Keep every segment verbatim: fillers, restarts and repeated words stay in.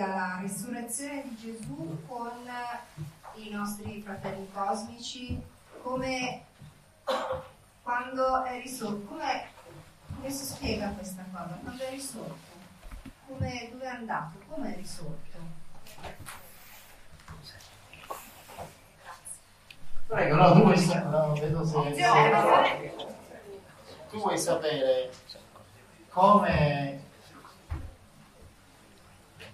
collega la risurrezione di Gesù con i nostri fratelli cosmici, come quando è risorto, come, come si spiega questa cosa? Quando è risorto? Come, dove è andato? Come è risorto? Prego, no, tu vuoi sapere, no, vedo se... tu vuoi sapere come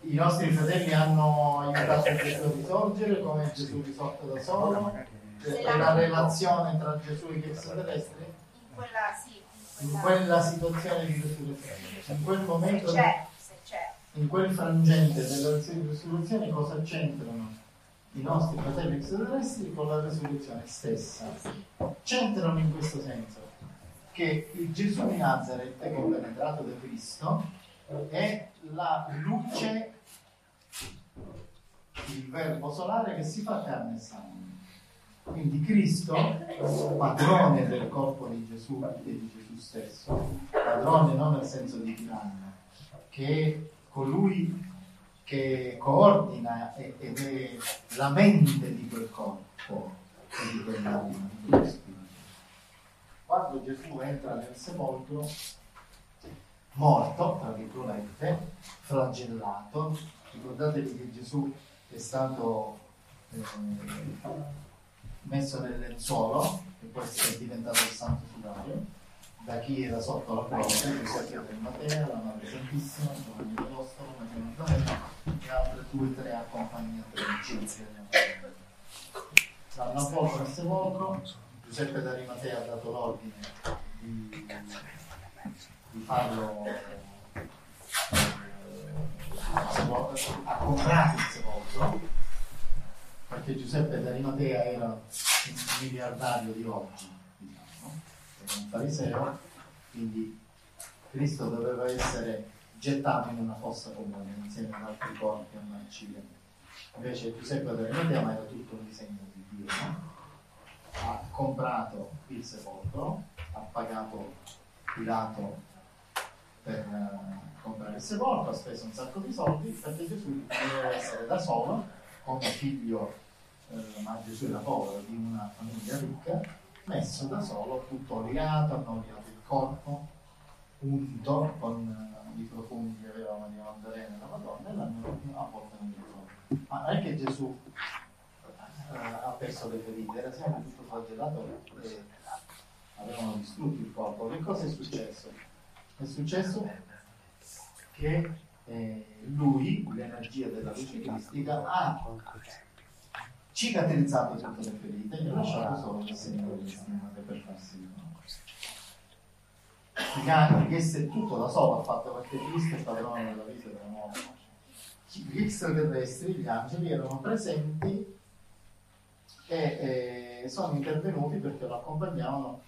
i nostri fratelli hanno aiutato Gesù a risorgere, come Gesù risorto da solo, per la relazione tra Gesù e gli extraterrestri? In quella, sì, in quella... in quella situazione di risurrezione, in quel momento, se c'è, se c'è. in quel frangente della risurrezione, cosa c'entrano i nostri fratelli extraterrestri con la risurrezione stessa? C'entrano in questo senso che il Gesù di Nazareth, compenetrato da Cristo, è la luce, il verbo solare che si fa carne e sangue. Quindi Cristo, padrone del corpo di Gesù e di Gesù stesso, padrone non nel senso di tiranno, che è colui che coordina ed è la mente di quel corpo e di quell'anima, di quello spirito. Quando Gesù entra nel sepolcro, morto, tra virgolette, flagellato, ricordatevi che Gesù è stato eh, messo nel lenzuolo, e poi è diventato il santo sudario, da chi era sotto la croce, Giuseppe del Matteo, la Madre Santissima, Giovanni Apostolo, Maria Maddalena e altre due o tre accompagnatrici. L'hanno portato al sepolcro, Giuseppe d'Arimatea ha dato l'ordine di, di farlo eh, a comprare il sepolcro, perché Giuseppe d'Arimatea era un miliardario di oggi, diciamo, era un fariseo, quindi Cristo doveva essere gettato in una fossa comune insieme ad altri corpi a marcire. Invece Giuseppe d'Arimatea, ma era tutto un disegno di Dio, no? Ha comprato il sepolcro, ha pagato Pilato per uh, comprare il sepolcro, ha speso un sacco di soldi, perché Gesù doveva essere da solo, come figlio, eh, ma Gesù era povero, di una famiglia ricca, messo da solo, tutto oliato, hanno oliato il corpo, unto con uh, i profumi che aveva Maria Maddalena e la Madonna, e l'hanno avvolto nel corpo. Ma non è che Gesù uh, ha perso le ferite, era sempre tutto flagellato e avevano distrutto il corpo. Che cosa è successo? È successo che... Eh, lui, l'energia della luce cristica, ha cicatrizzato tutte le ferite e ha lasciato solo il segno delle stimate per farsi male. Che se tutto da solo ha fatto, perché Cristo è padrone della vita della morte. Gli extraterrestri, gli angeli, erano presenti e eh, sono intervenuti perché lo accompagnavano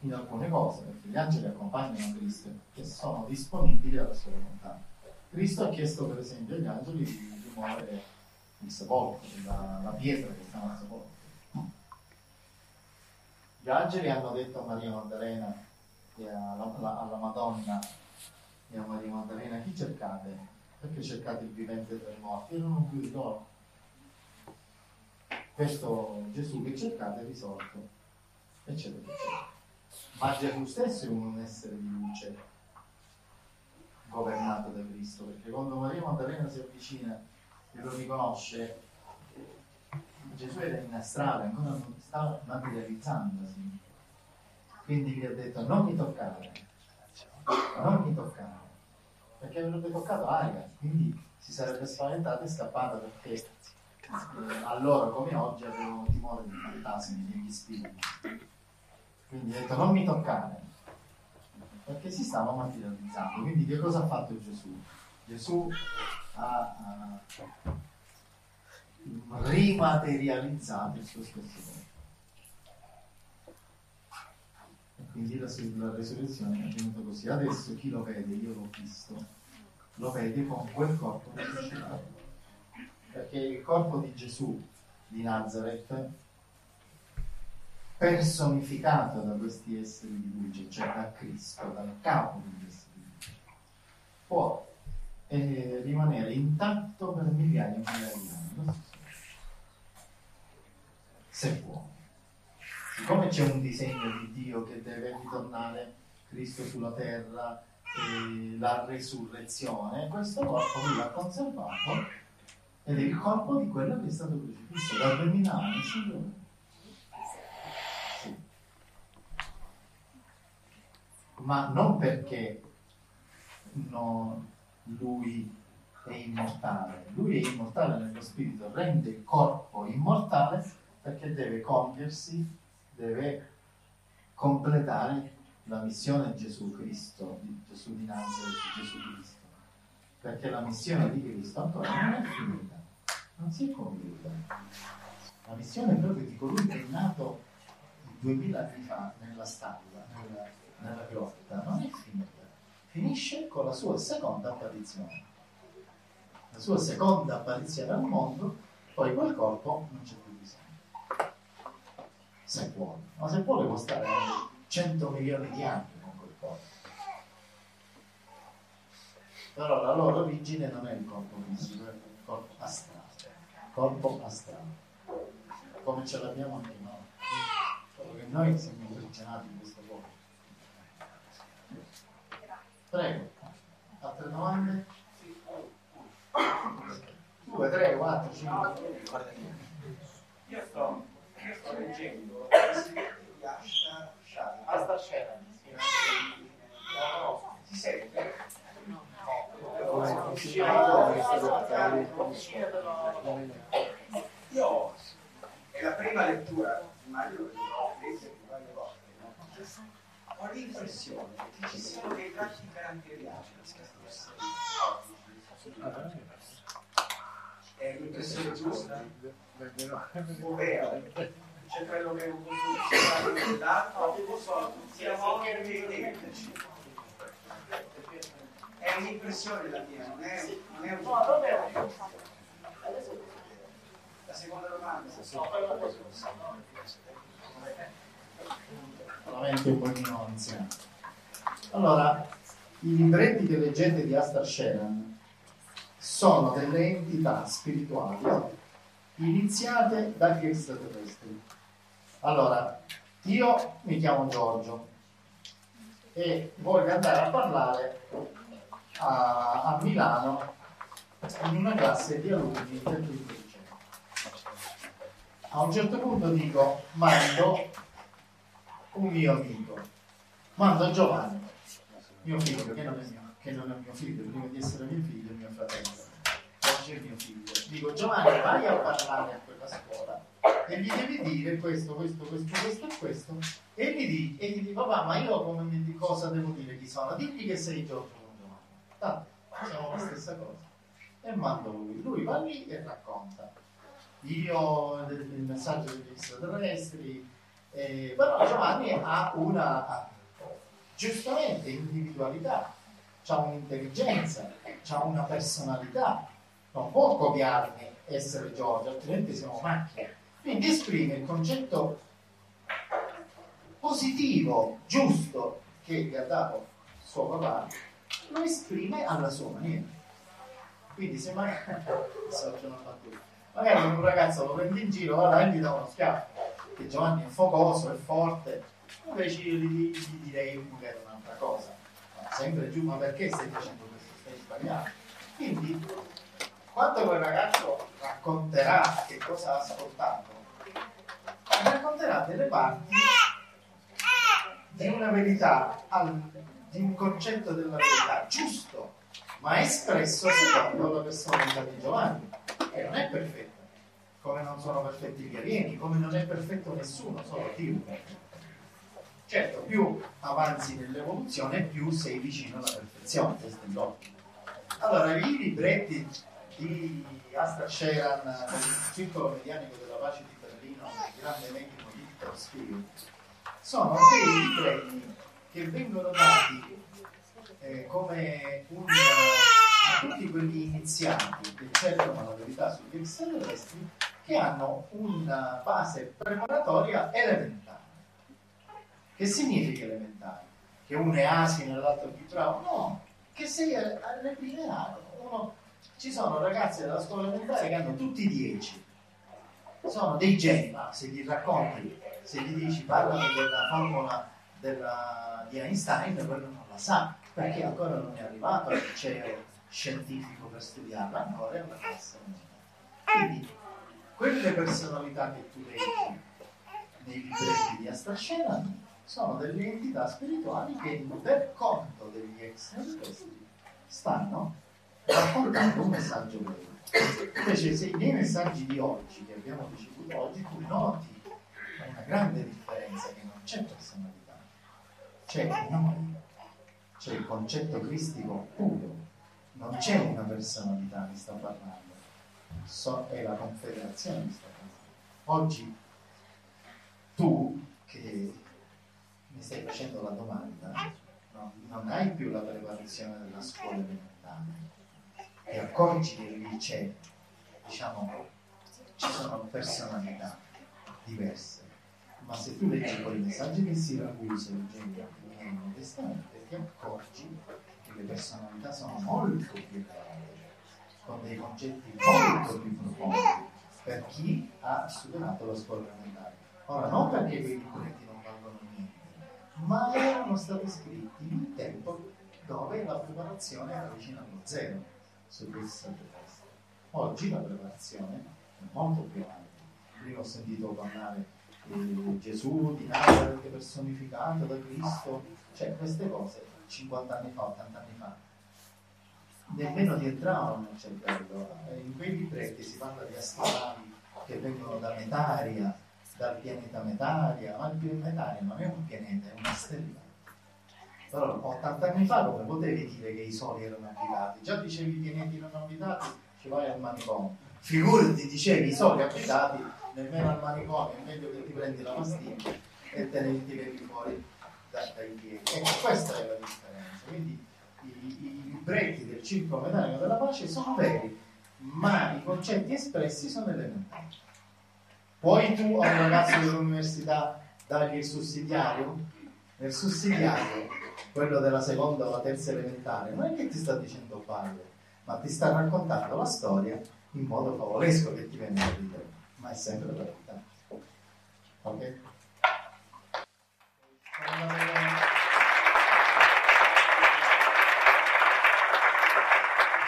in alcune cose, perché gli angeli accompagnano Cristo e sono disponibili alla sua volontà. Cristo ha chiesto per esempio agli angeli di rimuovere il sepolcro, la, la pietra che stava al sepolcro. Gli angeli hanno detto a Maria Maddalena e alla, alla, alla Madonna e a Maria Maddalena: chi cercate? Perché cercate il vivente tra i morti? Erano più di loro. Questo Gesù che cercate è risorto, eccetera, eccetera. Ma Gesù stesso è un essere di luce, governato da Cristo, perché quando Maria Maddalena si avvicina e lo riconosce, Gesù era in astrale, ancora non stava materializzandosi. Quindi gli ha detto: non mi toccare, non mi toccare, perché avrebbe toccato aria, quindi si sarebbe spaventata e scappata, perché eh, allora come oggi avevano timore dei fantasmi, degli spiriti. Quindi ha detto: non mi toccare, perché si stava materializzando. Quindi che cosa ha fatto Gesù? Gesù ha uh, rimaterializzato il suo stesso corpo. E quindi la, la resurrezione è avvenuta così. Adesso chi lo vede, io l'ho visto, lo vede con quel corpo risuscitato. Perché il corpo di Gesù di Nazareth, personificato da questi esseri di luce, cioè da Cristo, dal capo degli esseri di luce, può eh, rimanere intatto per migliaia di anni, se può. Siccome c'è un disegno di Dio che deve ritornare Cristo sulla terra, eh, la resurrezione, questo corpo lui l'ha conservato ed è il corpo di quello che è stato crocifisso da duemila anni, signore. Ma non perché no, lui è immortale, lui è immortale nello spirito, rende il corpo immortale perché deve compiersi, deve completare la missione di Gesù Cristo, di Gesù dinanzi a Gesù Cristo, perché la missione di Cristo ancora non è finita, non si è compiuta. La missione è proprio di colui che è nato duemila anni fa nella stalla, nella nella grotta, non è finita. Finisce con la sua seconda apparizione. La sua seconda apparizione al mondo, poi quel corpo non c'è più bisogno. Se vuole. Ma se vuole può stare cento milioni di anni con quel corpo. Però la loro origine non è il corpo fisico, è il corpo astrale. Corpo astrale. Come ce l'abbiamo anche noi. Solo che noi siamo imprigionati in questo corpo. Prego, altre domande? due, tre, quattro, cinque. Io sto leggendo di Astar Sheran. Astar Sheran. Si sente? No. Io è la prima lettura di Mario Draghi varie volte. Ho l'impressione che ci siano dei tratti caratteriali è l'impressione giusta, ovvero c'è quello che non funziona dato non so, siamo anche tecnici, è un'impressione la mia, non è un problema. La seconda domanda solamente un pochino anziano. Allora, i libretti che leggete di Astar Sheran sono delle entità spirituali iniziate dagli extraterrestri. Allora, io mi chiamo Giorgio e voglio andare a parlare a, a Milano in una classe di alunni del liceo. A un certo punto dico, mando un mio amico, mando Giovanni, mio figlio, che non è mio, che non è mio figlio, prima di essere mio figlio è mio fratello, oggi è mio figlio. Dico, Giovanni, vai a parlare a quella scuola e gli devi dire questo, questo, questo, questo e questo, e gli dici, e gli dici, papà, ma io come di cosa devo dire chi sono? Digli che sei Giorgio con Giovanni. Tanto, facciamo la stessa cosa. E mando lui, lui va lì e racconta. Io, il messaggio degli extraterrestri. Eh, però Giovanni ha una ha, giustamente individualità, ha un'intelligenza, ha una personalità, non può copiarne, essere Giorgio, altrimenti siamo macchine. Quindi esprime il concetto positivo, giusto che gli ha dato suo papà, lo esprime alla sua maniera. Quindi se magari magari un ragazzo lo prende in giro, va là e gli dà uno schiaffo, che Giovanni è focoso, è forte, invece io gli, gli direi magari un'altra cosa, ma sempre giù, ma perché stai facendo questo? Stai sbagliando. Quindi quando quel ragazzo racconterà che cosa ha ascoltato, racconterà delle parti di una verità, di un concetto della verità giusto, ma espresso secondo la personalità di Giovanni, che non è perfetta. Come non sono perfetti gli alieni, come non è perfetto nessuno, solo Dio. Certo, più avanzi nell'evoluzione, più sei vicino alla perfezione. Allora, i libretti di Astar Sheran, del Circolo Medianico della Pace di Berlino, il grande medico di Victor Spiegel, sono dei libretti che vengono dati eh, come un... a tutti quelli iniziati che cercano la verità sugli extraterrestri, che hanno una base preparatoria elementare. Che significa elementare? Che uno è asino e l'altro è più bravo? No, che sei alle primarie, qualcuno, ci sono ragazzi della scuola elementare che hanno tutti dieci, sono dei geni. Se gli racconti, se gli dici parlano della formula della, di Einstein, quello non la sa, perché ancora non è arrivato al liceo scientifico per studiarla, ancora è una classe unica. Quindi quelle personalità che tu leggi nei libretti di Astar Sheran sono delle entità spirituali che per conto degli ex-tempesti stanno raccontando un messaggio vero. Invece se nei messaggi di oggi, che abbiamo ricevuto oggi, tu noti una grande differenza, che non c'è personalità, c'è noi, c'è il concetto cristico puro, non c'è una personalità che sta parlando, so, è la confederazione che sta parlando. Oggi tu che mi stai facendo la domanda, no, non hai più la preparazione della scuola elementare e accorgi che lì c'è, diciamo, ci sono personalità diverse, ma se tu leggi quei messaggi che Siracusa e Eugenio hanno testamente, ti accorgi che le personalità sono molto più grandi, con dei concetti molto più profondi per chi ha superato la scuola elementare. Ora, non perché quei libretti non valgono niente, ma erano stati scritti in un tempo dove la preparazione era vicina allo zero su questo testo. Oggi la preparazione è molto più alta. Prima ho sentito parlare di Gesù, di Nazareth personificato da Cristo, cioè queste cose cinquanta anni fa, ottanta anni fa nemmeno ti entravano nel cervello. In quei libretti si parla di astrali che vengono da Metaria, dal pianeta Metaria, ma il pianeta Metaria non è un pianeta, è una stella. Allora ottanta anni fa come potevi dire che i soli erano abitati? Già dicevi i pianeti non abitati, ci vai al manicomio, figurati dicevi i soli abitati, nemmeno al manicomio, è meglio che ti prendi la pastiglia e te ne tiri fuori dai piedi. Ecco, questa è la differenza. Quindi i libretti del Circolo Medianico della Pace sono veri, ma i concetti espressi sono elementari. Puoi tu a un ragazzo dell'università dargli il sussidiario? Nel sussidiario, quello della seconda o la terza elementare, non è che ti sta dicendo palle, ma ti sta raccontando la storia in modo favolesco che ti venga a ridere, ma è sempre la verità. Ok?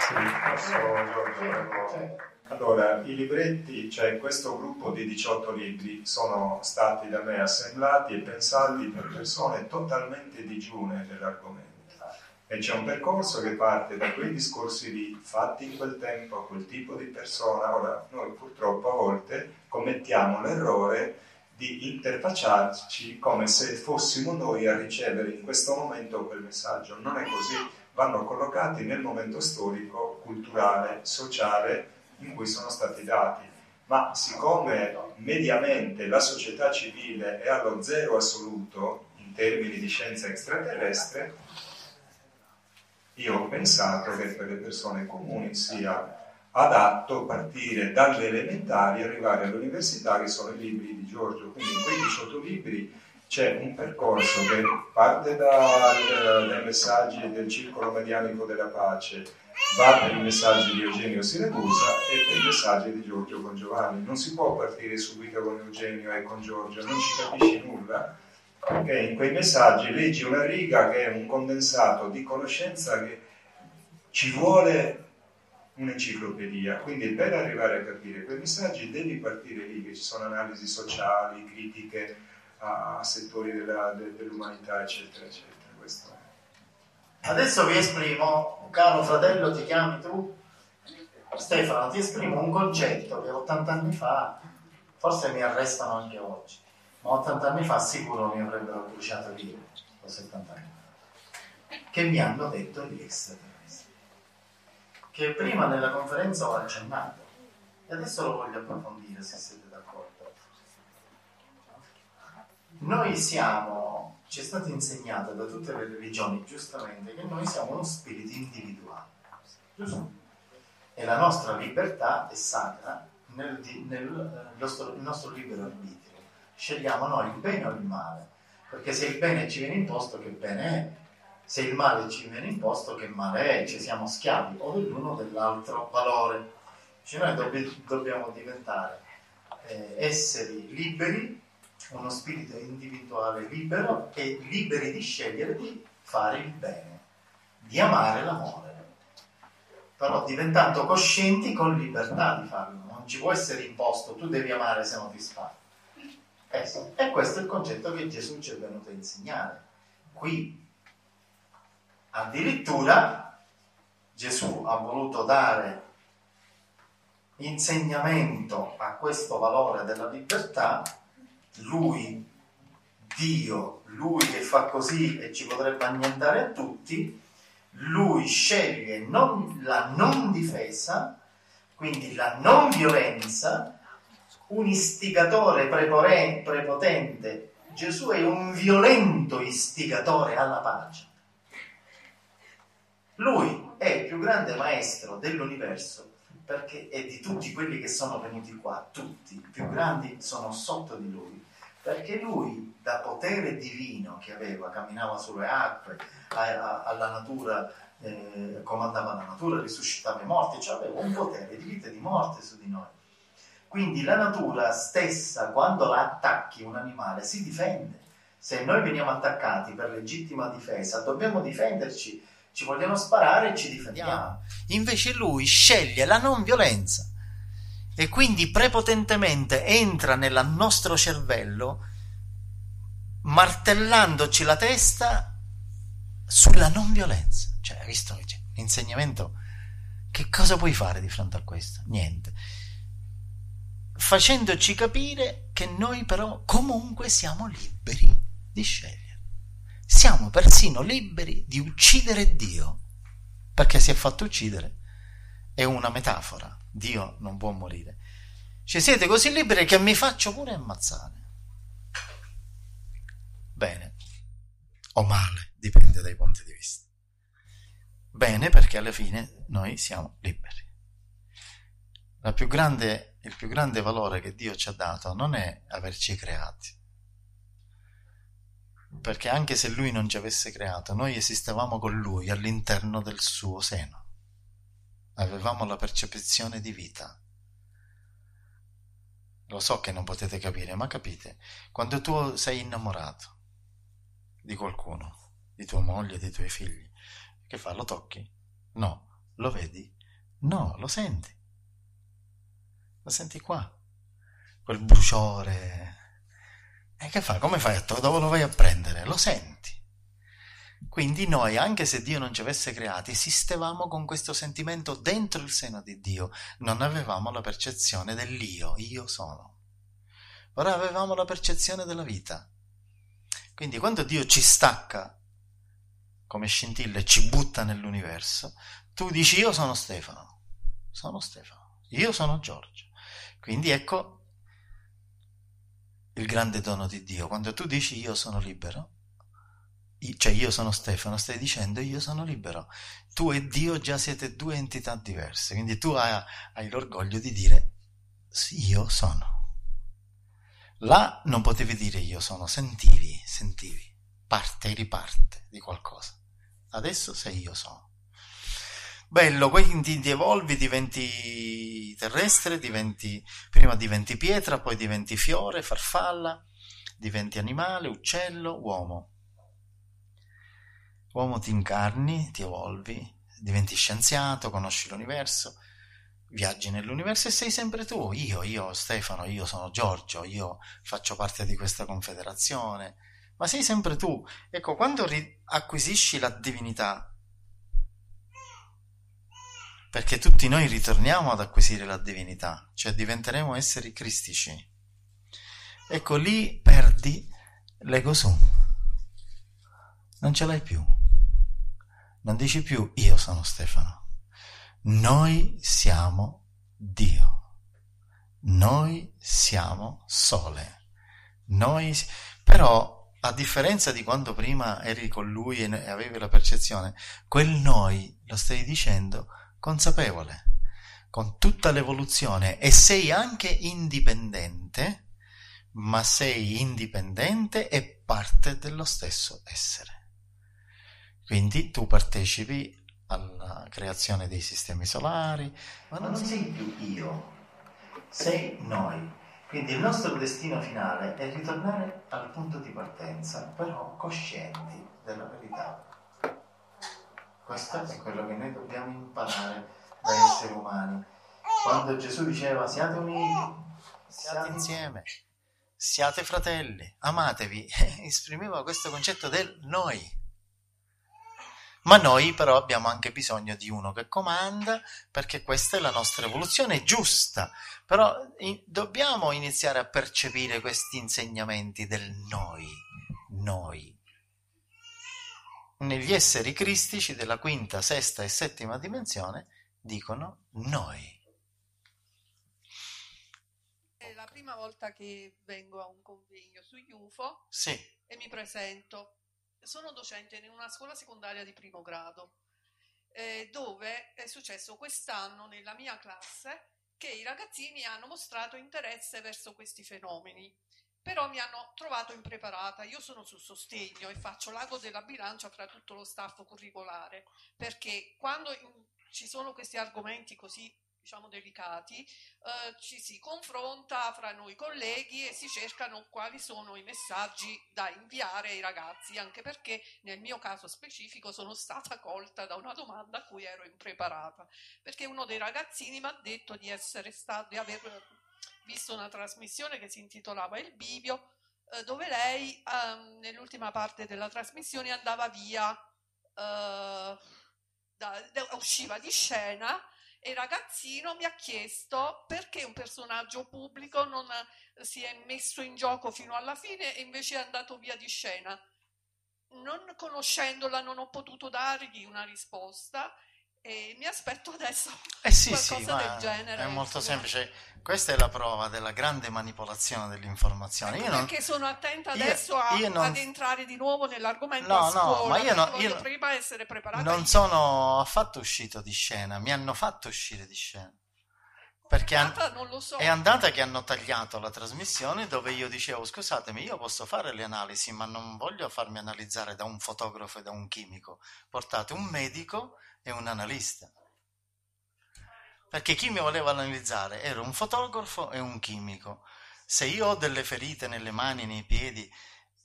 Sì, posso, Giorgio? Certo. Allora, i libretti, cioè questo gruppo di diciotto libri, sono stati da me assemblati e pensati per persone totalmente digiune dell'argomento. E c'è un percorso che parte da quei discorsi lì, fatti in quel tempo, a quel tipo di persona. Ora, noi purtroppo a volte commettiamo l'errore di interfacciarci come se fossimo noi a ricevere in questo momento quel messaggio. Non è così, vanno collocati nel momento storico, culturale, sociale, in cui sono stati dati, ma siccome mediamente la società civile è allo zero assoluto in termini di scienza extraterrestre, io ho pensato che per le persone comuni sia adatto partire dalle elementari e arrivare all'università, che sono i libri di Giorgio. Quindi in quei diciotto libri c'è un percorso che parte dal, dai messaggi del Circolo Medianico della Pace, va per i messaggi di Eugenio Siracusa e per i messaggi di Giorgio Bongiovanni. Non si può partire subito con Eugenio e con Giorgio, non ci capisci nulla, perché in quei messaggi leggi una riga che è un condensato di conoscenza che ci vuole un'enciclopedia. Quindi per arrivare a capire quei messaggi devi partire lì, che ci sono analisi sociali, critiche a settori della, de, dell'umanità, eccetera, eccetera. Questo è. Adesso vi esprimo, caro fratello, ti chiami tu? Stefano, ti esprimo un concetto che ottanta anni fa, forse mi arrestano anche oggi, ma ottanta anni fa sicuro mi avrebbero bruciato via, o settanta anni fa, che mi hanno detto gli extraterrestri, che prima nella conferenza ho accennato, e adesso lo voglio approfondire se siete d'accordo. Noi siamo... Ci è stato insegnato da tutte le religioni, giustamente, che noi siamo uno spirito individuale, giusto? E la nostra libertà è sacra, nel, nel, nostro, il nostro libero arbitrio. Scegliamo noi il bene o il male, perché se il bene ci viene imposto, che bene è? se il male ci viene imposto, che male è? Ci siamo schiavi o dell'uno o dell'altro valore. Cioè noi dobb- dobbiamo diventare eh, esseri liberi, uno spirito individuale libero e liberi di scegliere di fare il bene, di amare l'amore, però diventando coscienti con libertà di farlo. Non ci può essere imposto, tu devi amare se non ti sfatti. E questo è il concetto che Gesù ci è venuto a insegnare. Qui addirittura Gesù ha voluto dare insegnamento a questo valore della libertà. Lui, Dio, lui che fa così e ci potrebbe annientare a tutti, lui sceglie non, la non difesa, quindi la non violenza. Un istigatore prepotente, Gesù è un violento istigatore alla pace. Lui è il più grande maestro dell'universo, perché è di tutti quelli che sono venuti qua, tutti, i più grandi sono sotto di lui, perché lui, da potere divino che aveva, camminava sulle acque, a, a, alla natura, eh, comandava la natura, risuscitava i morti, cioè aveva un potere di vita e di morte su di noi. Quindi la natura stessa, quando la attacchi un animale, si difende. Se noi veniamo attaccati per legittima difesa, dobbiamo difenderci, ci vogliono sparare e ci difendiamo. Invece lui sceglie la non violenza e quindi prepotentemente entra nel nostro cervello martellandoci la testa sulla non violenza. Cioè, hai visto l'insegnamento? Che cosa puoi fare di fronte a questo? Niente. Facendoci capire che noi però comunque siamo liberi di scegliere. Siamo persino liberi di uccidere Dio, perché si è fatto uccidere. È una metafora, Dio non può morire. Ci siete così liberi che mi faccio pure ammazzare. Bene o male, dipende dai punti di vista. Bene, perché alla fine noi siamo liberi. La più grande Il più grande valore che Dio ci ha dato non è averci creati, perché anche se Lui non ci avesse creato, noi esistevamo con Lui all'interno del suo seno, avevamo la percezione di vita. Lo so che non potete capire, ma capite, quando tu sei innamorato di qualcuno, di tua moglie, dei tuoi figli, che fa? Lo tocchi? No. Lo vedi? No. Lo senti? Lo senti qua, quel bruciore, e che fa? Come fai? Dove lo vai a prendere? Lo senti. Quindi noi, anche se Dio non ci avesse creati, esistevamo con questo sentimento dentro il seno di Dio, non avevamo la percezione dell'io, io sono. Ora avevamo la percezione della vita. Quindi quando Dio ci stacca come scintille, ci butta nell'universo, tu dici: io sono Stefano, sono Stefano, io sono Giorgio. Quindi ecco il grande dono di Dio. Quando tu dici io sono libero, cioè io sono Stefano, stai dicendo io sono libero. Tu e Dio già siete due entità diverse, quindi tu hai, hai l'orgoglio di dire sì, io sono. Là non potevi dire io sono, sentivi, sentivi, parte e riparte di qualcosa. Adesso sei io sono. Bello, quindi ti evolvi, diventi terrestre, diventi, prima diventi pietra, poi diventi fiore, farfalla, diventi animale, uccello, uomo. Uomo ti incarni, ti evolvi, diventi scienziato, conosci l'universo, viaggi nell'universo e sei sempre tu. Io, io Stefano, io sono Giorgio, io faccio parte di questa confederazione, ma sei sempre tu. Ecco, quando ri- acquisisci la divinità, perché tutti noi ritorniamo ad acquisire la divinità, cioè diventeremo esseri cristici. Ecco, lì perdi l'ego su. Non ce l'hai più. Non dici più io sono Stefano. Noi siamo Dio. Noi siamo sole. Noi... Però, a differenza di quando prima eri con lui e avevi la percezione, quel noi lo stai dicendo consapevole, con tutta l'evoluzione, e sei anche indipendente, ma sei indipendente e parte dello stesso essere. Quindi tu partecipi alla creazione dei sistemi solari, ma non sei più io, sei noi. Quindi il nostro destino finale è ritornare al punto di partenza, però coscienti della verità. Questo è quello che noi dobbiamo imparare da esseri umani. Quando Gesù diceva siate uniti, siate insieme, siate fratelli, amatevi, esprimeva questo concetto del noi. Ma noi però abbiamo anche bisogno di uno che comanda, perché questa è la nostra evoluzione giusta. Però in, dobbiamo iniziare a percepire questi insegnamenti del noi, noi. Negli esseri cristici della quinta, sesta e settima dimensione dicono noi. È la prima volta che vengo a un convegno sugli U F O, sì, e mi presento. Sono docente in una scuola secondaria di primo grado, eh, dove è successo quest'anno nella mia classe che i ragazzini hanno mostrato interesse verso questi fenomeni, però mi hanno trovato impreparata. Io sono sul sostegno e faccio l'ago della bilancia fra tutto lo staff curricolare, perché quando ci sono questi argomenti così, diciamo, delicati, eh, ci si confronta fra noi colleghi e si cercano quali sono i messaggi da inviare ai ragazzi, anche perché nel mio caso specifico sono stata colta da una domanda a cui ero impreparata, perché uno dei ragazzini mi ha detto di essere stato, di aver visto una trasmissione che si intitolava Il Bivio, eh, dove lei eh, nell'ultima parte della trasmissione andava via, eh, da, da, usciva di scena. E il ragazzino mi ha chiesto perché un personaggio pubblico non si è messo in gioco fino alla fine e invece è andato via di scena. Non conoscendola non ho potuto dargli una risposta e mi aspetto adesso eh sì, qualcosa sì, del genere. È molto semplice. Questa è la prova della grande manipolazione dell'informazione. Io perché non... sono attenta adesso io, a, non... ad entrare di nuovo nell'argomento no, scuola, no, ma io non, voglio io prima essere preparata. Non io. sono affatto uscito di scena, mi hanno fatto uscire di scena. Perché è andata, an... non lo so. È andata che hanno tagliato la trasmissione dove io dicevo scusatemi, io posso fare le analisi, ma non voglio farmi analizzare da un fotografo e da un chimico. Portate un medico e un analista. Perché chi mi voleva analizzare era un fotografo e un chimico. Se io ho delle ferite nelle mani, nei piedi,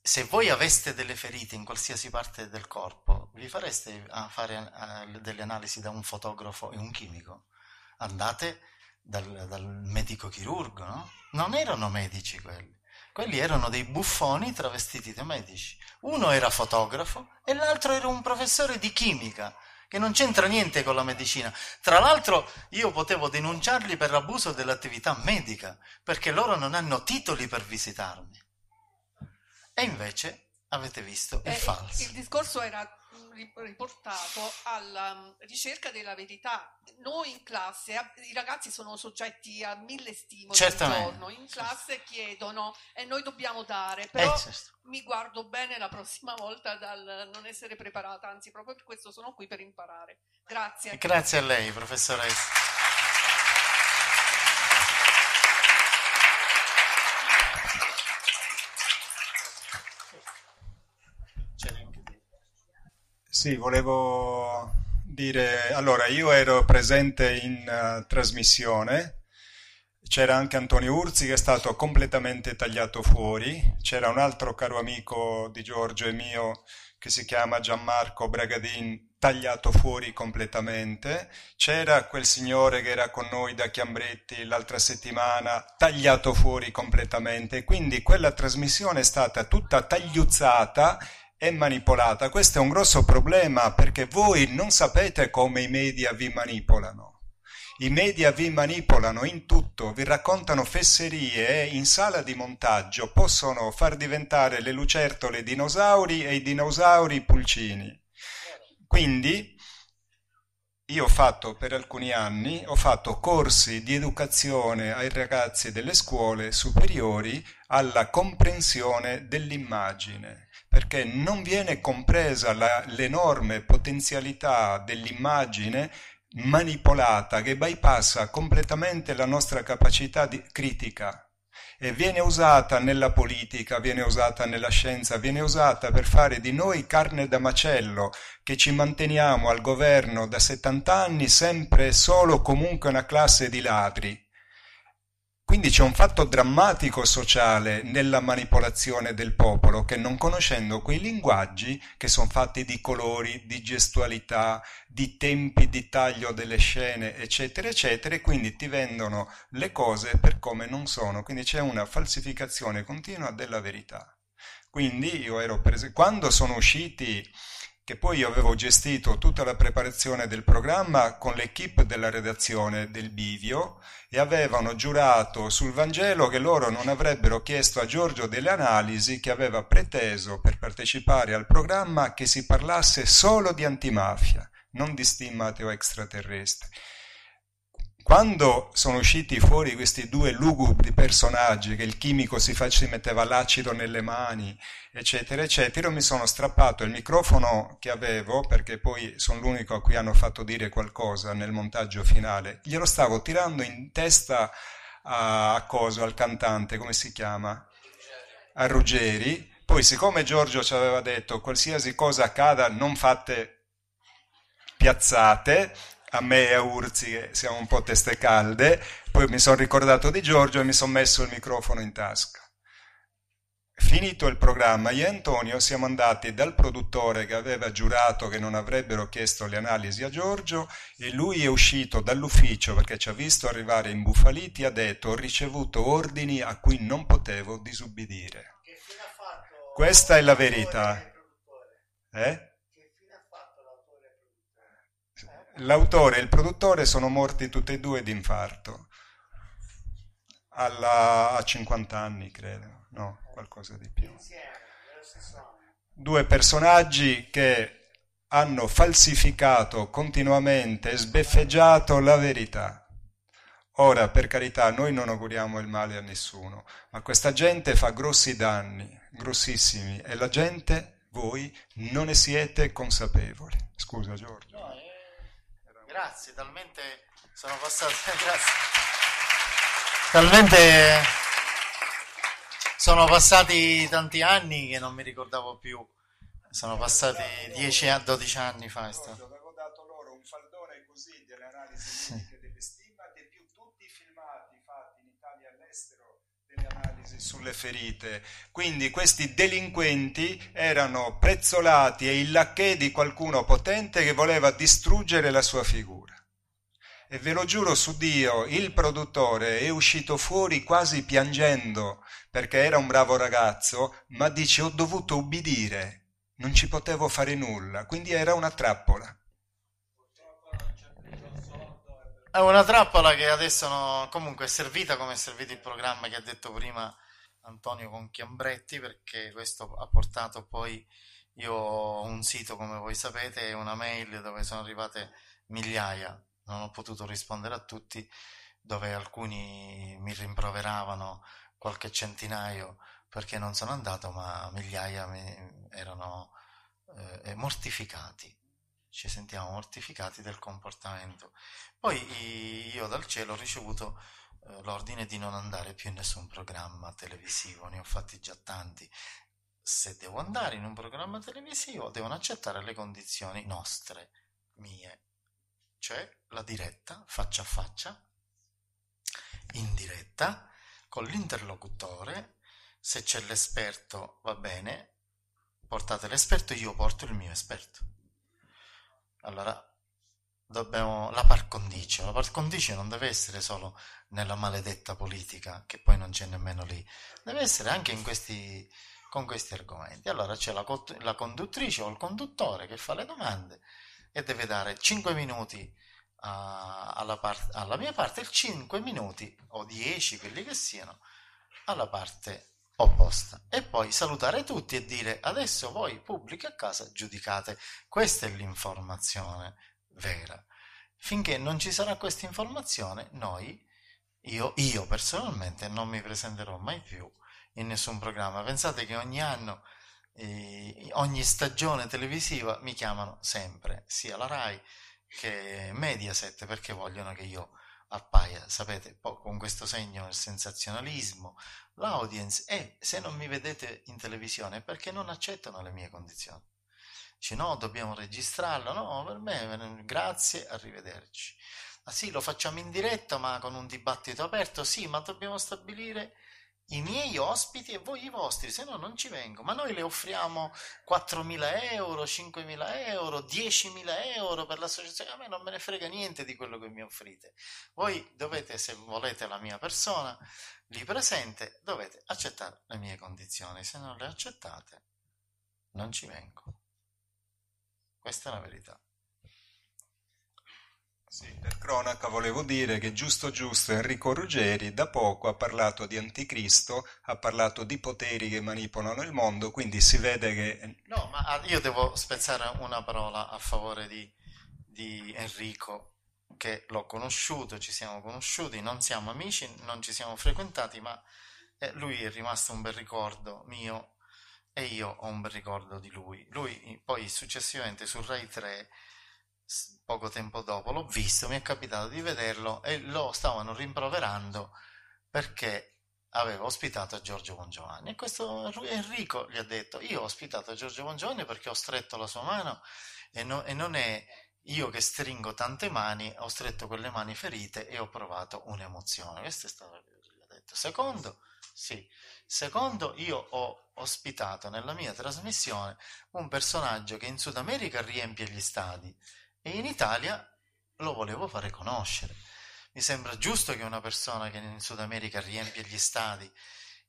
se voi aveste delle ferite in qualsiasi parte del corpo, vi fareste a fare a, delle analisi da un fotografo e un chimico? Andate dal, dal medico chirurgo, no? Non erano medici quelli. Quelli erano dei buffoni travestiti da medici. Uno era fotografo e l'altro era un professore di chimica, che non c'entra niente con la medicina. Tra l'altro io potevo denunciarli per abuso dell'attività medica, perché loro non hanno titoli per visitarmi. E invece avete visto il eh, falso. Il discorso era riportato alla ricerca della verità. Noi in classe, i ragazzi sono soggetti a mille stimoli al giorno, in classe chiedono e noi dobbiamo dare, però eh, certo. mi guardo bene la prossima volta dal non essere preparata, anzi proprio per questo sono qui, per imparare. Grazie. Grazie a lei, professoressa. Sì, volevo dire, allora io ero presente in uh, trasmissione, c'era anche Antonio Urzi che è stato completamente tagliato fuori, c'era un altro caro amico di Giorgio e mio che si chiama Gianmarco Bragadin, tagliato fuori completamente, c'era quel signore che era con noi da Chiambretti l'altra settimana, tagliato fuori completamente, quindi quella trasmissione è stata tutta tagliuzzata è manipolata. Questo è un grosso problema perché voi non sapete come i media vi manipolano. I media vi manipolano in tutto, vi raccontano fesserie e in sala di montaggio possono far diventare le lucertole dinosauri e i dinosauri pulcini. Quindi io ho fatto per alcuni anni, ho fatto corsi di educazione ai ragazzi delle scuole superiori alla comprensione dell'immagine, perché non viene compresa la, l'enorme potenzialità dell'immagine manipolata che bypassa completamente la nostra capacità di, critica. e viene usata nella politica, viene usata nella scienza, viene usata per fare di noi carne da macello, che ci manteniamo al governo da settanta anni sempre e solo comunque una classe di ladri. Quindi c'è un fatto drammatico sociale nella manipolazione del popolo che, non conoscendo quei linguaggi che sono fatti di colori, di gestualità, di tempi di taglio delle scene, eccetera, eccetera, e quindi ti vendono le cose per come non sono. Quindi c'è una falsificazione continua della verità. Quindi io ero pres- quando sono usciti... che poi io avevo gestito tutta la preparazione del programma con l'equipe della redazione del Bivio e avevano giurato sul Vangelo che loro non avrebbero chiesto a Giorgio delle analisi, che aveva preteso per partecipare al programma che si parlasse solo di antimafia, non di stimmate o extraterrestri. Quando sono usciti fuori questi due lugubri personaggi, che il chimico si, fa, si metteva l'acido nelle mani, eccetera, eccetera, io mi sono strappato il microfono che avevo, perché poi sono l'unico a cui hanno fatto dire qualcosa nel montaggio finale, glielo stavo tirando in testa a, a coso, al cantante, come si chiama? A Ruggeri. Poi, siccome Giorgio ci aveva detto qualsiasi cosa accada non fate piazzate, a me e a Urzi, siamo un po' teste calde, poi mi sono ricordato di Giorgio e mi sono messo il microfono in tasca. Finito il programma, io e Antonio siamo andati dal produttore che aveva giurato che non avrebbero chiesto le analisi a Giorgio, e lui è uscito dall'ufficio perché ci ha visto arrivare imbufaliti e ha detto: ho ricevuto ordini a cui non potevo disubbidire. Che fine ha fatto? Questa è la verità. Eh? L'autore e il produttore sono morti tutti e due di infarto, alla, a cinquanta anni credo, no, qualcosa di più. Due personaggi che hanno falsificato continuamente, sbeffeggiato la verità. Ora, per carità, noi non auguriamo il male a nessuno, ma questa gente fa grossi danni, grossissimi, e la gente, voi, non ne siete consapevoli. Scusa Giorgio. Grazie, talmente sono passate, grazie. Talmente sono passati tanti anni che non mi ricordavo più. Sono passati dieci a dodici anni fa. Avevo dato loro un faldone così delle analisi mediche delle stimmate, più tutti i filmati fatti in Italia e all'estero delle analisi sulle ferite. Quindi questi delinquenti erano prezzolati e il lacchè di qualcuno potente che voleva distruggere la sua figura. E ve lo giuro su Dio, il produttore è uscito fuori quasi piangendo, perché era un bravo ragazzo, ma dice: ho dovuto ubbidire, non ci potevo fare nulla, quindi era una trappola. È una trappola che adesso no, comunque è servita come è servito il programma che ha detto prima Antonio con Chiambretti, perché questo ha portato poi, io ho un sito come voi sapete e una mail dove sono arrivate migliaia, non ho potuto rispondere a tutti, dove alcuni mi rimproveravano, qualche centinaio perché non sono andato, ma migliaia mi erano eh, mortificati. Ci sentiamo mortificati del comportamento. Poi io dal cielo ho ricevuto eh, l'ordine di non andare più in nessun programma televisivo, ne ho fatti già tanti. Se devo andare in un programma televisivo devono accettare le condizioni nostre, mie, cioè la diretta faccia a faccia, in diretta, con l'interlocutore. Se c'è l'esperto va bene, portate l'esperto, io porto il mio esperto. Allora, dobbiamo la par condicio, la par condicio non deve essere solo nella maledetta politica, che poi non c'è nemmeno lì, deve essere anche in questi, con questi argomenti. Allora c'è la, la conduttrice o il conduttore che fa le domande e deve dare cinque minuti a, alla, part, alla mia parte e cinque minuti o dieci, quelli che siano, alla parte opposta, e poi salutare tutti e dire: adesso voi pubblico a casa giudicate. Questa è l'informazione vera. Finché non ci sarà questa informazione, noi io, io personalmente non mi presenterò mai più in nessun programma. Pensate che ogni anno, eh, ogni stagione televisiva mi chiamano sempre, sia la RAI che Mediaset, perché vogliono che io appaia, sapete, poi con questo segno del sensazionalismo, l'audience è, se non mi vedete in televisione, perché non accettano le mie condizioni. Dice, no, dobbiamo registrarlo, no, per me, grazie, arrivederci. Ah sì, lo facciamo in diretta, ma con un dibattito aperto, sì, ma dobbiamo stabilire i miei ospiti e voi i vostri, se no non ci vengo. Ma noi le offriamo quattromila euro, cinquemila euro, diecimila euro per l'associazione, a me non me ne frega niente di quello che mi offrite. Voi dovete, se volete la mia persona lì presente, dovete accettare le mie condizioni, se non le accettate non ci vengo. Questa è la verità. Sì, per cronaca volevo dire che giusto giusto Enrico Ruggeri da poco ha parlato di anticristo, ha parlato di poteri che manipolano il mondo, quindi si vede che... No, ma io devo spezzare una parola a favore di, di Enrico, che l'ho conosciuto, ci siamo conosciuti, non siamo amici, non ci siamo frequentati, ma lui è rimasto un bel ricordo mio e io ho un bel ricordo di lui. Lui poi successivamente su Rai tre... poco tempo dopo l'ho visto, mi è capitato di vederlo e lo stavano rimproverando perché aveva ospitato Giorgio Bongiovanni, e questo Enrico gli ha detto: io ho ospitato Giorgio Bongiovanni perché ho stretto la sua mano e, no, e non è io che stringo tante mani, ho stretto quelle mani ferite e ho provato un'emozione. Questo è stato quello che gli ha detto. Secondo, sì, secondo, io ho ospitato nella mia trasmissione un personaggio che in Sud America riempie gli stadi e in Italia lo volevo fare conoscere. Mi sembra giusto che una persona che in Sud America riempie gli stadi,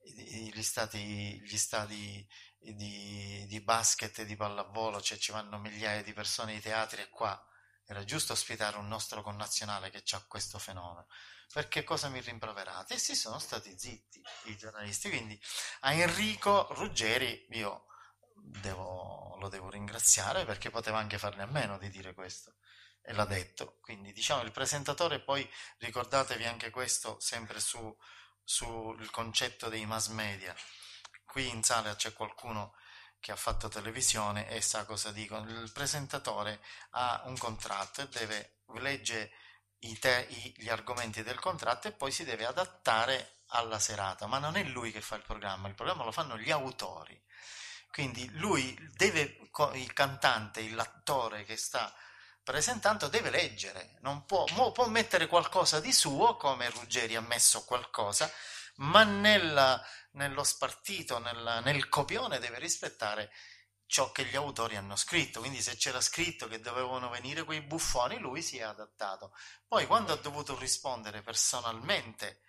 gli stati, gli stadi di, di basket e di pallavolo, cioè ci vanno migliaia di persone ai teatri, e qua era giusto ospitare un nostro connazionale che ha questo fenomeno. Perché cosa mi rimproverate? E si sono stati zitti i giornalisti. Quindi a Enrico Ruggeri io Devo, lo devo ringraziare, perché poteva anche farne a meno di dire questo e l'ha detto. Quindi diciamo il presentatore, poi ricordatevi anche questo, sempre su sul concetto dei mass media. Qui in sala c'è qualcuno che ha fatto televisione e sa cosa dico. Il presentatore ha un contratto e deve leggere i te, i, gli argomenti del contratto e poi si deve adattare alla serata, ma non è lui che fa il programma, il programma lo fanno gli autori. Quindi lui deve, il cantante, l'attore che sta presentando deve leggere, non può, può mettere qualcosa di suo, come Ruggeri ha messo qualcosa, ma nella, nello spartito, nella, nel copione deve rispettare ciò che gli autori hanno scritto. Quindi se c'era scritto che dovevano venire quei buffoni, lui si è adattato. Poi quando ha dovuto rispondere personalmente,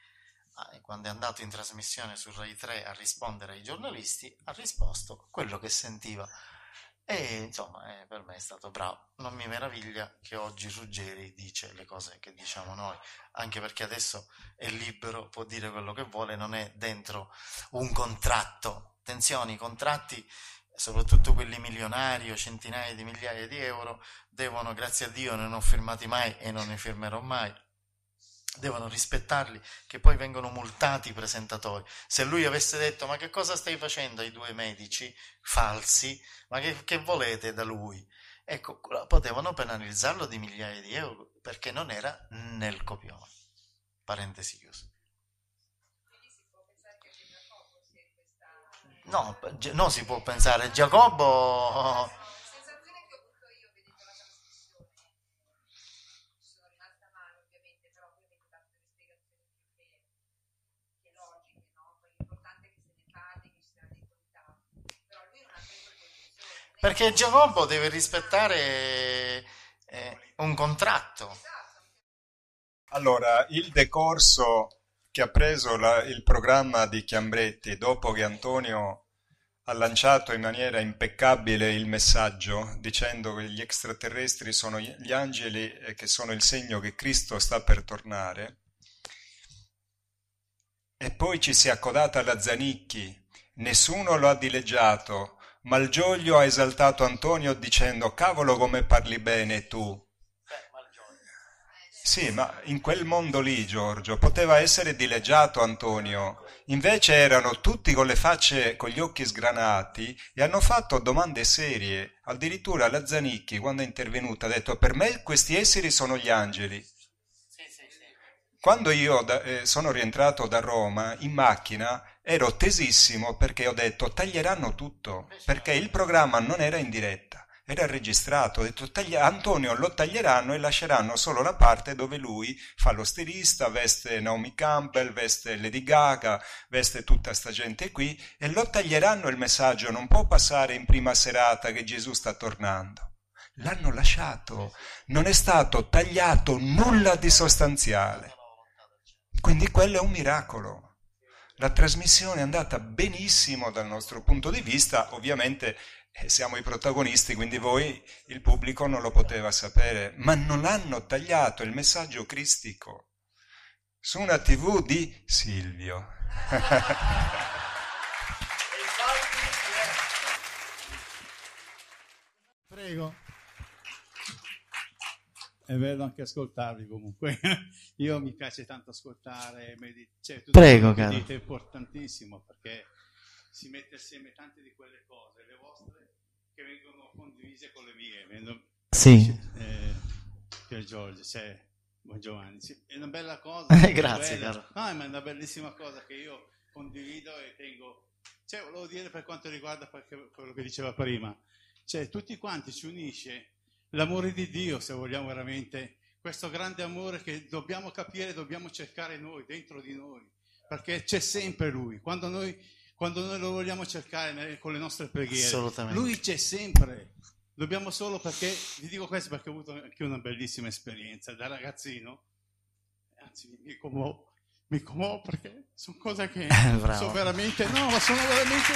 quando è andato in trasmissione su Rai tre a rispondere ai giornalisti, ha risposto quello che sentiva, e insomma eh, per me è stato bravo. Non mi meraviglia che oggi Ruggeri dice le cose che diciamo noi, anche perché adesso è libero, può dire quello che vuole, non è dentro un contratto. Attenzione, i contratti, soprattutto quelli milionari, centinaia di migliaia di euro, devono, grazie a Dio non ho firmati mai e non ne firmerò mai, devono rispettarli, che poi vengono multati i presentatori. Se lui avesse detto: ma che cosa stai facendo ai due medici falsi, ma che, che volete da lui, ecco, potevano penalizzarlo di migliaia di euro perché non era nel copione. Parentesi chiusa. No, no, si può pensare Giacobbo. Perché Giacobbo deve rispettare eh, un contratto. Allora, il decorso che ha preso la, il programma di Chiambretti dopo che Antonio ha lanciato in maniera impeccabile il messaggio dicendo che gli extraterrestri sono gli angeli e che sono il segno che Cristo sta per tornare, e poi ci si è accodata alla Zanicchi, nessuno lo ha dileggiato. Malgioglio ha esaltato Antonio dicendo: cavolo come parli bene tu. Beh, Malgioglio. Sì, ma in quel mondo lì, Giorgio, poteva essere dileggiato Antonio. Invece erano tutti con le facce, con gli occhi sgranati, e hanno fatto domande serie. Addirittura la Zanicchi, quando è intervenuta, ha detto: per me questi esseri sono gli angeli. Sì, sì, sì. Quando io da, eh, sono rientrato da Roma in macchina ero tesissimo, perché ho detto taglieranno tutto, perché il programma non era in diretta, era registrato. Ho detto taglia- Antonio lo taglieranno e lasceranno solo la parte dove lui fa lo stilista, veste Naomi Campbell, veste Lady Gaga, veste tutta sta gente qui, e lo taglieranno il messaggio, non può passare in prima serata che Gesù sta tornando. L'hanno lasciato, non è stato tagliato nulla di sostanziale. Quindi quello è un miracolo. La trasmissione è andata benissimo dal nostro punto di vista, ovviamente eh, siamo i protagonisti, quindi voi, il pubblico, non lo poteva sapere, ma non hanno tagliato il messaggio cristico su una tivù di Silvio. Prego. È bello anche ascoltarvi, comunque io mi piace tanto ascoltare, cioè, tutto quello che dite è importantissimo, perché si mette assieme tante di quelle cose, le vostre, che vengono condivise con le mie. Vengono, sì, eh, Pier Giorgio, cioè, Bongiovanni, sì, è una bella cosa. Grazie, caro. No, ma è una bellissima cosa che io condivido e tengo, cioè, volevo dire per quanto riguarda quello che diceva prima, cioè tutti quanti ci unisce l'amore di Dio, se vogliamo veramente, questo grande amore che dobbiamo capire, dobbiamo cercare noi, dentro di noi, perché c'è sempre Lui. Quando noi, quando noi lo vogliamo cercare con le nostre preghiere, Lui c'è sempre. Dobbiamo solo, perché, vi dico questo perché ho avuto anche una bellissima esperienza da ragazzino, anzi mi commuovo, mi commuovo perché sono cose che sono veramente, no, ma sono veramente,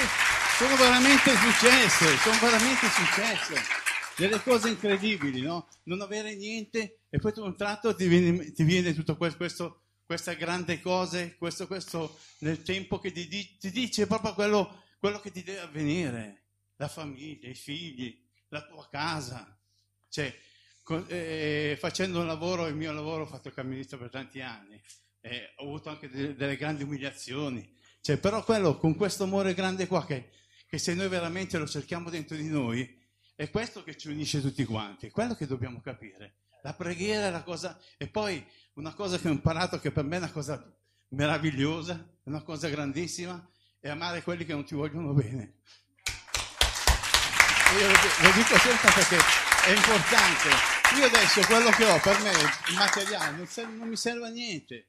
sono veramente successe, sono veramente successe. Delle cose incredibili, no? Non avere niente e poi tu un tratto ti viene, ti viene tutto questo, questa grande cosa, questo, questo nel tempo che ti, ti dice proprio quello, quello che ti deve avvenire, la famiglia, i figli, la tua casa. Cioè, con, eh, facendo un lavoro, il mio lavoro, ho fatto il camminista per tanti anni, eh, ho avuto anche de- delle grandi umiliazioni, cioè, però quello, con questo amore grande qua, che, che se noi veramente lo cerchiamo dentro di noi, è questo che ci unisce tutti quanti, è quello che dobbiamo capire. La preghiera è la cosa... E poi una cosa che ho imparato, che per me è una cosa meravigliosa, una cosa grandissima, è amare quelli che non ti vogliono bene. Io lo dico sempre perché è importante. Io adesso quello che ho per me, il materiale, non, serve, non mi serve a niente.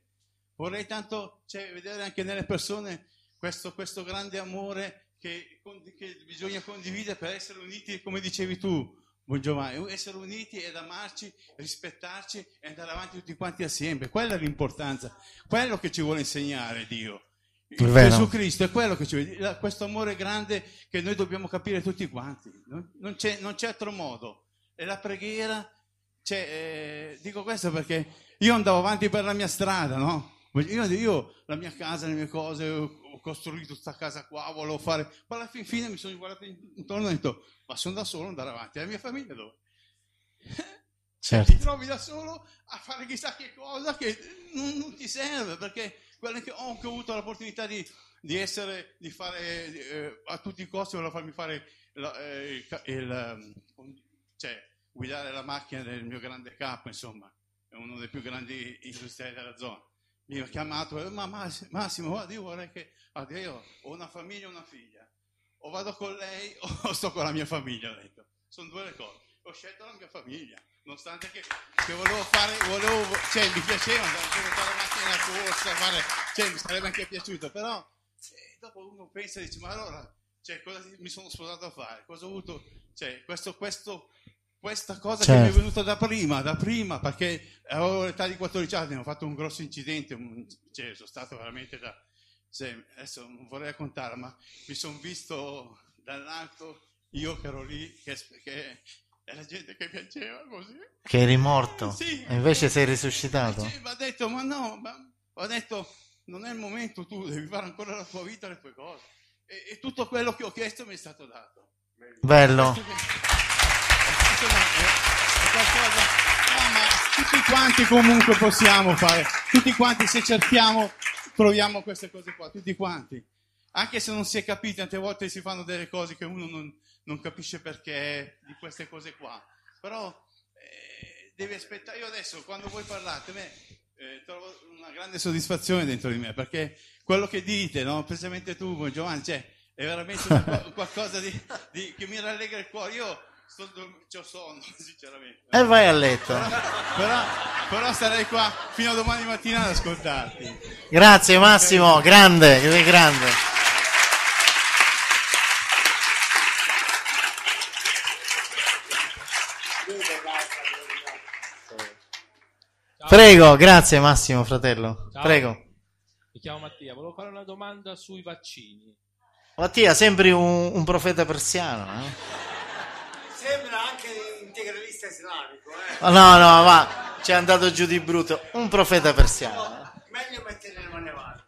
Vorrei tanto, cioè, vedere anche nelle persone questo, questo grande amore, Che, che bisogna condividere per essere uniti, come dicevi tu, Bongiovanni, essere uniti ed amarci, rispettarci e andare avanti tutti quanti assieme. Quella è l'importanza, quello che ci vuole insegnare Dio. Gesù Cristo è quello che ci vuole, questo amore grande che noi dobbiamo capire tutti quanti. Non c'è, non c'è altro modo. E la preghiera, cioè, eh, dico questo perché io andavo avanti per la mia strada, no? Io, io la mia casa, le mie cose, ho costruito questa casa qua, volevo fare, ma alla fin fine mi sono guardato intorno e ho detto, ma sono da solo, andare avanti, la mia famiglia dove? Certo. Ti trovi da solo a fare chissà che cosa che non, non ti serve, perché quelle che ho, che ho avuto l'opportunità di, di essere, di fare eh, a tutti i costi, volevo farmi fare la, eh, il, il, cioè, guidare la macchina del mio grande capo, insomma, è uno dei più grandi industriali della zona. Mi ha chiamato, ma Massimo, guarda, io vorrei che, guarda, io ho una famiglia e una figlia, o vado con lei o sto con la mia famiglia, ho detto. Sono due le cose, ho scelto la mia famiglia, nonostante che, che volevo fare, volevo, cioè mi piaceva andare a fare la macchina corsa, fare, cioè mi sarebbe anche piaciuto, però eh, dopo uno pensa e dice, ma allora, cioè, cosa mi sono sposato a fare, cosa ho avuto, cioè questo, questo... Questa cosa, certo, che mi è venuta da prima, da prima, perché avevo l'età di quattordici anni, ho fatto un grosso incidente, un, cioè, sono stato veramente da... Cioè, adesso non vorrei raccontare, ma mi sono visto dall'alto, io che ero lì, che, che era gente che piaceva così. Che eri morto, eh, sì, e invece sei risuscitato. Sì, mi ha detto, ma no, ma, ho detto, non è il momento, tu devi fare ancora la tua vita, le tue cose. E, e tutto quello che ho chiesto mi è stato dato. Bello. È qualcosa, no, ma tutti quanti comunque possiamo fare, tutti quanti se cerchiamo troviamo queste cose qua, tutti quanti, anche se non si è capito, tante volte si fanno delle cose che uno non, non capisce perché di queste cose qua, però eh, devi aspettare. Io adesso quando voi parlate, beh, eh, trovo una grande soddisfazione dentro di me, perché quello che dite, no? Precisamente tu, Bongiovanni, cioè, è veramente una, qualcosa di, di, che mi rallegra il cuore. Io sto, c'ho sonno, sinceramente. E vai a letto. Però, però, però sarei qua fino a domani mattina ad ascoltarti. Grazie Massimo, okay. grande, grande. Prego, grazie Massimo, fratello. Ciao. Prego. Mi chiamo Mattia, volevo fare una domanda sui vaccini. Mattia, sembri un, un profeta persiano. Eh? Sembra anche integralista islamico. Eh? Oh, no, no, ma ci è andato giù di brutto. Un profeta persiano. No, meglio mettere le mani avanti.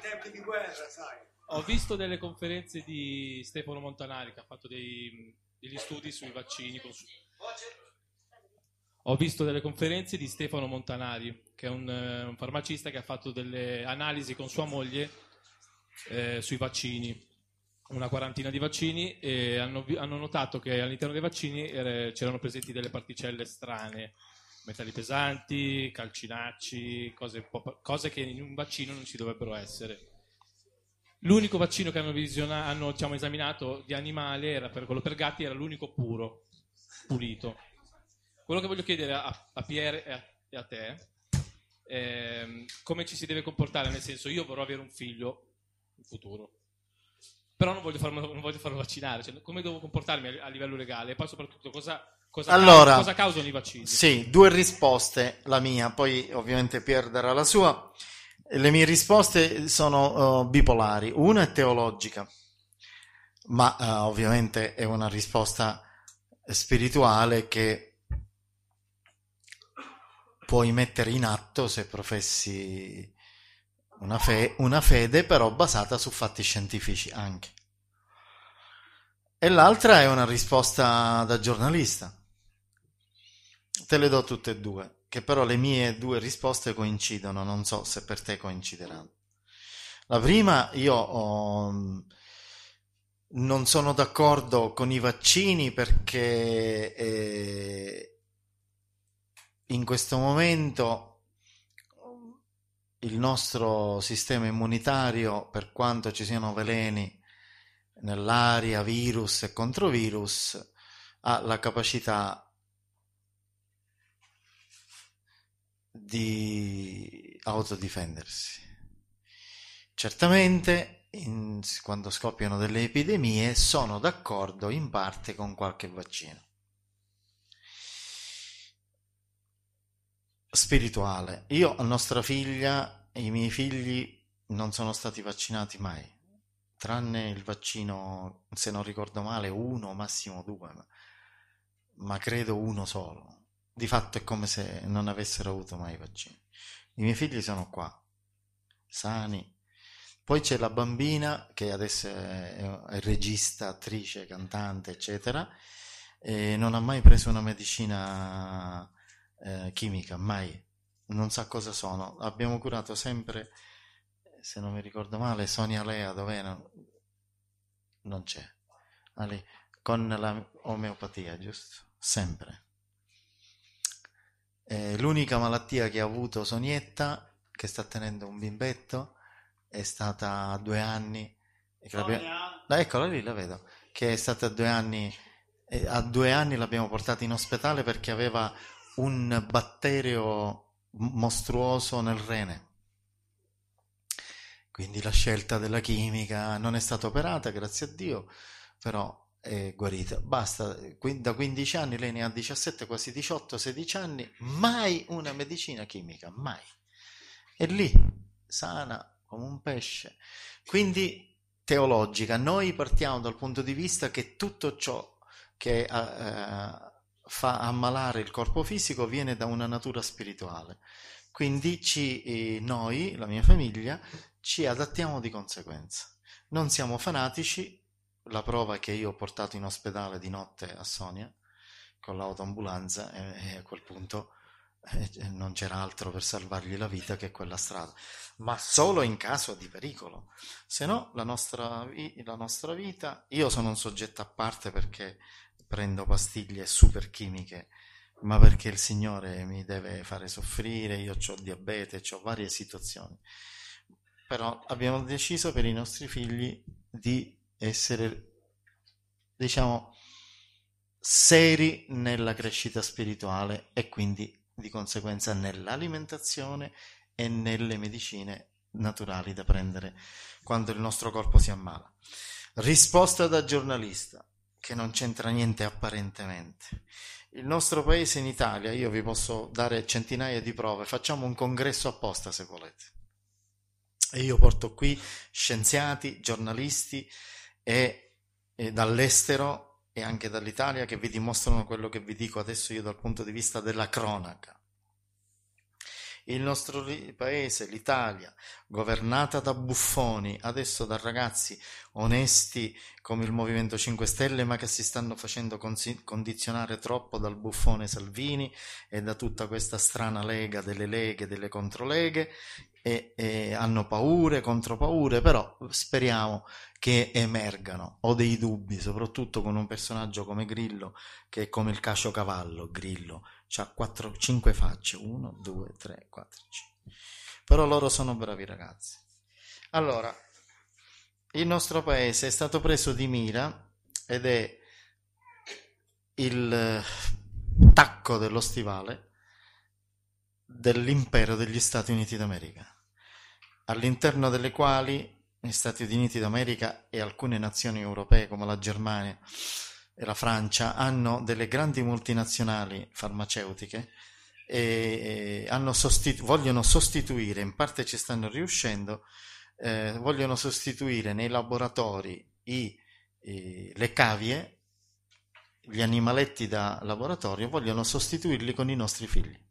Tempi di guerra, sai. Ho visto delle conferenze di Stefano Montanari, che ha fatto dei, degli studi sui vaccini. Con su... Ho visto delle conferenze di Stefano Montanari, che è un, eh, un farmacista che ha fatto delle analisi con sua moglie eh, sui vaccini, una quarantina di vaccini, e hanno, hanno notato che all'interno dei vaccini era, c'erano presenti delle particelle strane, metalli pesanti, calcinacci, cose, cose che in un vaccino non ci dovrebbero essere. L'unico vaccino che hanno, visiona, hanno diciamo, esaminato di animale, era per quello per gatti, era l'unico puro, pulito. Quello che voglio chiedere a, a Pier e a, e a te è eh, come ci si deve comportare, nel senso, io vorrò avere un figlio in futuro, però non voglio farlo, non voglio farlo vaccinare, cioè, come devo comportarmi a, a livello legale, e poi soprattutto cosa, cosa, allora, cosa causano i vaccini? Sì, due risposte, la mia, poi ovviamente Pier darà la sua. Le mie risposte sono uh, bipolari, una è teologica, ma uh, ovviamente è una risposta spirituale che puoi mettere in atto se professi una, fe- una fede, però basata su fatti scientifici anche. E l'altra è una risposta da giornalista. Te le do tutte e due, che però le mie due risposte coincidono, non so se per te coincideranno. La prima, io oh, non sono d'accordo con i vaccini perché... Eh, in questo momento il nostro sistema immunitario, per quanto ci siano veleni nell'aria, virus e controvirus, ha la capacità di autodifendersi. Certamente, in, quando scoppiano delle epidemie, sono d'accordo in parte con qualche vaccino. Spirituale. Io, nostra figlia, e i miei figli non sono stati vaccinati mai, tranne il vaccino, se non ricordo male, uno, massimo due, ma, ma credo uno solo. Di fatto è come se non avessero avuto mai vaccini. I miei figli sono qua, sani. Poi c'è la bambina che adesso è, è regista, attrice, cantante, eccetera, e non ha mai preso una medicina... Eh, chimica, mai, non sa cosa sono. Abbiamo curato sempre, se non mi ricordo male, Sonia Lea, dov'è? Non, non c'è, Ale, con la omeopatia, giusto? Sempre. Eh, l'unica malattia che ha avuto Sonietta, che sta tenendo un bimbetto, è stata a due anni. Sonia. La, eccola lì, la vedo. Che è stata a due anni. Eh, a due anni l'abbiamo portata in ospedale perché aveva un batterio mostruoso nel rene, quindi la scelta della chimica non è stata operata, grazie a Dio, però è guarita. Basta, da quindici anni, lei ne ha diciassette, quasi diciotto, sedici anni, mai una medicina chimica, mai. È lì, sana come un pesce. Quindi teologica, noi partiamo dal punto di vista che tutto ciò che eh, fa ammalare il corpo fisico viene da una natura spirituale, quindi ci, noi, la mia famiglia, ci adattiamo di conseguenza, non siamo fanatici. La prova è che io ho portato in ospedale di notte a Sonia con l'autoambulanza e, e a quel punto eh, non c'era altro per salvargli la vita che quella strada, ma solo in caso di pericolo, se no la nostra, la nostra vita, io sono un soggetto a parte perché prendo pastiglie super chimiche ma perché il Signore mi deve fare soffrire, io ho diabete, ho varie situazioni. Però abbiamo deciso per i nostri figli di essere, diciamo, seri nella crescita spirituale e quindi di conseguenza nell'alimentazione e nelle medicine naturali da prendere quando il nostro corpo si ammala. Risposta da giornalista, che non c'entra niente apparentemente. Il nostro paese in Italia, io vi posso dare centinaia di prove, facciamo un congresso apposta se volete. E io porto qui scienziati, giornalisti e, e dall'estero e anche dall'Italia che vi dimostrano quello che vi dico adesso io dal punto di vista della cronaca. Il nostro paese, l'Italia, governata da buffoni, adesso da ragazzi onesti come il Movimento cinque Stelle, ma che si stanno facendo consi- condizionare troppo dal buffone Salvini e da tutta questa strana lega delle leghe, delle controleghe, e, e hanno paure, contropaure, però speriamo che emergano. Ho dei dubbi, soprattutto con un personaggio come Grillo, che è come il caciocavallo, Grillo. C'ha quattro cinque facce, uno, due, tre, quattro, cinque. Però loro sono bravi ragazzi. Allora, il nostro paese è stato preso di mira ed è il tacco dello stivale dell'impero degli Stati Uniti d'America, all'interno delle quali gli Stati Uniti d'America e alcune nazioni europee come la Germania e la Francia hanno delle grandi multinazionali farmaceutiche e hanno sostitu- vogliono sostituire, in parte ci stanno riuscendo, eh, vogliono sostituire nei laboratori i, i, le cavie, gli animaletti da laboratorio, vogliono sostituirli con i nostri figli.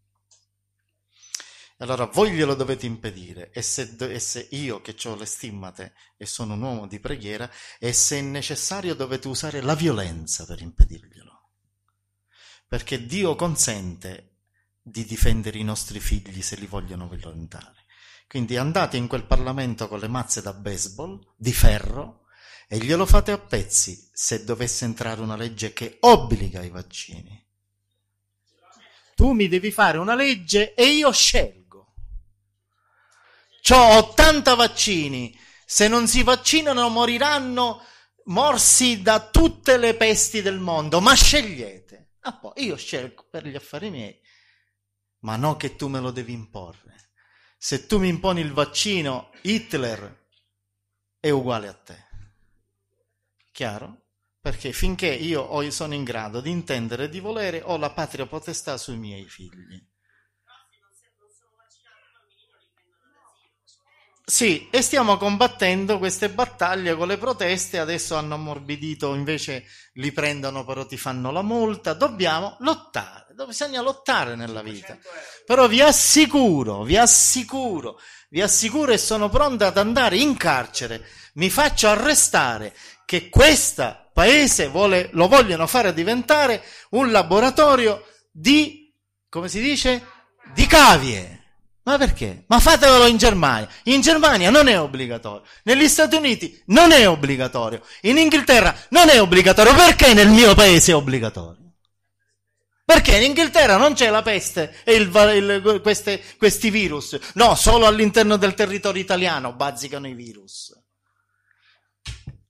Allora voi glielo dovete impedire, e se, do- e se io che ho le stimmate e sono un uomo di preghiera, e se è necessario dovete usare la violenza per impedirglielo, perché Dio consente di difendere i nostri figli se li vogliono violentare. Quindi andate in quel Parlamento con le mazze da baseball di ferro e glielo fate a pezzi se dovesse entrare una legge che obbliga i vaccini. Tu mi devi fare una legge e io scelgo. C'ho ottanta vaccini, se non si vaccinano moriranno morsi da tutte le pesti del mondo, ma scegliete. Ah, poi io scelgo per gli affari miei, ma no che tu me lo devi imporre. Se tu mi imponi il vaccino, Hitler è uguale a te. Chiaro? Perché finché io sono in grado di intendere e di volere, ho la patria potestà sui miei figli. Sì, e stiamo combattendo queste battaglie con le proteste, adesso hanno ammorbidito, invece li prendono però ti fanno la multa, dobbiamo lottare, bisogna lottare nella vita. Però vi assicuro, vi assicuro, vi assicuro e sono pronto ad andare in carcere, mi faccio arrestare, che questo paese vuole, lo vogliono fare diventare un laboratorio di, come si dice, di cavie. Ma perché? Ma fatevelo in Germania. In Germania non è obbligatorio. Negli Stati Uniti non è obbligatorio. In Inghilterra non è obbligatorio. Perché nel mio paese è obbligatorio? Perché in Inghilterra non c'è la peste e il, il, queste, questi virus. No, solo all'interno del territorio italiano bazzicano i virus.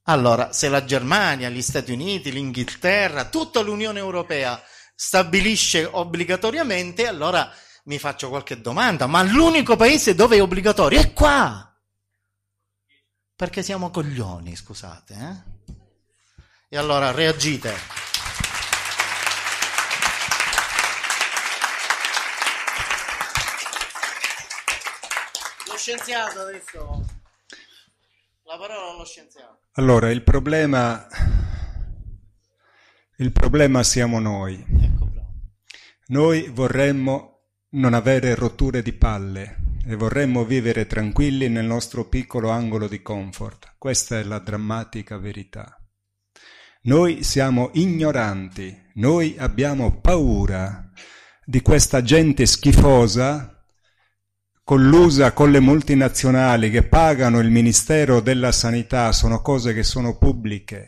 Allora, se la Germania, gli Stati Uniti, l'Inghilterra, tutta l'Unione Europea stabilisce obbligatoriamente, allora mi faccio qualche domanda, ma l'unico paese dove è obbligatorio è qua. Perché siamo coglioni, scusate. Eh? E allora reagite. Lo scienziato adesso. La parola allo scienziato. Allora, il problema il problema siamo noi. Ecco, bravo. Noi vorremmo non avere rotture di palle e vorremmo vivere tranquilli nel nostro piccolo angolo di comfort. Questa è la drammatica verità. Noi siamo ignoranti, noi abbiamo paura di questa gente schifosa collusa con le multinazionali che pagano il Ministero della Sanità, sono cose che sono pubbliche.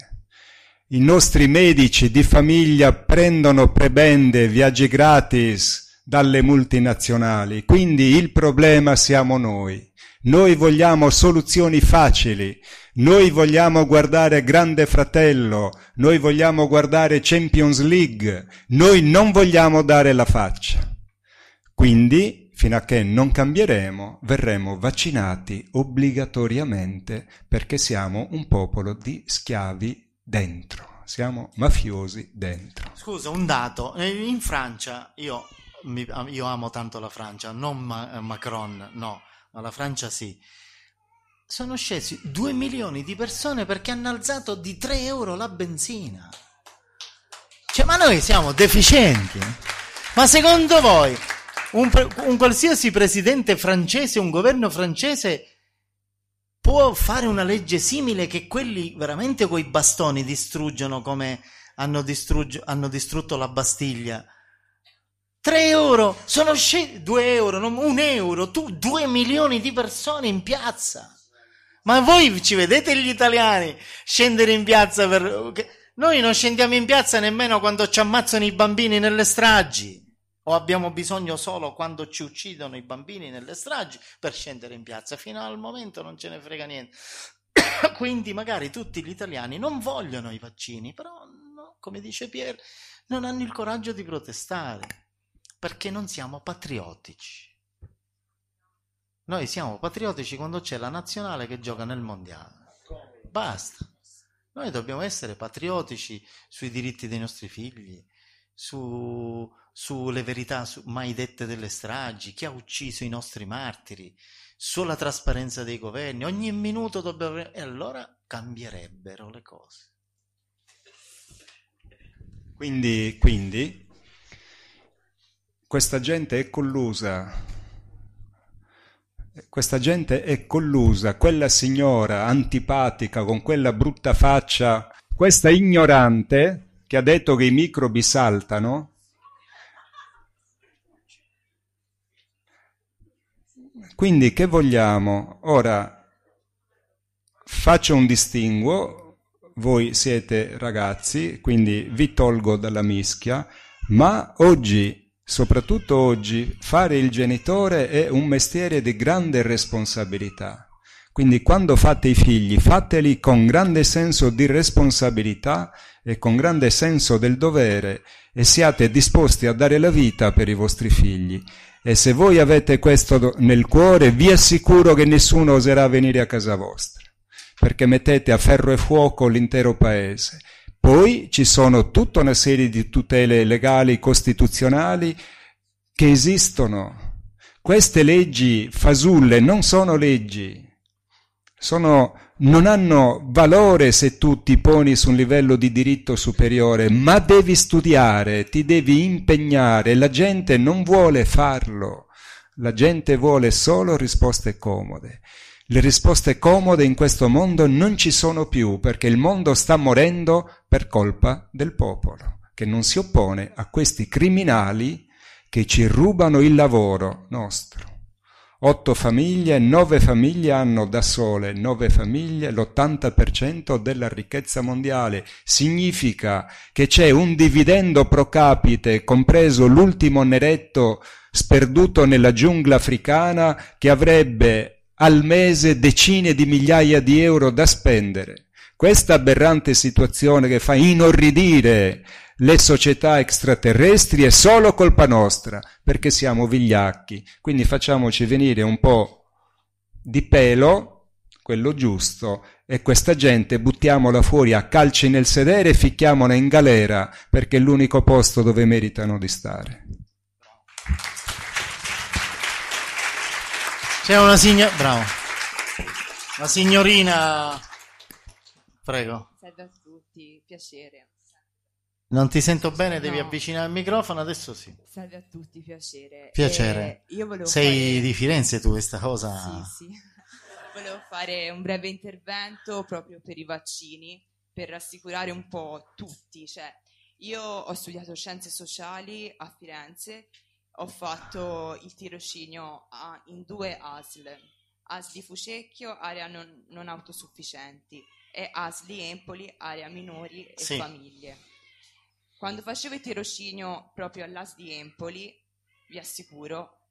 I nostri medici di famiglia prendono prebende, viaggi gratis dalle multinazionali, quindi il problema siamo noi. Noi vogliamo soluzioni facili, noi vogliamo guardare Grande Fratello, noi vogliamo guardare Champions League, noi non vogliamo dare la faccia. Quindi, fino a che non cambieremo, verremo vaccinati obbligatoriamente perché siamo un popolo di schiavi dentro, siamo mafiosi dentro. Scusa, un dato, in Francia, io, io amo tanto la Francia, non Ma- Macron, no, ma la Francia sì, sono scesi due milioni di persone perché hanno alzato di tre euro la benzina. Cioè, ma noi siamo deficienti? Ma secondo voi un, pre- un qualsiasi presidente francese, un governo francese può fare una legge simile, che quelli veramente coi bastoni distruggono come hanno, distrugg- hanno distrutto la Bastiglia? Tre euro, sono scesi due euro, non un euro, tu due milioni di persone in piazza. Ma voi ci vedete gli italiani scendere in piazza per... Noi non scendiamo in piazza nemmeno quando ci ammazzano i bambini nelle stragi, o abbiamo bisogno solo quando ci uccidono i bambini nelle stragi per scendere in piazza. Fino al momento non ce ne frega niente. Quindi magari tutti gli italiani non vogliono i vaccini, però no, come dice Pier, non hanno il coraggio di protestare perché non siamo patriottici. Noi siamo patriottici quando c'è la nazionale che gioca nel mondiale, basta. Noi dobbiamo essere patriottici sui diritti dei nostri figli, su sulle verità mai dette delle stragi, chi ha ucciso i nostri martiri, sulla trasparenza dei governi. Ogni minuto dobbiamo... E allora cambierebbero le cose. Quindi, quindi questa gente è collusa, questa gente è collusa, quella signora antipatica con quella brutta faccia, questa ignorante che ha detto che i microbi saltano, quindi che vogliamo? Ora faccio un distinguo. Voi siete ragazzi, quindi vi tolgo dalla mischia, ma oggi, soprattutto oggi, fare il genitore è un mestiere di grande responsabilità. Quindi quando fate i figli, fateli con grande senso di responsabilità e con grande senso del dovere, e siate disposti a dare la vita per i vostri figli. E se voi avete questo nel cuore, vi assicuro che nessuno oserà venire a casa vostra, perché mettete a ferro e fuoco l'intero paese. Poi ci sono tutta una serie di tutele legali, costituzionali, che esistono. Queste leggi fasulle non sono leggi, sono, non hanno valore se tu ti poni su un livello di diritto superiore, ma devi studiare, ti devi impegnare. La gente non vuole farlo, la gente vuole solo risposte comode. Le risposte comode in questo mondo non ci sono più, perché il mondo sta morendo per colpa del popolo, che non si oppone a questi criminali che ci rubano il lavoro nostro. Otto famiglie, nove famiglie hanno da sole, nove famiglie, l'ottanta per cento della ricchezza mondiale. Significa che c'è un dividendo pro capite, compreso l'ultimo neretto sperduto nella giungla africana, che avrebbe al mese decine di migliaia di euro da spendere. Questa aberrante situazione che fa inorridire le società extraterrestri è solo colpa nostra, perché siamo vigliacchi. Quindi facciamoci venire un po' di pelo, quello giusto, e questa gente buttiamola fuori a calci nel sedere e ficchiamola in galera, perché è l'unico posto dove meritano di stare. C'è una signora, bravo, una signorina, prego. Salve a tutti, piacere. Non ti sento bene, devi no. avvicinare il microfono, adesso sì. Salve a tutti, piacere. Piacere. Eh, io Sei fare... di Firenze tu, questa cosa? Sì, sì. Volevo fare un breve intervento proprio per i vaccini, per rassicurare un po' tutti. Cioè, io ho studiato scienze sociali a Firenze. Ho fatto il tirocinio a, in due A S L, A S di Fucecchio, area non, non autosufficienti, e A S di Empoli, area minori e sì. famiglie. Quando facevo il tirocinio proprio all'A S di Empoli, vi assicuro,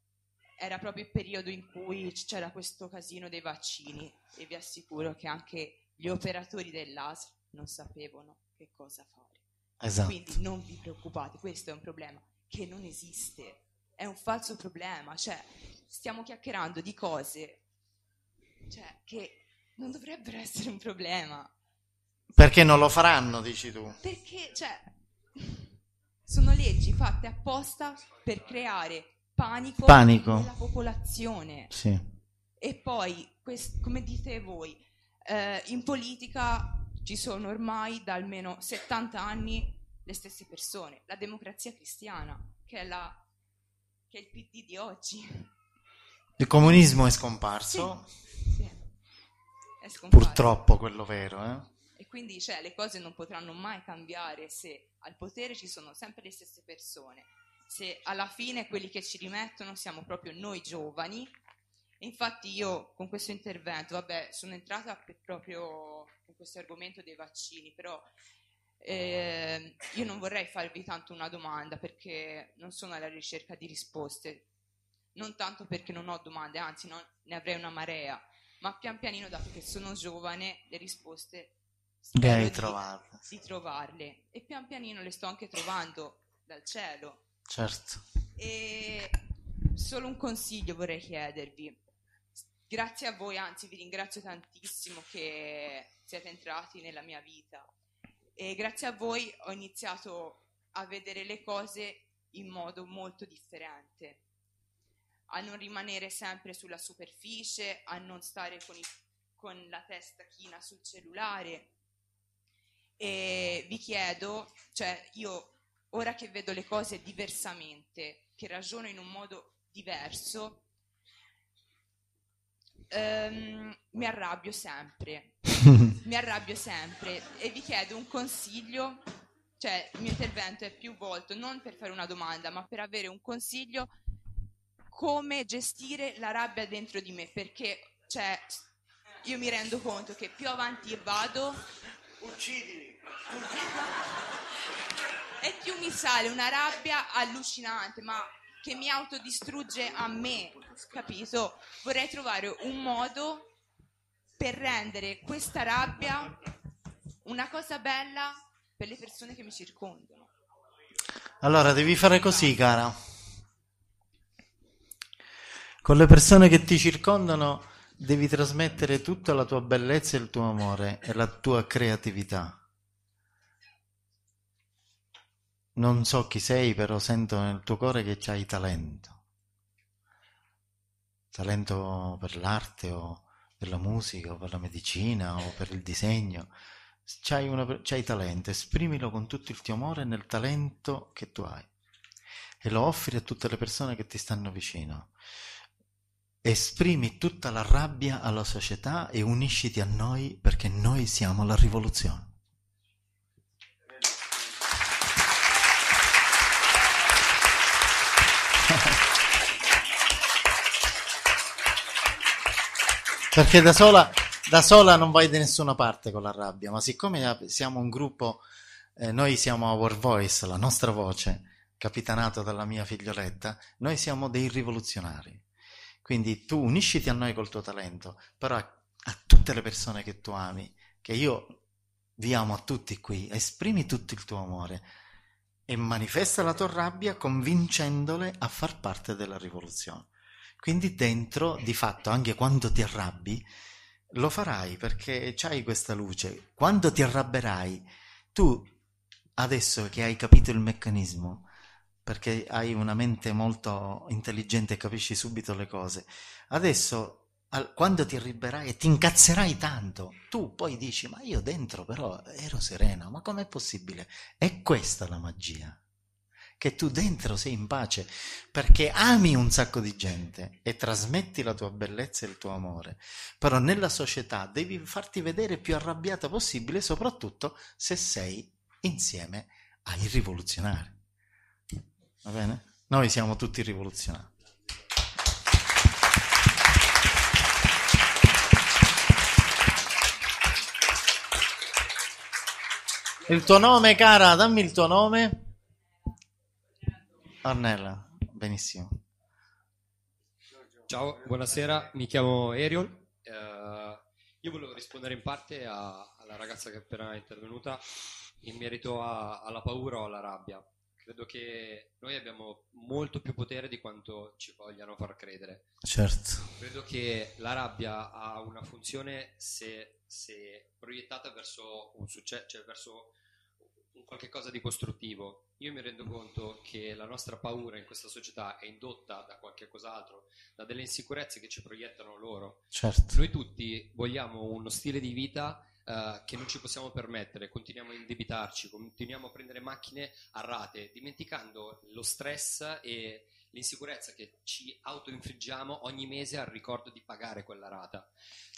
era proprio il periodo in cui c'era questo casino dei vaccini, e vi assicuro che anche gli operatori dell'A S non sapevano che cosa fare. Esatto. Quindi non vi preoccupate, questo è un problema che non esiste, è un falso problema, cioè stiamo chiacchierando di cose, cioè, che non dovrebbero essere un problema. Perché non lo faranno, dici tu? Perché, cioè, sono leggi fatte apposta per creare panico, panico. nella popolazione. Sì. E poi, quest- come dite voi, eh, in politica ci sono ormai da almeno settanta anni le stesse persone. La Democrazia Cristiana, che è, la, che è il P D di oggi. Il comunismo è scomparso. Sì. Sì. È scomparso. Purtroppo, quello vero. Eh? E quindi, cioè, le cose non potranno mai cambiare se al potere ci sono sempre le stesse persone. Se alla fine quelli che ci rimettono siamo proprio noi giovani. Infatti io con questo intervento, vabbè, sono entrata per proprio in questo argomento dei vaccini, però eh, io non vorrei farvi tanto una domanda, perché non sono alla ricerca di risposte, non tanto perché non ho domande, anzi non, ne avrei una marea, ma pian pianino, dato che sono giovane, le risposte spero di, di trovarle, e pian pianino le sto anche trovando dal cielo. Certo. E solo un consiglio vorrei chiedervi. Grazie a voi, anzi vi ringrazio tantissimo che siete entrati nella mia vita, e grazie a voi ho iniziato a vedere le cose in modo molto differente, a non rimanere sempre sulla superficie, a non stare con, i, con la testa china sul cellulare. E vi chiedo, cioè io ora che vedo le cose diversamente, che ragiono in un modo diverso, ehm, mi arrabbio sempre, mi arrabbio sempre e vi chiedo un consiglio, cioè il mio intervento è più volto, non per fare una domanda, ma per avere un consiglio come gestire la rabbia dentro di me, perché cioè, io mi rendo conto che più avanti vado... Uccidimi! E più mi sale una rabbia allucinante, ma che mi autodistrugge a me, capito? Vorrei trovare un modo per rendere questa rabbia una cosa bella per le persone che mi circondano. Allora, devi fare così, cara. Con le persone che ti circondano devi trasmettere tutta la tua bellezza e il tuo amore e la tua creatività. Non so chi sei, però sento nel tuo cuore che c'hai talento. Talento per l'arte, o per la musica, o per la medicina, o per il disegno. C'hai, una, c'hai talento, esprimilo con tutto il tuo amore nel talento che tu hai. E lo offri a tutte le persone che ti stanno vicino. Esprimi tutta la rabbia alla società e unisciti a noi, perché noi siamo la rivoluzione. Perché da sola, da sola non vai da nessuna parte con la rabbia, ma siccome siamo un gruppo, eh, noi siamo Our Voice, la nostra voce, capitanato dalla mia figlioletta, noi siamo dei rivoluzionari. Quindi tu unisciti a noi col tuo talento, però a, a tutte le persone che tu ami, che io vi amo a tutti qui, esprimi tutto il tuo amore e manifesta la tua rabbia convincendole a far parte della rivoluzione. Quindi dentro, di fatto, anche quando ti arrabbi, lo farai, perché c'hai questa luce. Quando ti arrabberai, tu, adesso che hai capito il meccanismo, perché hai una mente molto intelligente e capisci subito le cose, adesso, al, quando ti arrabberai e ti incazzerai tanto, tu poi dici, ma io dentro però ero serena, ma com'è possibile? È questa la magia. Che tu dentro sei in pace, perché ami un sacco di gente e trasmetti la tua bellezza e il tuo amore, però nella società devi farti vedere più arrabbiata possibile, soprattutto se sei insieme ai rivoluzionari. Va bene? Noi siamo tutti rivoluzionari. Il tuo nome, cara, dammi il tuo nome. Ornella, benissimo. Ciao, buonasera, mi chiamo Erion. Uh, io volevo rispondere in parte a, alla ragazza che è appena intervenuta in merito a, alla paura o alla rabbia. Credo che noi abbiamo molto più potere di quanto ci vogliano far credere. Certo. Credo che la rabbia ha una funzione se, se proiettata verso un successo, cioè verso un qualche cosa di costruttivo. Io mi rendo conto che la nostra paura in questa società è indotta da qualche cos'altro, da delle insicurezze che ci proiettano loro. Certo. Noi tutti vogliamo uno stile di vita Uh, che non ci possiamo permettere, continuiamo a indebitarci, continuiamo a prendere macchine a rate, dimenticando lo stress e l'insicurezza che ci autoinfliggiamo ogni mese al ricordo di pagare quella rata.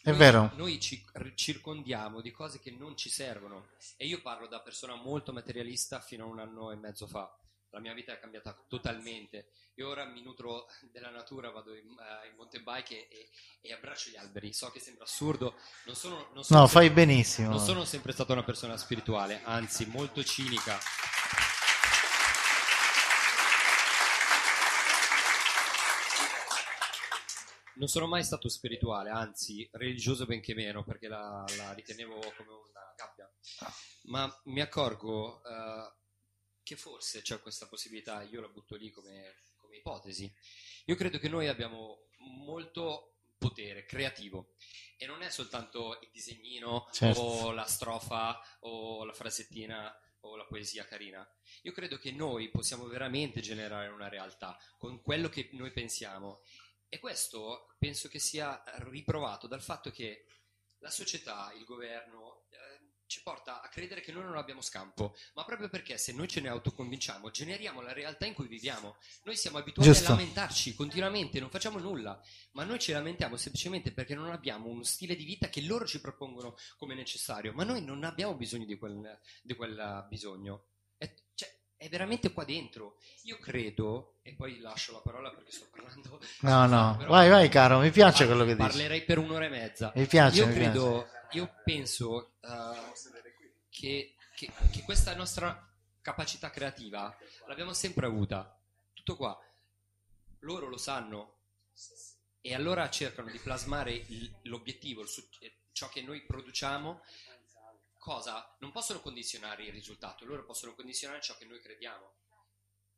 Noi, è vero. Noi ci circondiamo di cose che non ci servono, e io parlo da persona molto materialista fino a un anno e mezzo fa. La mia vita è cambiata totalmente. Io ora mi nutro della natura, vado in, uh, in mountain bike e, e, e abbraccio gli alberi. So che sembra assurdo. Non sono, non sono no, sempre, fai benissimo. Non sono sempre stata una persona spirituale, anzi molto cinica. Non sono mai stato spirituale, anzi religioso benché meno, perché la, la ritenevo come una gabbia. Ma mi accorgo... Uh, che forse c'è questa possibilità, io la butto lì come, come ipotesi. Io credo che noi abbiamo molto potere creativo, e non è soltanto il disegnino, certo, o la strofa o la frasettina o la poesia carina. Io credo che noi possiamo veramente generare una realtà con quello che noi pensiamo, e questo penso che sia riprovato dal fatto che la società, il governo... Eh, ci porta a credere che noi non abbiamo scampo, ma proprio perché se noi ce ne autoconvinciamo generiamo la realtà in cui viviamo. Noi siamo abituati, giusto, a lamentarci continuamente, non facciamo nulla, ma noi ci lamentiamo semplicemente perché non abbiamo uno stile di vita che loro ci propongono come necessario, ma noi non abbiamo bisogno di quel, di quel bisogno. È, cioè, è veramente qua dentro. Io credo, e poi lascio la parola perché sto parlando... No, no, però, vai, vai caro, mi piace, ah, quello che dici. Parlerei per un'ora e mezza. Mi piace, io mi credo... Piace. Io penso uh, che, che, che questa nostra capacità creativa l'abbiamo sempre avuta, tutto qua, loro lo sanno, e allora cercano di plasmare l'obiettivo, ciò che noi produciamo, cosa? Non possono condizionare il risultato, loro possono condizionare ciò che noi crediamo.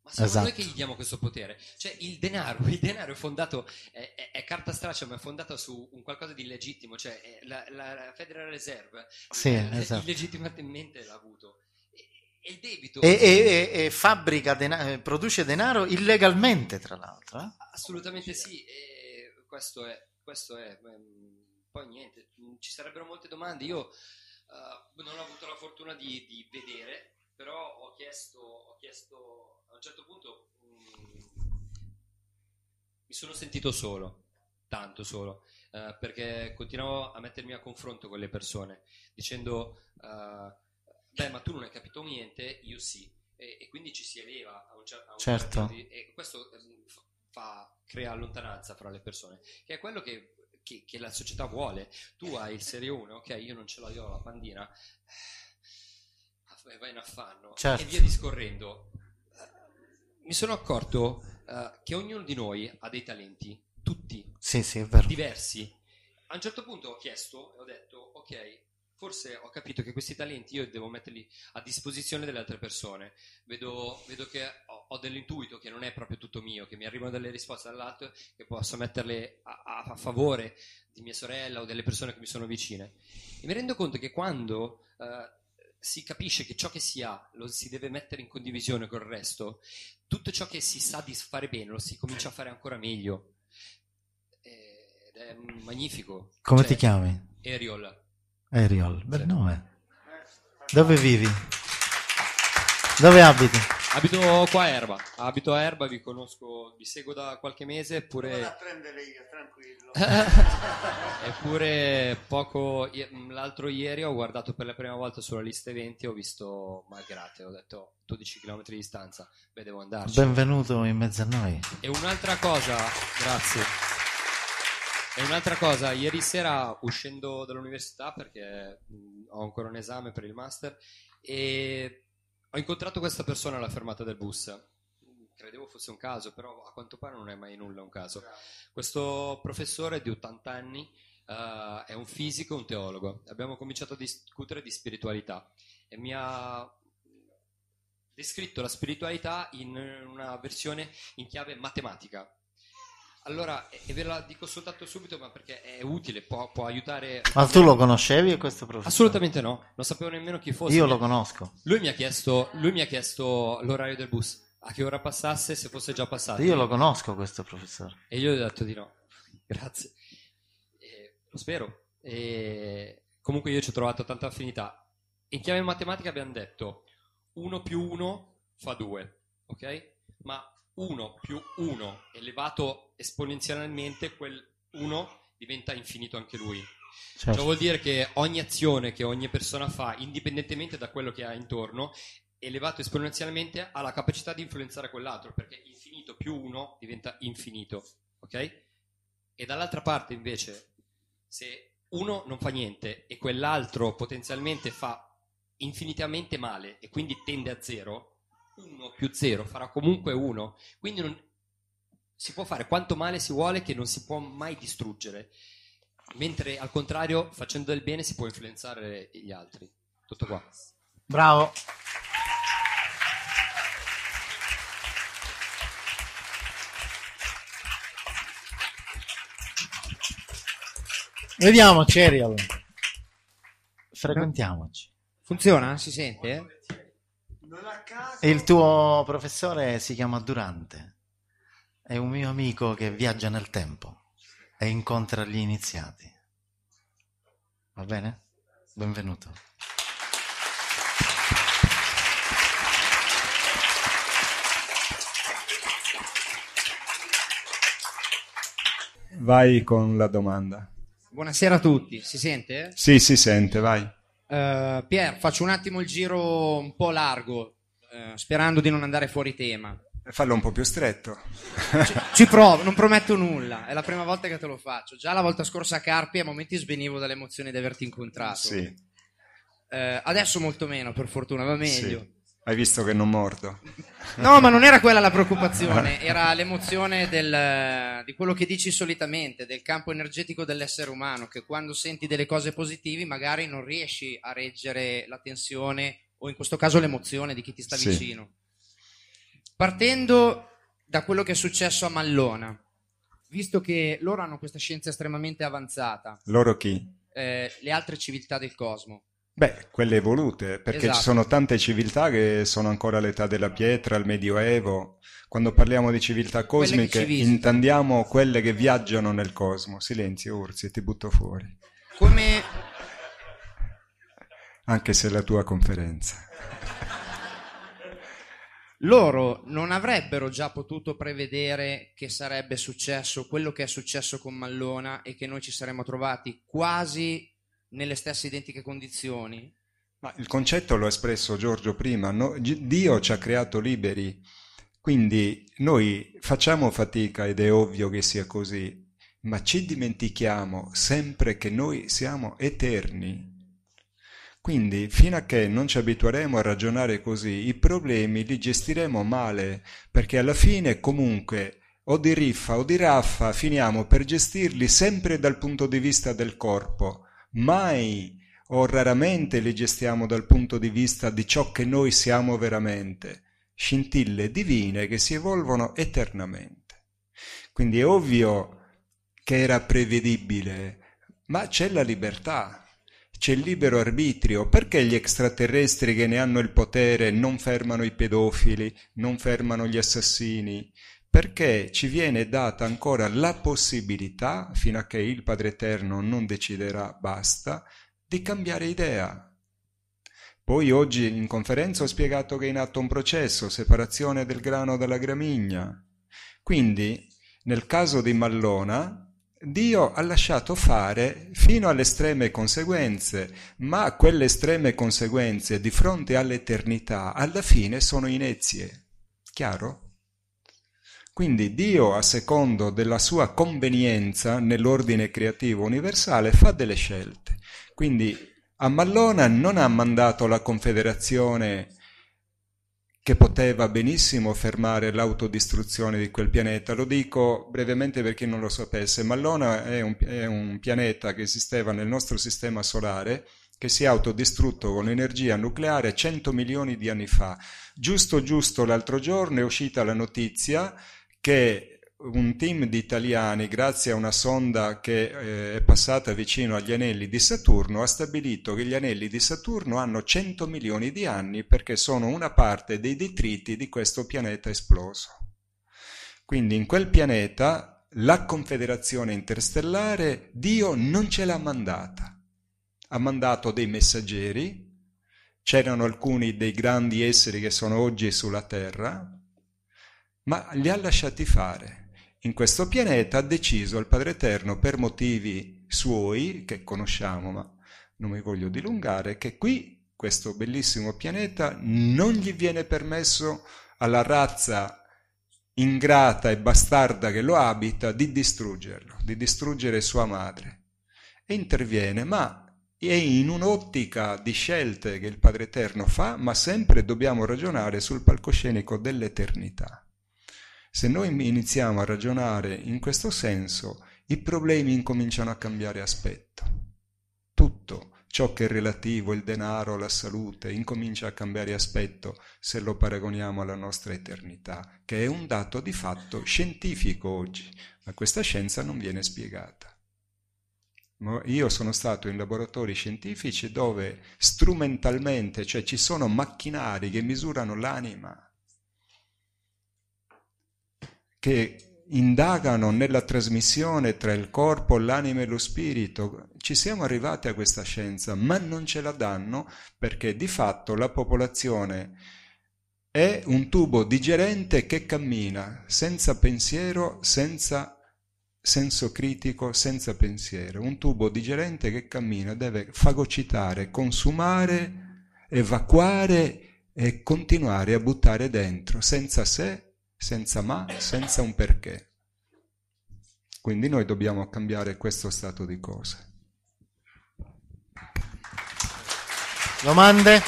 Ma siamo, esatto, noi che gli diamo questo potere. Cioè il denaro, il denaro è fondato, è, è, è carta straccia, ma è fondato su un qualcosa di illegittimo. Cioè la, la Federal Reserve, sì, è, esatto, illegittimamente l'ha avuto. E il debito... E, e, e, e fabbrica, denaro, produce denaro illegalmente, tra l'altro. Eh? Assolutamente sì, e questo è, questo è. Poi niente, ci sarebbero molte domande. Io uh, non ho avuto la fortuna di, di vedere, però ho chiesto... Ho chiesto a un certo punto mh, mi sono sentito solo, tanto solo, eh, perché continuavo a mettermi a confronto con le persone, dicendo eh, beh, ma tu non hai capito niente, io sì, e, e quindi ci si eleva a un, cer- a un certo punto, e questo fa, crea lontananza fra le persone, che è quello che, che, che la società vuole. Tu hai il serie uno, ok, io non ce l'ho, io ho la pandina, eh, vai in affanno, certo, e via discorrendo. Mi sono accorto uh, che ognuno di noi ha dei talenti, tutti, sì, sì, è vero, diversi. A un certo punto ho chiesto e ho detto, ok, forse ho capito che questi talenti io devo metterli a disposizione delle altre persone. Vedo, vedo che ho, ho dell'intuito che non è proprio tutto mio, che mi arrivano delle risposte dall'alto, che posso metterle a, a, a favore di mia sorella o delle persone che mi sono vicine. E mi rendo conto che quando... Uh, si capisce che ciò che si ha lo si deve mettere in condivisione col resto, tutto ciò che si sa di fare bene lo si comincia a fare ancora meglio, ed è magnifico. Come cioè, ti chiami? Ariol. Ariol, bel nome. Dove vivi? Dove abiti? Abito qua a Erba, abito a Erba, vi conosco, vi seguo da qualche mese, eppure... Vado a prendere io, tranquillo. Eppure poco, l'altro ieri ho guardato per la prima volta sulla lista eventi, ho visto Malgrate, ho detto dodici chilometri di distanza, beh, devo andarci. Benvenuto in mezzo a noi. E un'altra cosa, grazie, e un'altra cosa, ieri sera uscendo dall'università, perché ho ancora un esame per il master, e ho incontrato questa persona alla fermata del bus. Credevo fosse un caso, però a quanto pare non è mai nulla un caso. Questo professore di ottanta anni uh, è un fisico e un teologo. Abbiamo cominciato a discutere di spiritualità e mi ha descritto la spiritualità in una versione in chiave matematica. Allora, e ve la dico soltanto subito, ma perché è utile, può, può aiutare. Ma tu lo conoscevi questo professore? Assolutamente no, non sapevo nemmeno chi fosse. Io lo conosco. Lui mi ha chiesto, lui mi ha chiesto l'orario del bus, a che ora passasse, se fosse già passato. Io lo conosco questo professore. E io gli ho detto di no, grazie. E lo spero. E comunque io ci ho trovato tanta affinità. In chiave matematica abbiamo detto uno più uno fa due, ok? Ma uno più uno elevato esponenzialmente, quel uno diventa infinito anche lui. Certo. Ciò vuol dire che ogni azione che ogni persona fa, indipendentemente da quello che ha intorno, elevato esponenzialmente ha la capacità di influenzare quell'altro, perché infinito più uno diventa infinito, ok? E dall'altra parte invece, se uno non fa niente e quell'altro potenzialmente fa infinitamente male e quindi tende a zero, uno più zero farà comunque uno, quindi non, si può fare quanto male si vuole, che non si può mai distruggere, mentre al contrario, facendo del bene, si può influenzare gli altri. Tutto qua. Bravo. Vediamo Cerial, frequentiamoci. Funziona? Si sente? Eh? E il tuo professore si chiama Durante, è un mio amico che viaggia nel tempo e incontra gli iniziati. Va bene? Benvenuto. Vai con la domanda. Buonasera a tutti, si sente? Sì, si sente, vai. Uh, Pier, faccio un attimo il giro un po' largo, uh, sperando di non andare fuori tema. Fallo un po' più stretto. ci, ci provo, non prometto nulla, è la prima volta che te lo faccio. Già la volta scorsa a Carpi a momenti svenivo dall'emozione di averti incontrato. Sì. Uh, adesso molto meno, per fortuna, va meglio. Sì. Hai visto che non mordo. No, ma non era quella la preoccupazione, era l'emozione del, di quello che dici solitamente, del campo energetico dell'essere umano, che quando senti delle cose positive magari non riesci a reggere la tensione o in questo caso l'emozione di chi ti sta sì. vicino. Partendo da quello che è successo a Mallona, visto che loro hanno questa scienza estremamente avanzata. Loro chi? Eh, le altre civiltà del cosmo. Beh, quelle evolute, perché esatto. Ci sono tante civiltà che sono ancora all'età della pietra, al medioevo. Quando parliamo di civiltà cosmiche quelle ci intendiamo quelle che viaggiano nel cosmo. Silenzio Urzi, ti butto fuori. Come? Anche se è la tua conferenza. Loro non avrebbero già potuto prevedere che sarebbe successo quello che è successo con Mallona e che noi ci saremmo trovati quasi nelle stesse identiche condizioni? Ma il concetto l'ho espresso Giorgio prima, no? Dio ci ha creato liberi, quindi noi facciamo fatica ed è ovvio che sia così, ma ci dimentichiamo sempre che noi siamo eterni. Quindi fino a che non ci abitueremo a ragionare così, i problemi li gestiremo male, perché alla fine comunque o di riffa o di raffa finiamo per gestirli sempre dal punto di vista del corpo. Mai o raramente li gestiamo dal punto di vista di ciò che noi siamo veramente, scintille divine che si evolvono eternamente. Quindi è ovvio che era prevedibile, ma c'è la libertà, c'è il libero arbitrio. Perché gli extraterrestri che ne hanno il potere non fermano i pedofili, non fermano gli assassini? Perché ci viene data ancora la possibilità, fino a che il Padre Eterno non deciderà basta, di cambiare idea. Poi oggi in conferenza ho spiegato che è in atto un processo, separazione del grano dalla gramigna. Quindi, nel caso di Mallona, Dio ha lasciato fare fino alle estreme conseguenze, ma quelle estreme conseguenze di fronte all'eternità alla fine sono inezie. Chiaro? Quindi Dio, a secondo della sua convenienza nell'ordine creativo universale, fa delle scelte. Quindi a Mallona non ha mandato la Confederazione, che poteva benissimo fermare l'autodistruzione di quel pianeta. Lo dico brevemente per chi non lo sapesse. Mallona è un, è un pianeta che esisteva nel nostro sistema solare, che si è autodistrutto con energia nucleare cento milioni di anni fa. Giusto giusto l'altro giorno è uscita la notizia che un team di italiani, grazie a una sonda che eh, è passata vicino agli anelli di Saturno, ha stabilito che gli anelli di Saturno hanno cento milioni di anni perché sono una parte dei detriti di questo pianeta esploso. Quindi in quel pianeta la Confederazione Interstellare Dio non ce l'ha mandata. Ha mandato dei messaggeri, c'erano alcuni dei grandi esseri che sono oggi sulla Terra, ma li ha lasciati fare. In questo pianeta ha deciso il Padre Eterno, per motivi suoi, che conosciamo, ma non mi voglio dilungare, che qui, questo bellissimo pianeta, non gli viene permesso alla razza ingrata e bastarda che lo abita di distruggerlo, di distruggere sua madre. E interviene, ma è in un'ottica di scelte che il Padre Eterno fa, ma sempre dobbiamo ragionare sul palcoscenico dell'eternità. Se noi iniziamo a ragionare in questo senso, i problemi incominciano a cambiare aspetto. Tutto ciò che è relativo, il denaro, la salute, incomincia a cambiare aspetto se lo paragoniamo alla nostra eternità, che è un dato di fatto scientifico oggi, ma questa scienza non viene spiegata. Io sono stato in laboratori scientifici dove strumentalmente, cioè ci sono macchinari che misurano l'anima, che indagano nella trasmissione tra il corpo, l'anima e lo spirito. Ci siamo arrivati a questa scienza, ma non ce la danno perché di fatto la popolazione è un tubo digerente che cammina senza pensiero, senza senso critico, senza pensiero. Un tubo digerente che cammina, deve fagocitare, consumare, evacuare e continuare a buttare dentro, senza sé, senza ma, senza un perché. Quindi noi dobbiamo cambiare questo stato di cose. Domande?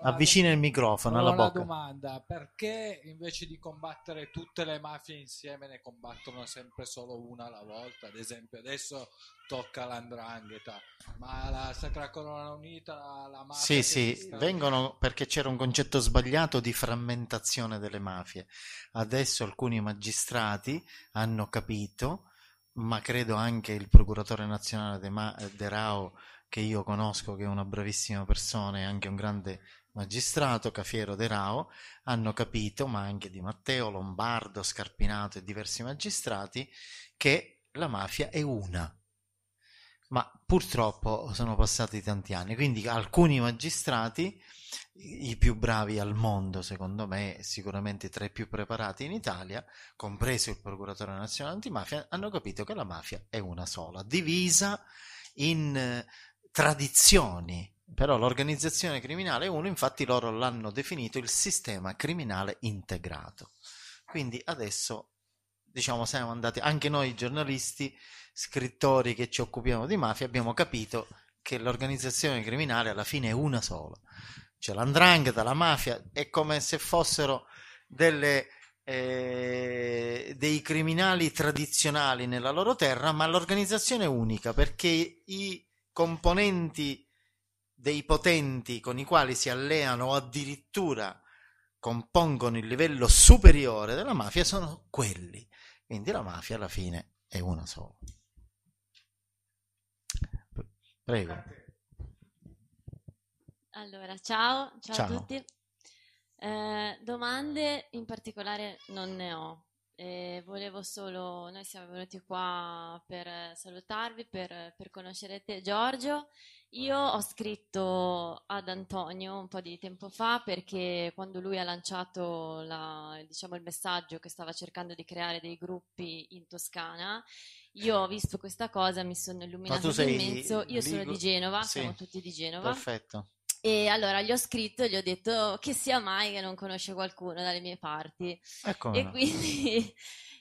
Avvicina il microfono alla bocca. Una domanda: perché invece di combattere tutte le mafie insieme ne combattono sempre solo una alla volta? Ad esempio adesso tocca l'andrangheta, ma la Sacra Corona Unita, la, la mafia... Sì, sì, sta... vengono perché c'era un concetto sbagliato di frammentazione delle mafie. Adesso alcuni magistrati hanno capito, ma credo anche il procuratore nazionale De, Ma- De Raho, che io conosco, che è una bravissima persona e anche un grande magistrato, Cafiero De Raho, hanno capito, ma anche Di Matteo, Lombardo, Scarpinato e diversi magistrati, che la mafia è una. Ma purtroppo sono passati tanti anni, quindi alcuni magistrati, i più bravi al mondo secondo me, sicuramente tra i più preparati in Italia, compreso il procuratore nazionale antimafia, hanno capito che la mafia è una sola, divisa in tradizioni. Però l'organizzazione criminale è uno, infatti loro l'hanno definito il sistema criminale integrato. Quindi adesso, diciamo, siamo andati, anche noi giornalisti, scrittori che ci occupiamo di mafia, abbiamo capito che l'organizzazione criminale alla fine è una sola. Cioè l'andrangheta, la mafia, è come se fossero delle... Eh, dei criminali tradizionali nella loro terra, ma l'organizzazione è unica perché i componenti dei potenti con i quali si alleano o addirittura compongono il livello superiore della mafia sono quelli. Quindi la mafia alla fine è una sola. Prego. Allora, ciao, ciao, ciao. A tutti. Eh, domande in particolare non ne ho, eh, volevo solo, noi siamo venuti qua per salutarvi, per, per conoscere te, Giorgio. Io ho scritto ad Antonio un po' di tempo fa perché quando lui ha lanciato la, diciamo, il messaggio che stava cercando di creare dei gruppi in Toscana, io ho visto questa cosa, mi sono illuminato di mezzo. Io sono di Genova, sì. Siamo tutti di Genova. Perfetto. E allora gli ho scritto e gli ho detto che sia mai che non conosce qualcuno dalle mie parti. Ecco, e no. Quindi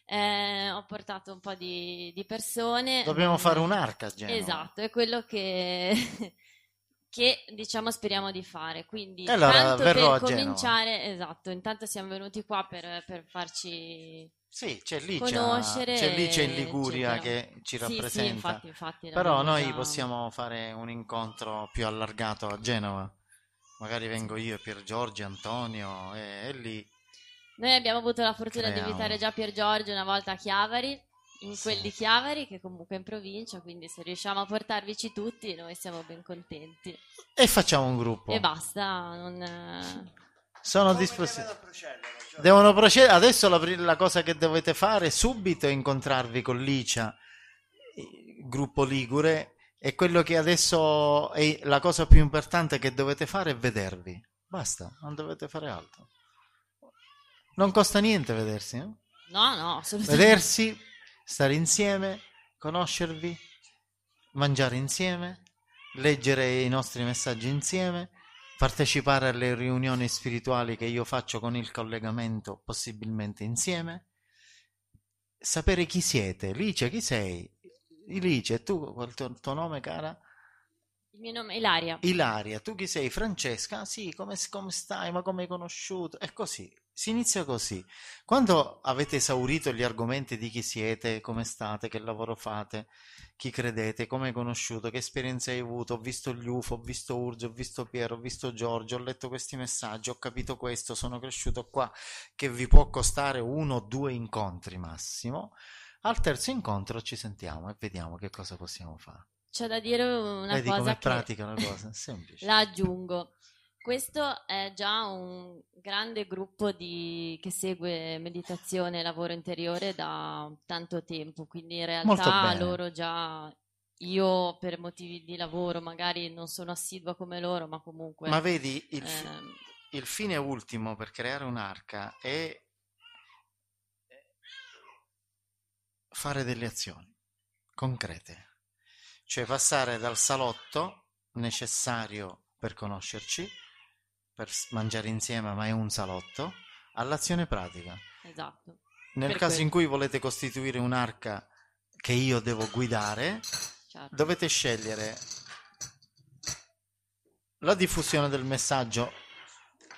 eh, ho portato un po' di, di persone. Dobbiamo fare un'arca a Genova. Esatto, è quello che... che diciamo speriamo di fare, quindi allora, tanto per cominciare, esatto, intanto siamo venuti qua per, per farci sì, c'è lì, conoscere c'è, c'è lì c'è in Liguria eccetera. Che ci rappresenta sì, sì, infatti, infatti, però noi cosa... possiamo fare un incontro più allargato a Genova, magari vengo io, Pier Giorgio, Antonio e, e lì noi abbiamo avuto la fortuna Creiamo. di invitare già Pier Giorgio una volta a Chiavari, in sì. quel di Chiavari, che comunque è in provincia, quindi se riusciamo a portarvici tutti noi siamo ben contenti e facciamo un gruppo e basta. Non... sono disponibili, devono procedere adesso. La, la cosa che dovete fare subito è incontrarvi con l'I C I A, gruppo Ligure, e quello che adesso è la cosa più importante che dovete fare è vedervi, basta, non dovete fare altro, non costa niente vedersi, eh? no no assolutamente. Vedersi, stare insieme, conoscervi, mangiare insieme, leggere i nostri messaggi insieme, partecipare alle riunioni spirituali che io faccio con il collegamento possibilmente insieme, sapere chi siete. Lice, chi sei? Lice, tu, qual è il tuo nome, cara? Il mio nome è Ilaria. Ilaria, tu chi sei? Francesca? Sì, come, come stai? Ma come hai conosciuto? È così. Si inizia così. Quando avete esaurito gli argomenti di chi siete, come state, che lavoro fate, chi credete, come hai conosciuto, che esperienze hai avuto, ho visto gli U F O, ho visto Urzi, ho visto Piero, ho visto Giorgio, ho letto questi messaggi, ho capito questo, sono cresciuto qua, che vi può costare uno o due incontri massimo, al terzo incontro ci sentiamo e vediamo che cosa possiamo fare. C'è da dire una Vedi cosa che... pratica una cosa, semplice. La aggiungo. Questo è già un grande gruppo di... che segue meditazione e lavoro interiore da tanto tempo, quindi in realtà loro già, io per motivi di lavoro magari non sono assidua come loro, ma comunque... Ma vedi, il, eh... fi- il fine ultimo per creare un'arca è fare delle azioni concrete, cioè passare dal salotto necessario per conoscerci, per mangiare insieme, ma è un salotto, all'azione pratica. Esatto. Nel per caso quello. in cui volete costituire un'arca che io devo guidare, certo. dovete scegliere la diffusione del messaggio,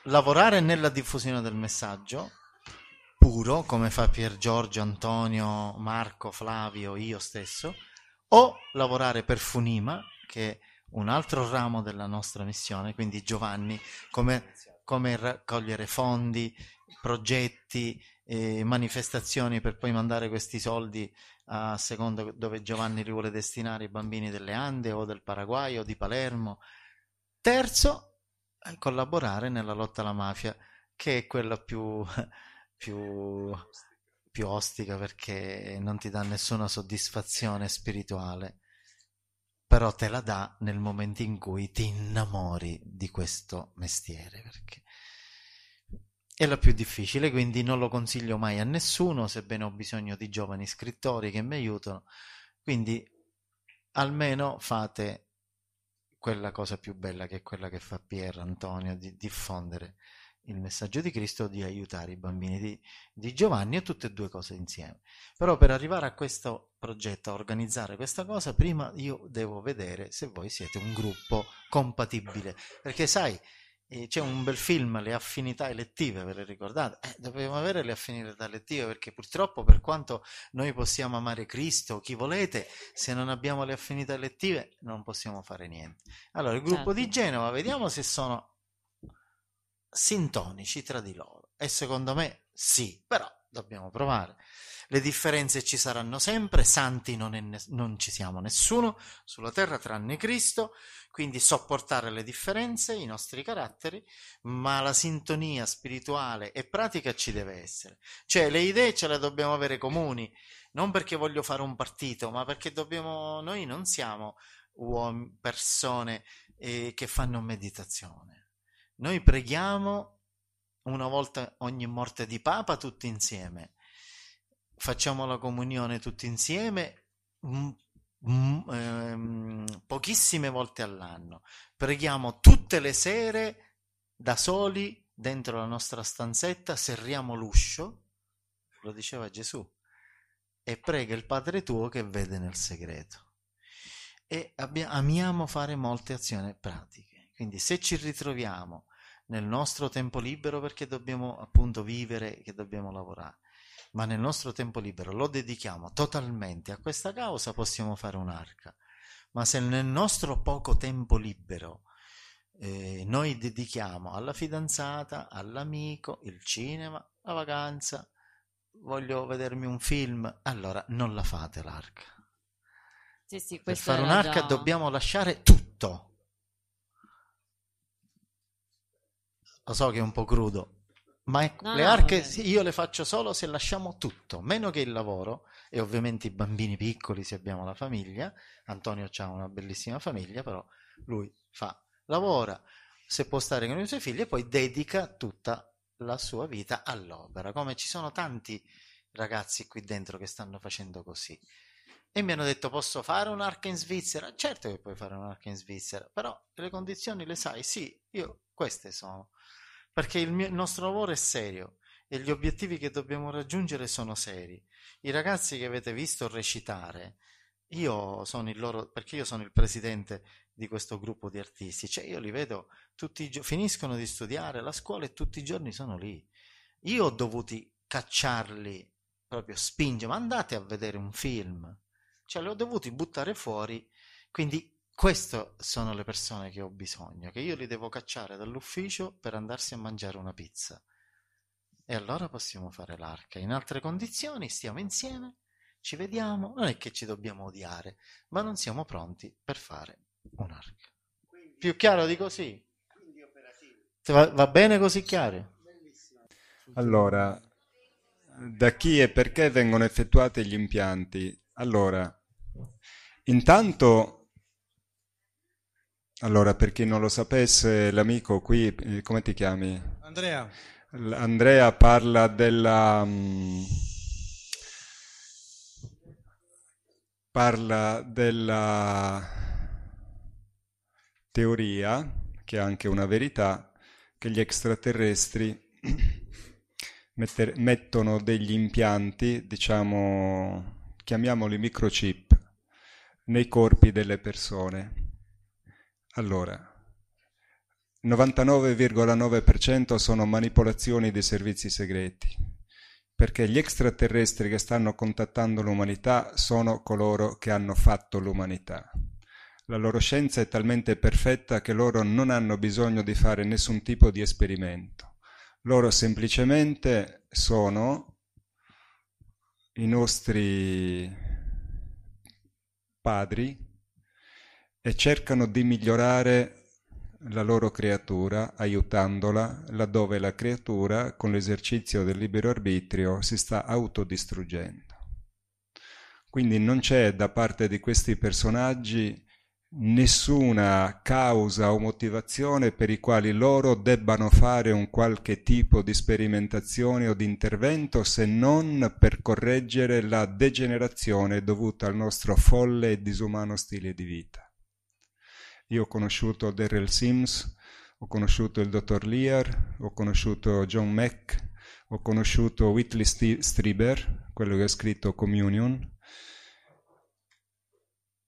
lavorare nella diffusione del messaggio puro, come fa Pier Giorgio, Antonio, Marco, Flavio, io stesso, o lavorare per Funima, che è un altro ramo della nostra missione, quindi Giovanni, come, come raccogliere fondi, progetti, eh, manifestazioni per poi mandare questi soldi a seconda dove Giovanni li vuole destinare, i bambini delle Ande o del Paraguay o di Palermo. Terzo, collaborare nella lotta alla mafia, che è quella più, più, più ostica, perché non ti dà nessuna soddisfazione spirituale, però te la dà nel momento in cui ti innamori di questo mestiere, perché è la più difficile, quindi non lo consiglio mai a nessuno, sebbene ho bisogno di giovani scrittori che mi aiutano, quindi almeno fate quella cosa più bella, che è quella che fa Pier, Antonio, di diffondere il messaggio di Cristo, di aiutare i bambini di, di Giovanni, e tutte e due cose insieme. Però per arrivare a questo progetto, a organizzare questa cosa, prima io devo vedere se voi siete un gruppo compatibile, perché sai, eh, c'è un bel film, Le affinità elettive, ve le ricordate? Eh, dobbiamo avere le affinità elettive, perché purtroppo, per quanto noi possiamo amare Cristo, chi volete, se non abbiamo le affinità elettive non possiamo fare niente. Allora il gruppo certo. di Genova, vediamo se sono sintonici tra di loro, e secondo me sì, però dobbiamo provare. Le differenze ci saranno sempre, santi non, è ne- non ci siamo nessuno sulla terra tranne Cristo, quindi sopportare le differenze, i nostri caratteri, ma la sintonia spirituale e pratica ci deve essere, cioè le idee ce le dobbiamo avere comuni, non perché voglio fare un partito, ma perché dobbiamo, noi non siamo uom- persone eh, che fanno meditazione. Noi preghiamo una volta ogni morte di Papa tutti insieme, facciamo la comunione tutti insieme m- m- ehm, pochissime volte all'anno, preghiamo tutte le sere da soli dentro la nostra stanzetta, serriamo l'uscio, lo diceva Gesù, e prega il Padre tuo che vede nel segreto. E abbia, amiamo fare molte azioni pratiche, quindi se ci ritroviamo nel nostro tempo libero, perché dobbiamo appunto vivere, che dobbiamo lavorare, ma nel nostro tempo libero lo dedichiamo totalmente a questa causa, possiamo fare un'arca. Ma se nel nostro poco tempo libero eh, noi dedichiamo alla fidanzata, all'amico, il cinema, la vacanza, voglio vedermi un film, allora non la fate l'arca. Sì, sì, per fare un'arca già... dobbiamo lasciare tutto. Lo so che è un po' crudo, ma no, le no, arche vabbè. Io le faccio solo se lasciamo tutto, meno che il lavoro e ovviamente i bambini piccoli se abbiamo la famiglia. Antonio ha una bellissima famiglia, però lui fa, lavora, se può stare con i suoi figli e poi dedica tutta la sua vita all'opera, come ci sono tanti ragazzi qui dentro che stanno facendo così. E mi hanno detto, posso fare un'arca in Svizzera? Certo che puoi fare un'arca in Svizzera, però le condizioni le sai? Sì, io queste sono. Perché il, mio, il nostro lavoro è serio e gli obiettivi che dobbiamo raggiungere sono seri. I ragazzi che avete visto recitare, io sono il loro, perché io sono il presidente di questo gruppo di artisti, cioè io li vedo tutti i giorni, finiscono di studiare la scuola e tutti i giorni sono lì. Io ho dovuto cacciarli, proprio spingere, ma andate a vedere un film, cioè li ho dovuti buttare fuori. Quindi queste sono le persone che ho bisogno, che io li devo cacciare dall'ufficio per andarsi a mangiare una pizza. E allora possiamo fare l'arca. In altre condizioni stiamo insieme, ci vediamo, non è che ci dobbiamo odiare, ma non siamo pronti per fare un'arca. Quindi, più chiaro di così? Quindi operativo. Va, va bene così chiaro? Bellissimo. Allora, da chi e perché vengono effettuati gli impianti? Allora, intanto... Allora, per chi non lo sapesse, l'amico qui, eh, come ti chiami? Andrea. L- Andrea parla della... Mh, parla della teoria, che è anche una verità, che gli extraterrestri metter- mettono degli impianti, diciamo, chiamiamoli microchip, nei corpi delle persone. Allora, novantanove virgola nove per cento sono manipolazioni dei servizi segreti, perché gli extraterrestri che stanno contattando l'umanità sono coloro che hanno fatto l'umanità. La loro scienza è talmente perfetta che loro non hanno bisogno di fare nessun tipo di esperimento. Loro semplicemente sono i nostri padri e cercano di migliorare la loro creatura aiutandola laddove la creatura con l'esercizio del libero arbitrio si sta autodistruggendo. Quindi non c'è da parte di questi personaggi nessuna causa o motivazione per i quali loro debbano fare un qualche tipo di sperimentazione o di intervento, se non per correggere la degenerazione dovuta al nostro folle e disumano stile di vita. Io ho conosciuto Darrell Sims, ho conosciuto il dottor Lear, ho conosciuto John Mack, ho conosciuto Whitley St- Strieber, quello che ha scritto Communion,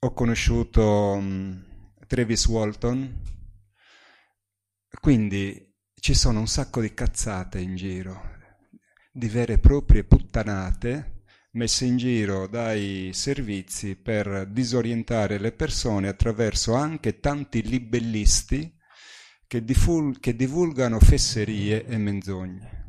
ho conosciuto um, Travis Walton. Quindi ci sono un sacco di cazzate in giro, di vere e proprie puttanate messe in giro dai servizi per disorientare le persone attraverso anche tanti libellisti che, diful- che divulgano fesserie e menzogne.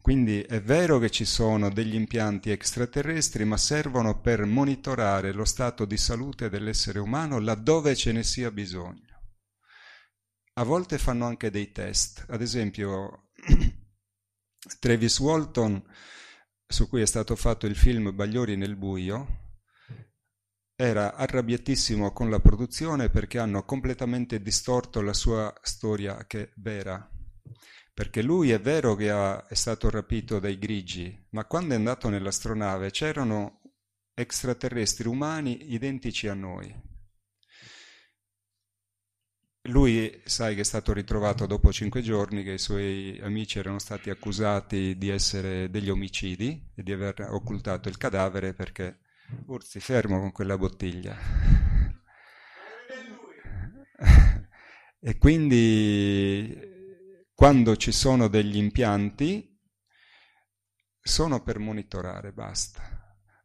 Quindi è vero che ci sono degli impianti extraterrestri, ma servono per monitorare lo stato di salute dell'essere umano laddove ce ne sia bisogno. A volte fanno anche dei test, ad esempio Travis Walton, su cui è stato fatto il film Bagliori nel buio, era arrabbiatissimo con la produzione perché hanno completamente distorto la sua storia, che è vera, perché lui è vero che ha, è stato rapito dai grigi, ma quando è andato nell'astronave c'erano extraterrestri umani identici a noi. Lui, sai, che è stato ritrovato dopo cinque giorni, che i suoi amici erano stati accusati di essere degli omicidi e di aver occultato il cadavere perché Urzi, fermo con quella bottiglia. E quindi quando ci sono degli impianti sono per monitorare, basta.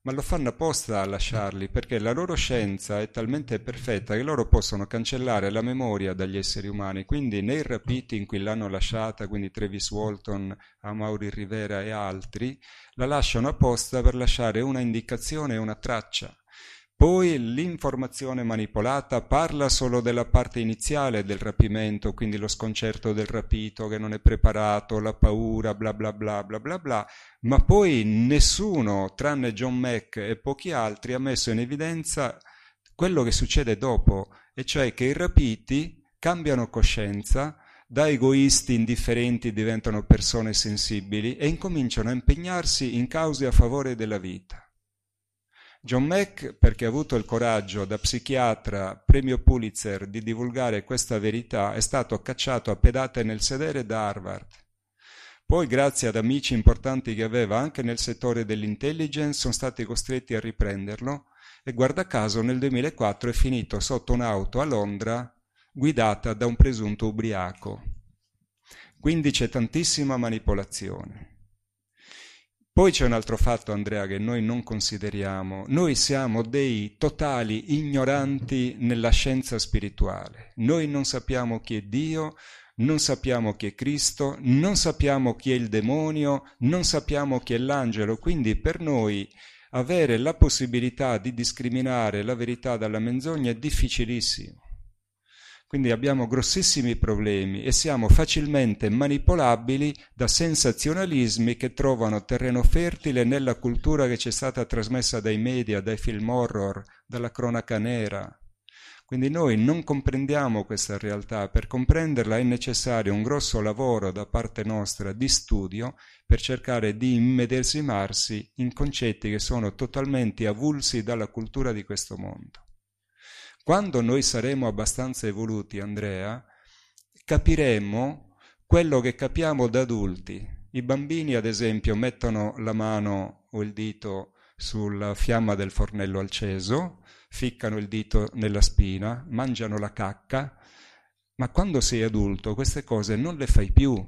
Ma lo fanno apposta a lasciarli, perché la loro scienza è talmente perfetta che loro possono cancellare la memoria dagli esseri umani. Quindi nei rapiti in cui l'hanno lasciata, quindi Travis Walton, Amaury Rivera e altri, la lasciano apposta per lasciare una indicazione e una traccia. Poi l'informazione manipolata parla solo della parte iniziale del rapimento, quindi lo sconcerto del rapito che non è preparato, la paura, bla bla bla bla bla bla, ma poi nessuno, tranne John Mack e pochi altri, ha messo in evidenza quello che succede dopo, e cioè che i rapiti cambiano coscienza, da egoisti indifferenti diventano persone sensibili e incominciano a impegnarsi in cause a favore della vita. John Mack, perché ha avuto il coraggio da psichiatra, premio Pulitzer, di divulgare questa verità, è stato cacciato a pedate nel sedere da Harvard. Poi, grazie ad amici importanti che aveva anche nel settore dell'intelligence, sono stati costretti a riprenderlo e, guarda caso, nel duemilaquattro è finito sotto un'auto a Londra guidata da un presunto ubriaco. Quindi c'è tantissima manipolazione. Poi c'è un altro fatto, Andrea, che noi non consideriamo. Noi siamo dei totali ignoranti nella scienza spirituale. Noi non sappiamo chi è Dio, non sappiamo chi è Cristo, non sappiamo chi è il demonio, non sappiamo chi è l'angelo. Quindi per noi avere la possibilità di discriminare la verità dalla menzogna è difficilissimo. Quindi abbiamo grossissimi problemi e siamo facilmente manipolabili da sensazionalismi che trovano terreno fertile nella cultura che ci è stata trasmessa dai media, dai film horror, dalla cronaca nera. Quindi noi non comprendiamo questa realtà. Per comprenderla è necessario un grosso lavoro da parte nostra di studio per cercare di immedesimarsi in concetti che sono totalmente avulsi dalla cultura di questo mondo. Quando noi saremo abbastanza evoluti, Andrea, capiremo quello che capiamo da adulti. I bambini, ad esempio, mettono la mano o il dito sulla fiamma del fornello acceso, ficcano il dito nella spina, mangiano la cacca, ma quando sei adulto queste cose non le fai più.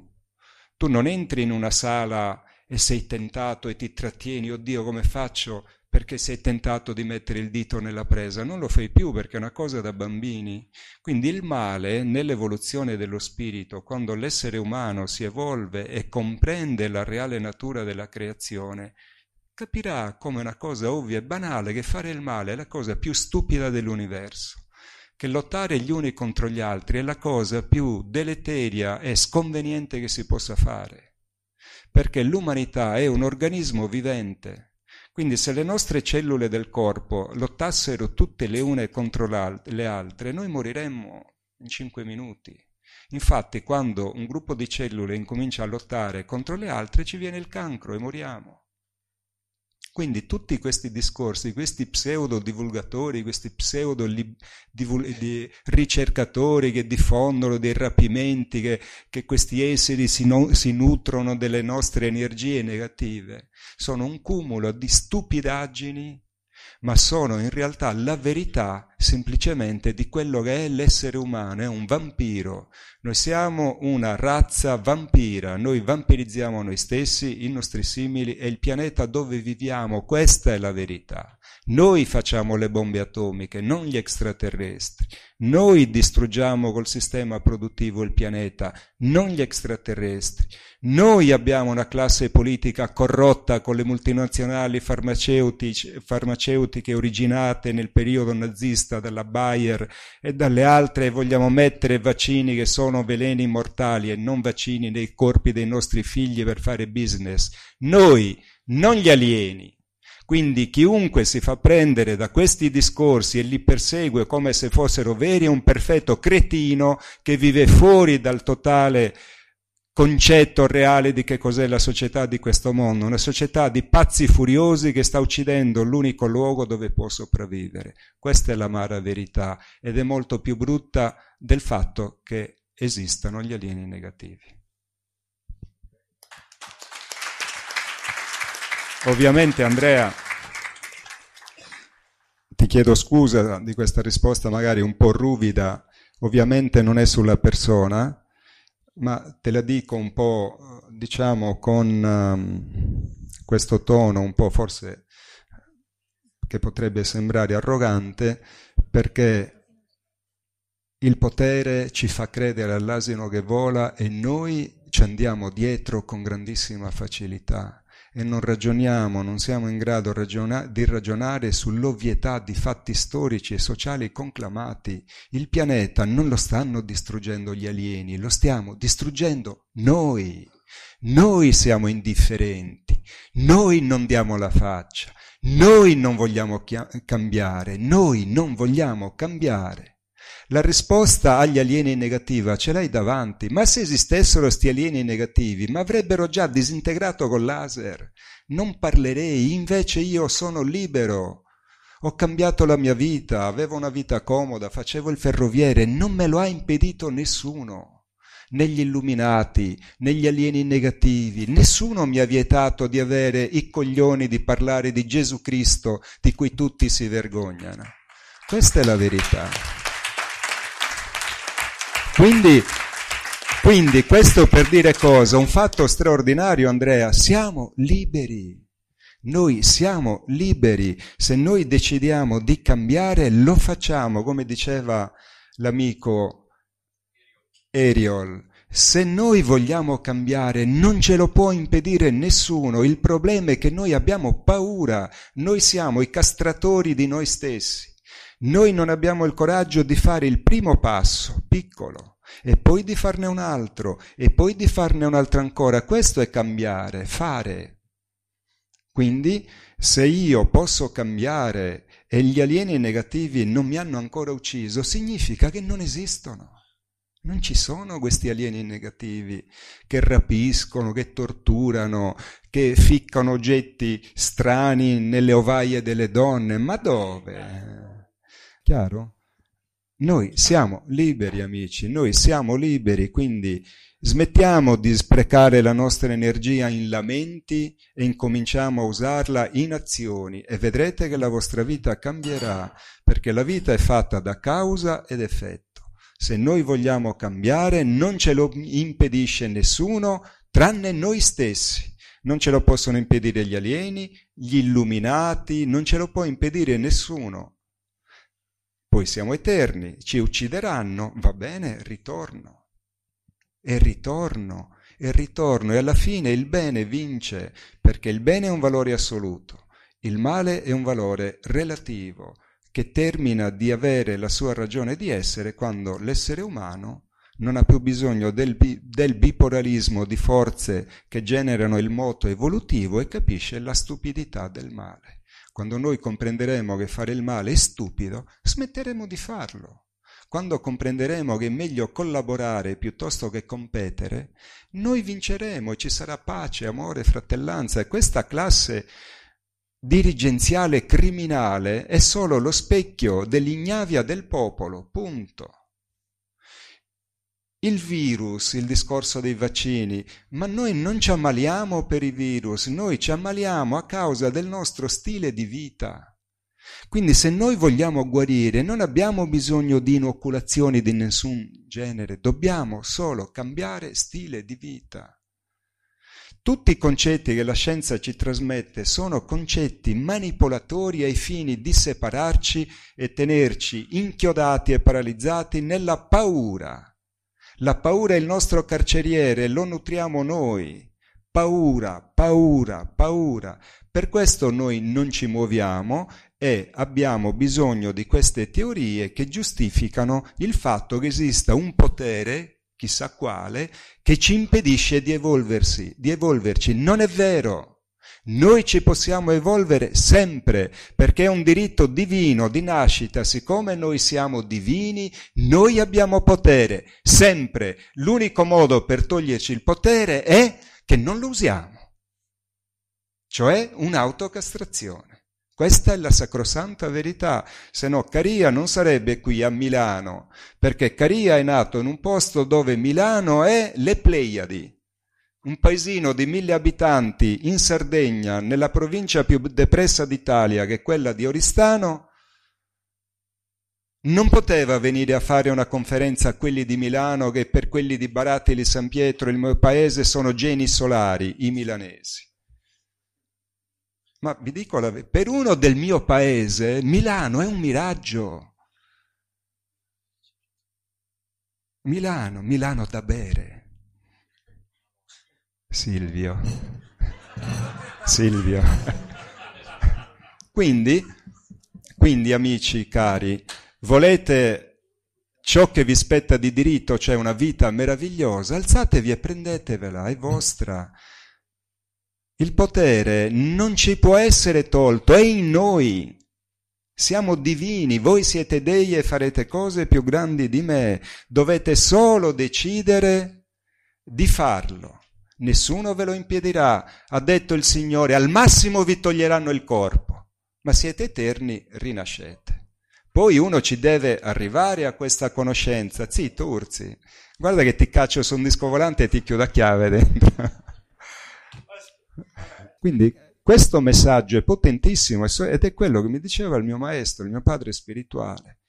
Tu non entri in una sala e sei tentato e ti trattieni, oddio come faccio, perché sei tentato di mettere il dito nella presa, non lo fai più perché è una cosa da bambini. Quindi il male nell'evoluzione dello spirito, quando l'essere umano si evolve e comprende la reale natura della creazione, capirà come una cosa ovvia e banale che fare il male è la cosa più stupida dell'universo, che lottare gli uni contro gli altri è la cosa più deleteria e sconveniente che si possa fare, perché l'umanità è un organismo vivente. Quindi se le nostre cellule del corpo lottassero tutte le une contro le altre, noi moriremmo in cinque minuti. Infatti quando un gruppo di cellule incomincia a lottare contro le altre ci viene il cancro e moriamo. Quindi tutti questi discorsi, questi pseudo-divulgatori, questi pseudo-ricercatori che diffondono dei rapimenti, che, che questi esseri si, no, si nutrono delle nostre energie negative, sono un cumulo di stupidaggini, ma sono in realtà la verità semplicemente di quello che è l'essere umano, è un vampiro. Noi siamo una razza vampira, noi vampirizziamo noi stessi, i nostri simili e il pianeta dove viviamo, questa è la verità. Noi facciamo le bombe atomiche, non gli extraterrestri. Noi distruggiamo col sistema produttivo il pianeta, non gli extraterrestri. Noi abbiamo una classe politica corrotta con le multinazionali farmaceutiche originate nel periodo nazista dalla Bayer e dalle altre, e vogliamo mettere vaccini che sono veleni mortali e non vaccini nei corpi dei nostri figli per fare business. Noi, non gli alieni. Quindi chiunque si fa prendere da questi discorsi e li persegue come se fossero veri è un perfetto cretino che vive fuori dal totale concetto reale di che cos'è la società di questo mondo, una società di pazzi furiosi che sta uccidendo l'unico luogo dove può sopravvivere. Questa è l'amara verità ed è molto più brutta del fatto che esistano gli alieni negativi. Ovviamente, Andrea, ti chiedo scusa di questa risposta magari un po' ruvida, ovviamente non è sulla persona, ma te la dico un po', diciamo, con um, questo tono un po' forse che potrebbe sembrare arrogante, perché il potere ci fa credere all'asino che vola e noi ci andiamo dietro con grandissima facilità. E non ragioniamo, non siamo in grado ragiona- di ragionare sull'ovvietà di fatti storici e sociali conclamati. Il pianeta non lo stanno distruggendo gli alieni, lo stiamo distruggendo noi. Noi siamo indifferenti, noi non diamo la faccia, noi non vogliamo chia- cambiare, noi non vogliamo cambiare. La risposta agli alieni negativa ce l'hai davanti, ma se esistessero sti alieni negativi, ma avrebbero già disintegrato col laser, non parlerei, invece io sono libero, ho cambiato la mia vita, avevo una vita comoda, facevo il ferroviere, non me lo ha impedito nessuno, né gli illuminati, né gli alieni negativi, nessuno mi ha vietato di avere i coglioni di parlare di Gesù Cristo di cui tutti si vergognano. Questa è la verità. Quindi, quindi questo per dire cosa? Un fatto straordinario, Andrea, siamo liberi, noi siamo liberi, se noi decidiamo di cambiare lo facciamo, come diceva l'amico Ariol, se noi vogliamo cambiare non ce lo può impedire nessuno, il problema è che noi abbiamo paura, noi siamo i castratori di noi stessi. Noi non abbiamo il coraggio di fare il primo passo, piccolo, e poi di farne un altro, e poi di farne un altro ancora. Questo è cambiare, fare. Quindi, se io posso cambiare e gli alieni negativi non mi hanno ancora ucciso, significa che non esistono. Non ci sono questi alieni negativi che rapiscono, che torturano, che ficcano oggetti strani nelle ovaie delle donne. Ma dove? Chiaro? Noi siamo liberi, amici, noi siamo liberi, quindi smettiamo di sprecare la nostra energia in lamenti e incominciamo a usarla in azioni e vedrete che la vostra vita cambierà, perché la vita è fatta da causa ed effetto. Se noi vogliamo cambiare, non ce lo impedisce nessuno, tranne noi stessi. Non ce lo possono impedire gli alieni, gli illuminati, non ce lo può impedire nessuno. Poi siamo eterni, ci uccideranno, va bene, ritorno, e ritorno, e ritorno, e alla fine il bene vince, perché il bene è un valore assoluto, il male è un valore relativo, che termina di avere la sua ragione di essere quando l'essere umano non ha più bisogno del, bi- del bipolarismo di forze che generano il moto evolutivo e capisce la stupidità del male. Quando noi comprenderemo che fare il male è stupido, smetteremo di farlo. Quando comprenderemo che è meglio collaborare piuttosto che competere, noi vinceremo e ci sarà pace, amore, fratellanza. E questa classe dirigenziale criminale è solo lo specchio dell'ignavia del popolo, punto. Il virus, il discorso dei vaccini, ma noi non ci ammaliamo per i virus, noi ci ammaliamo a causa del nostro stile di vita. Quindi se noi vogliamo guarire non abbiamo bisogno di inoculazioni di nessun genere, dobbiamo solo cambiare stile di vita. Tutti i concetti che la scienza ci trasmette sono concetti manipolatori ai fini di separarci e tenerci inchiodati e paralizzati nella paura. La paura è il nostro carceriere, lo nutriamo noi. Paura, paura, paura. Per questo noi non ci muoviamo e abbiamo bisogno di queste teorie che giustificano il fatto che esista un potere, chissà quale, che ci impedisce di evolversi, di evolverci. Non è vero. Noi ci possiamo evolvere sempre, perché è un diritto divino di nascita, siccome noi siamo divini, noi abbiamo potere, sempre. L'unico modo per toglierci il potere è che non lo usiamo, cioè un'autocastrazione. Questa è la sacrosanta verità, se no Caria non sarebbe qui a Milano, perché Caria è nato in un posto dove Milano è le Pleiadi, un paesino di mille abitanti in Sardegna, nella provincia più depressa d'Italia, che è quella di Oristano. Non poteva venire a fare una conferenza a quelli di Milano, che per quelli di Baratili, San Pietro, il mio paese, sono geni solari, i milanesi. Ma vi dico, la ver- per uno del mio paese, Milano è un miraggio. Milano, Milano da bere. Silvio. Silvio. Quindi, quindi, amici cari, volete ciò che vi spetta di diritto, cioè una vita meravigliosa, alzatevi e prendetevela, è vostra. Il potere non ci può essere tolto, è in noi. Siamo divini, voi siete dei e farete cose più grandi di me. Dovete solo decidere di farlo. Nessuno ve lo impedirà, ha detto il Signore, al massimo vi toglieranno il corpo, ma siete eterni, rinascete. Poi uno ci deve arrivare a questa conoscenza. Zitto, Urzi. Guarda che ti caccio su un disco volante e ti chiudo a chiave dentro. Quindi questo messaggio è potentissimo ed è quello che mi diceva il mio maestro, il mio padre spirituale.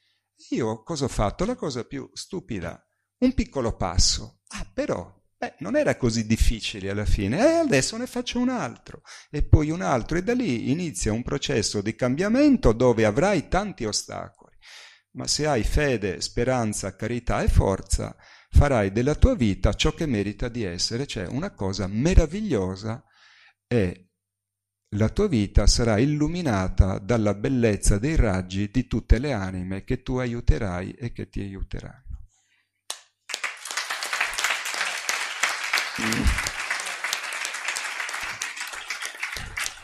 Io cosa ho fatto? La cosa più stupida. Un piccolo passo. Ah, però, beh, non era così difficile alla fine. E eh, adesso ne faccio un altro, e poi un altro, e da lì inizia un processo di cambiamento dove avrai tanti ostacoli. Ma se hai fede, speranza, carità e forza, farai della tua vita ciò che merita di essere, cioè una cosa meravigliosa, e la tua vita sarà illuminata dalla bellezza dei raggi di tutte le anime che tu aiuterai e che ti aiuteranno.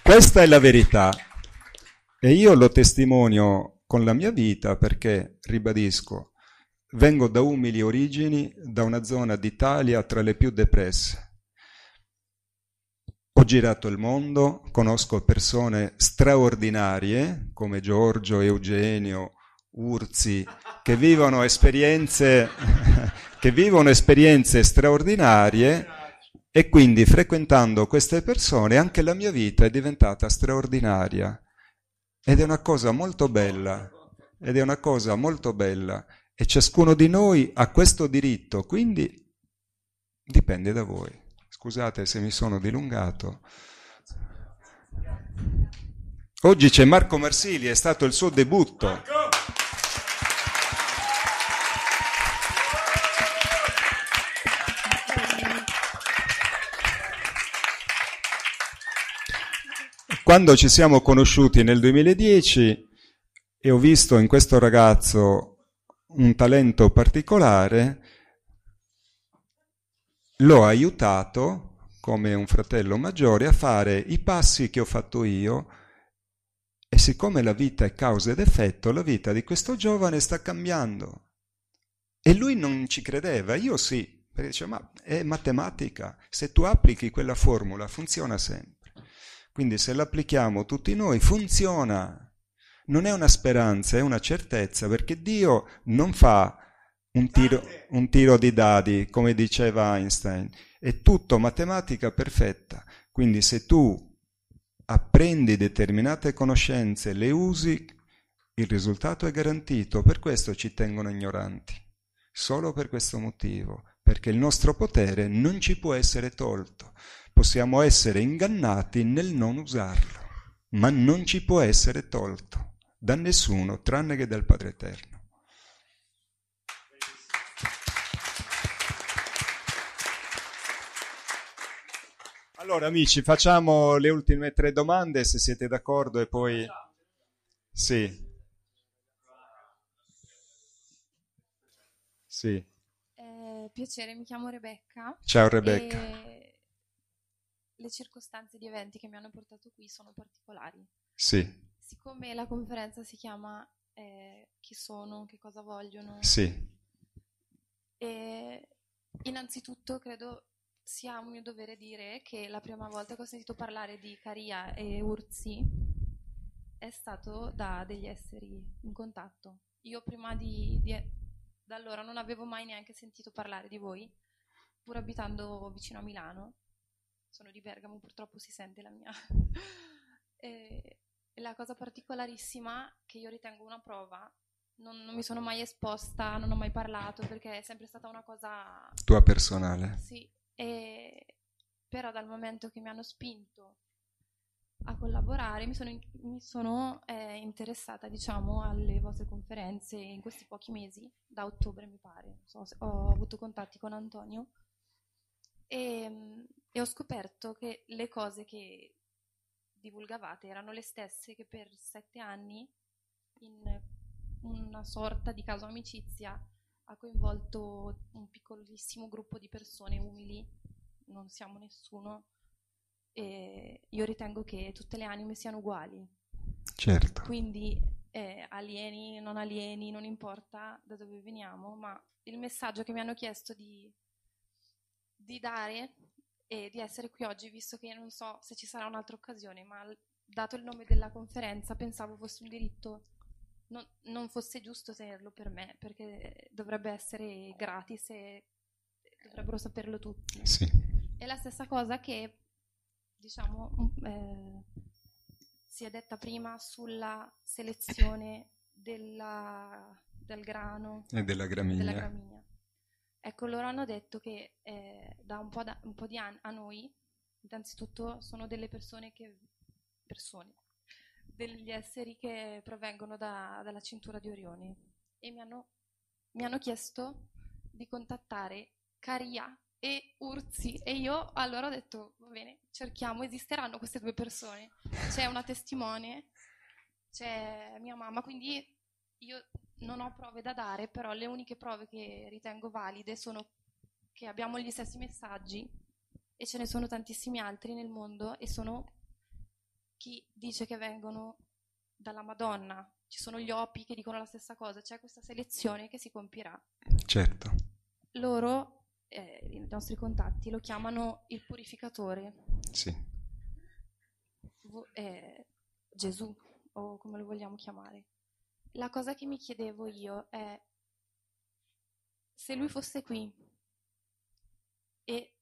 Questa è la verità e io lo testimonio con la mia vita, perché, ribadisco, vengo da umili origini, da una zona d'Italia tra le più depresse. Ho girato il mondo, conosco persone straordinarie come Giorgio, Eugenio, Urzi, che vivono esperienze, che vivono esperienze straordinarie. E quindi, frequentando queste persone, anche la mia vita è diventata straordinaria. Ed è una cosa molto bella, ed è una cosa molto bella. E ciascuno di noi ha questo diritto, quindi dipende da voi. Scusate se mi sono dilungato. Oggi c'è Marco Marsili, è stato il suo debutto. Marco! Quando ci siamo conosciuti nel duemiladieci e ho visto in questo ragazzo un talento particolare, l'ho aiutato, come un fratello maggiore, a fare i passi che ho fatto io, e siccome la vita è causa ed effetto, la vita di questo giovane sta cambiando. E lui non ci credeva, io sì, perché diceva, ma è matematica, se tu applichi quella formula funziona sempre. Quindi se l'applichiamo tutti noi funziona, non è una speranza, è una certezza, perché Dio non fa un tiro, un tiro di dadi, come diceva Einstein, è tutto matematica perfetta. Quindi se tu apprendi determinate conoscenze, le usi, il risultato è garantito. Per questo ci tengono ignoranti, solo per questo motivo, perché il nostro potere non ci può essere tolto. Possiamo essere ingannati nel non usarlo, ma non ci può essere tolto da nessuno, tranne che dal Padre Eterno. Allora amici, facciamo le ultime tre domande, se siete d'accordo, e poi... Sì. Sì. Eh, piacere, mi chiamo Rebecca. Ciao Rebecca. E... Le circostanze di eventi che mi hanno portato qui sono particolari. Sì. Siccome la conferenza si chiama eh, Chi sono, che cosa vogliono. Sì. E innanzitutto credo sia un mio dovere dire che la prima volta che ho sentito parlare di Caria e Urzi è stato da degli esseri in contatto. Io prima di, di da allora non avevo mai neanche sentito parlare di voi, pur abitando vicino a Milano. Sono di Bergamo, purtroppo si sente la mia. E la cosa particolarissima, che io ritengo una prova, non, non mi sono mai esposta, non ho mai parlato, perché è sempre stata una cosa tua personale. Sì, e però dal momento che mi hanno spinto a collaborare mi sono, mi sono eh, interessata, diciamo, alle vostre conferenze in questi pochi mesi, da ottobre mi pare. So, ho avuto contatti con Antonio e, e ho scoperto che le cose che divulgavate erano le stesse che per sette anni, in una sorta di caso amicizia, ha coinvolto un piccolissimo gruppo di persone umili, non siamo nessuno, e io ritengo che tutte le anime siano uguali. Certo. Quindi eh, alieni, non alieni, non importa da dove veniamo, ma il messaggio che mi hanno chiesto di, di dare e di essere qui oggi, visto che non so se ci sarà un'altra occasione, ma dato il nome della conferenza pensavo fosse un diritto, non, non fosse giusto tenerlo per me, perché dovrebbe essere gratis e dovrebbero saperlo tutti. Sì. È la stessa cosa che, diciamo, eh, si è detta prima sulla selezione della, del grano e della gramigna. della gramigna. Ecco, loro hanno detto che eh, da un po', da, un po' di anni a noi, innanzitutto, sono delle persone che persone, degli esseri che provengono da, dalla cintura di Orione, e mi hanno, mi hanno chiesto di contattare Caria e Urzi, e io allora ho detto va bene, cerchiamo, esisteranno queste due persone, c'è una testimone, c'è mia mamma, quindi io non ho prove da dare, però le uniche prove che ritengo valide sono che abbiamo gli stessi messaggi, e ce ne sono tantissimi altri nel mondo, e sono chi dice che vengono dalla Madonna, ci sono gli opi che dicono la stessa cosa, c'è questa selezione che si compirà. Certo. Loro, Eh, i nostri contatti lo chiamano il purificatore. Sì. Eh, Gesù, o come lo vogliamo chiamare. La cosa che mi chiedevo io è se lui fosse qui, e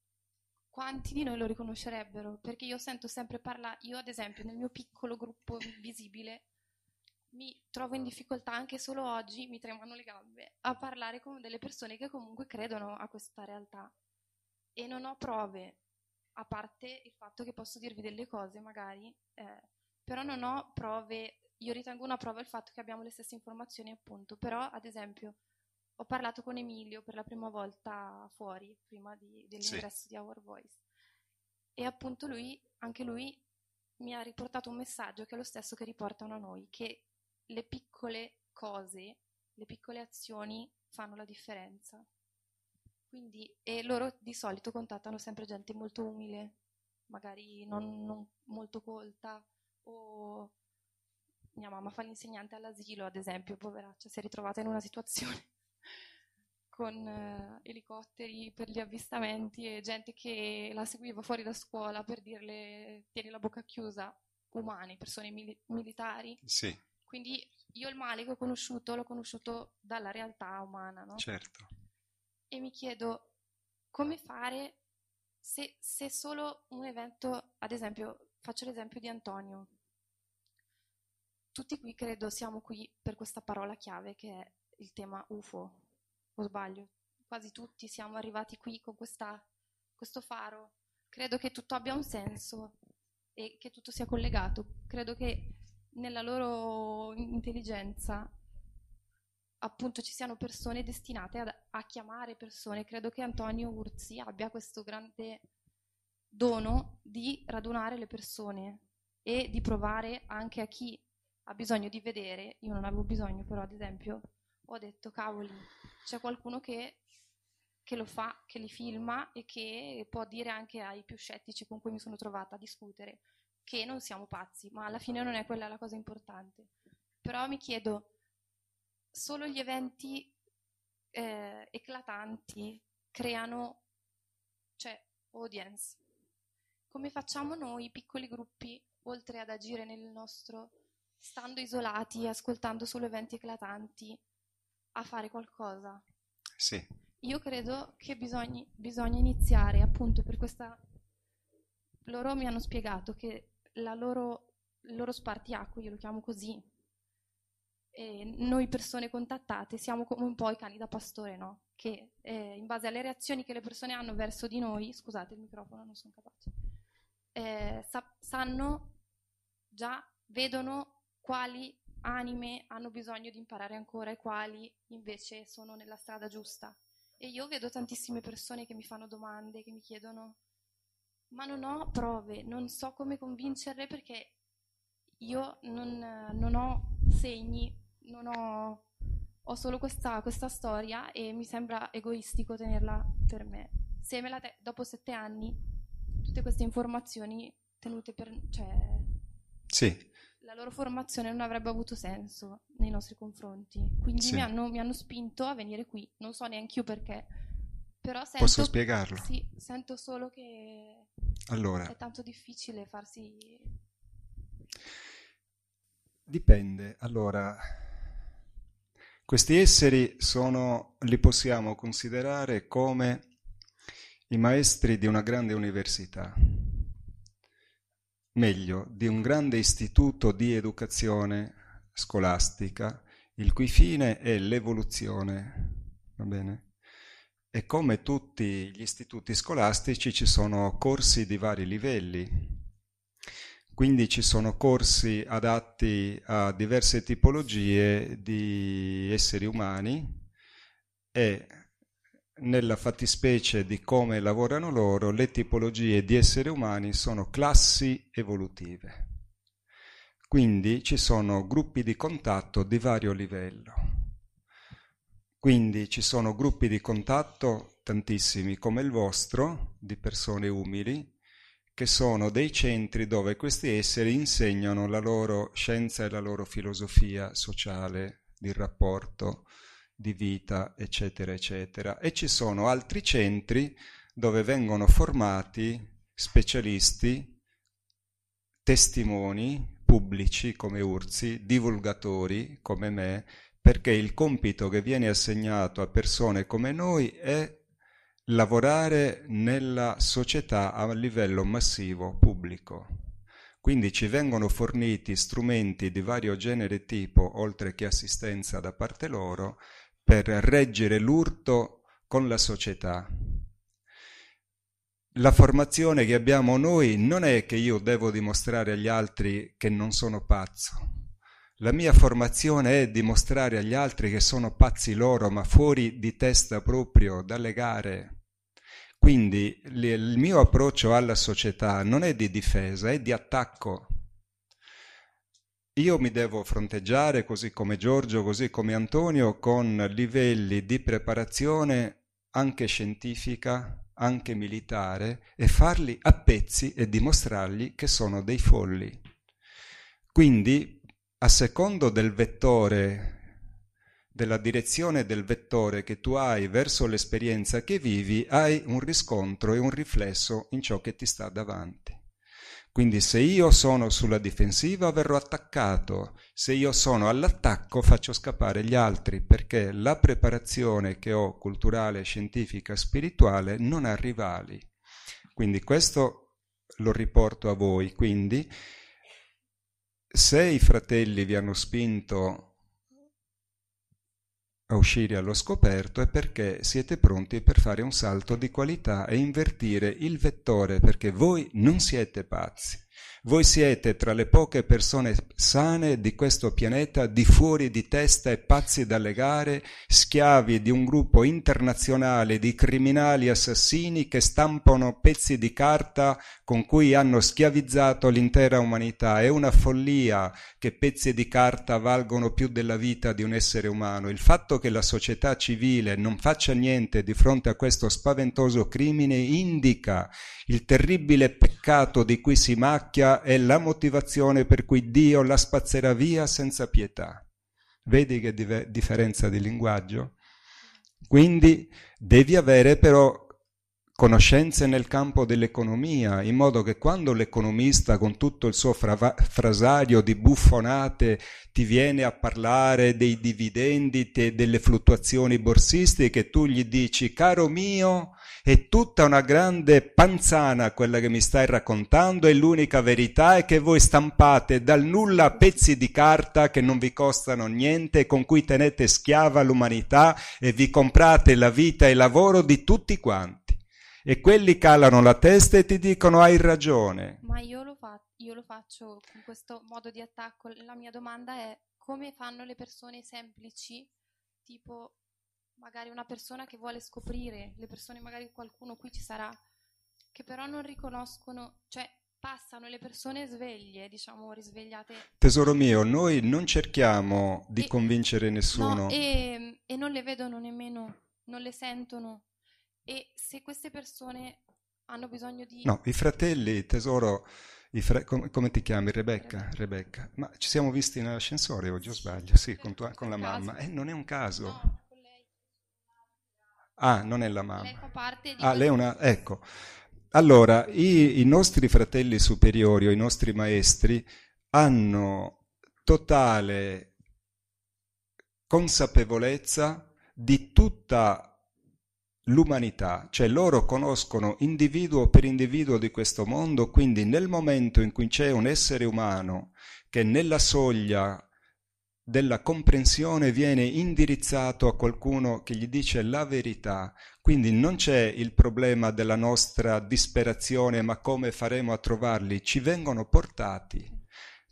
quanti di noi lo riconoscerebbero, perché io sento sempre parlare, io ad esempio nel mio piccolo gruppo visibile mi trovo in difficoltà, anche solo oggi mi tremano le gambe, a parlare con delle persone che comunque credono a questa realtà, e non ho prove, a parte il fatto che posso dirvi delle cose magari, eh, però non ho prove. Io ritengo una prova il fatto che abbiamo le stesse informazioni, appunto, però ad esempio ho parlato con Emilio per la prima volta fuori, prima di, dell'ingresso sì. di Our Voice, e appunto lui, anche lui mi ha riportato un messaggio che è lo stesso che riportano a noi, che le piccole cose, le piccole azioni fanno la differenza. Quindi, e loro di solito contattano sempre gente molto umile, magari non, non molto colta, o mia mamma fa l'insegnante all'asilo, ad esempio, poveraccia, si è ritrovata in una situazione con eh, elicotteri per gli avvistamenti, e gente che la seguiva fuori da scuola per dirle tieni la bocca chiusa, umane, persone mili- militari. Sì. Quindi io il male che ho conosciuto, l'ho conosciuto dalla realtà umana, no? Certo. E mi chiedo come fare se, se solo un evento, ad esempio, faccio l'esempio di Antonio. Tutti qui, credo, siamo qui per questa parola chiave che è il tema U F O, o sbaglio? Quasi tutti siamo arrivati qui con questa, questo faro. Credo che tutto abbia un senso e che tutto sia collegato. Credo che nella loro intelligenza, appunto, ci siano persone destinate ad, a chiamare persone. Credo che Antonio Urzi abbia questo grande dono di radunare le persone e di provare anche a chi ha bisogno di vedere. Io non avevo bisogno, però ad esempio ho detto cavoli, c'è qualcuno che, che lo fa, che li filma, e che può dire anche ai più scettici con cui mi sono trovata a discutere che non siamo pazzi, ma alla fine non è quella la cosa importante. Però mi chiedo, solo gli eventi eh, eclatanti creano, cioè, audience. Come facciamo noi, piccoli gruppi, oltre ad agire nel nostro stando isolati, ascoltando solo eventi eclatanti, a fare qualcosa. Sì. Io credo che bisogna, bisogna iniziare appunto per questa... Loro mi hanno spiegato che la loro, il loro spartiacque, io lo chiamo così, e noi persone contattate siamo come un po' i cani da pastore, no? Che eh, in base alle reazioni che le persone hanno verso di noi, scusate il microfono, non sono capace, eh, sa- sanno già, vedono quali anime hanno bisogno di imparare ancora e quali invece sono nella strada giusta. E io vedo tantissime persone che mi fanno domande, che mi chiedono, ma non ho prove, non so come convincerle perché io non, non ho segni, non ho, ho solo questa, questa storia e mi sembra egoistico tenerla per me. Se me la te- dopo sette anni tutte queste informazioni tenute per... Cioè, sì. La loro formazione non avrebbe avuto senso nei nostri confronti, quindi sì. mi, hanno, mi hanno spinto a venire qui, non so neanche io perché, però sento, posso spiegarlo? Sì, sento solo che allora, è tanto difficile farsi... Dipende, allora, questi esseri sono, li possiamo considerare come i maestri di una grande università. Meglio, di un grande istituto di educazione scolastica, il cui fine è l'evoluzione, va bene? E come tutti gli istituti scolastici ci sono corsi di vari livelli, quindi ci sono corsi adatti a diverse tipologie di esseri umani e nella fattispecie di come lavorano loro, le tipologie di esseri umani sono classi evolutive. Quindi ci sono gruppi di contatto di vario livello. Quindi ci sono gruppi di contatto tantissimi, come il vostro, di persone umili, che sono dei centri dove questi esseri insegnano la loro scienza e la loro filosofia sociale, di rapporto, di vita, eccetera, eccetera. E ci sono altri centri dove vengono formati specialisti, testimoni pubblici come Urzi, divulgatori come me, perché il compito che viene assegnato a persone come noi è lavorare nella società a livello massivo pubblico. Quindi ci vengono forniti strumenti di vario genere e tipo, oltre che assistenza da parte loro, per reggere l'urto con la società. La formazione che abbiamo noi non è che io devo dimostrare agli altri che non sono pazzo. La mia formazione è dimostrare agli altri che sono pazzi loro, ma fuori di testa proprio, dalle gare. Quindi il mio approccio alla società non è di difesa, è di attacco. Io mi devo fronteggiare, così come Giorgio, così come Antonio, con livelli di preparazione anche scientifica, anche militare, e farli a pezzi e dimostrargli che sono dei folli. Quindi, a secondo del vettore, della direzione del vettore che tu hai verso l'esperienza che vivi, hai un riscontro e un riflesso in ciò che ti sta davanti. Quindi se io sono sulla difensiva verrò attaccato, se io sono all'attacco faccio scappare gli altri, perché la preparazione che ho culturale, scientifica, spirituale non ha rivali. Quindi questo lo riporto a voi. Quindi se i fratelli vi hanno spinto a uscire allo scoperto è perché siete pronti per fare un salto di qualità e invertire il vettore, perché voi non siete pazzi, voi siete tra le poche persone sane di questo pianeta, di fuori di testa e pazzi dalle gare, schiavi di un gruppo internazionale di criminali assassini che stampano pezzi di carta con cui hanno schiavizzato l'intera umanità. È una follia che pezzi di carta valgono più della vita di un essere umano. Il fatto che la società civile non faccia niente di fronte a questo spaventoso crimine indica il terribile peccato di cui si macchia e la motivazione per cui Dio la spazzerà via senza pietà. Vedi che diver- differenza di linguaggio? Quindi devi avere però conoscenze nel campo dell'economia, in modo che quando l'economista con tutto il suo fra- frasario di buffonate ti viene a parlare dei dividendi e delle fluttuazioni borsistiche, tu gli dici: caro mio, è tutta una grande panzana quella che mi stai raccontando e l'unica verità è che voi stampate dal nulla pezzi di carta che non vi costano niente, con cui tenete schiava l'umanità e vi comprate la vita e il lavoro di tutti quanti. E quelli calano la testa e ti dicono: hai ragione. Ma io lo, fa- io lo faccio con questo modo di attacco. La mia domanda è: come fanno le persone semplici, tipo magari una persona che vuole scoprire, le persone, magari qualcuno qui ci sarà, che però non riconoscono, cioè passano le persone sveglie, diciamo risvegliate. Tesoro mio, noi non cerchiamo di e, convincere nessuno. No, e, e non le vedono nemmeno, non le sentono. E se queste persone hanno bisogno di... No, i fratelli, tesoro, i fra... come, come ti chiami? Rebecca, Rebecca. Ma ci siamo visti in ascensore oggi, o sbaglio? Sì, con, tua, con la mamma. Eh, non è un caso. No, con lei. Ah, non è la mamma. Lei fa parte di... Ah, lei è una... Ecco. Allora, i, i nostri fratelli superiori o i nostri maestri hanno totale consapevolezza di tutta l'umanità, cioè loro conoscono individuo per individuo di questo mondo, quindi nel momento in cui c'è un essere umano che nella soglia della comprensione viene indirizzato a qualcuno che gli dice la verità, quindi non c'è il problema della nostra disperazione, ma come faremo a trovarli, ci vengono portati.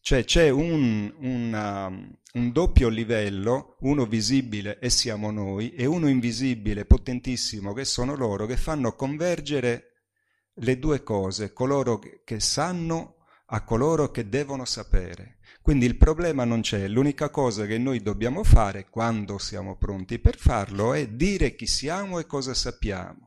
Cioè c'è un, una, un doppio livello, uno visibile e siamo noi, e uno invisibile, potentissimo, che sono loro, che fanno convergere le due cose, coloro che sanno a coloro che devono sapere. Quindi il problema non c'è, l'unica cosa che noi dobbiamo fare quando siamo pronti per farlo è dire chi siamo e cosa sappiamo.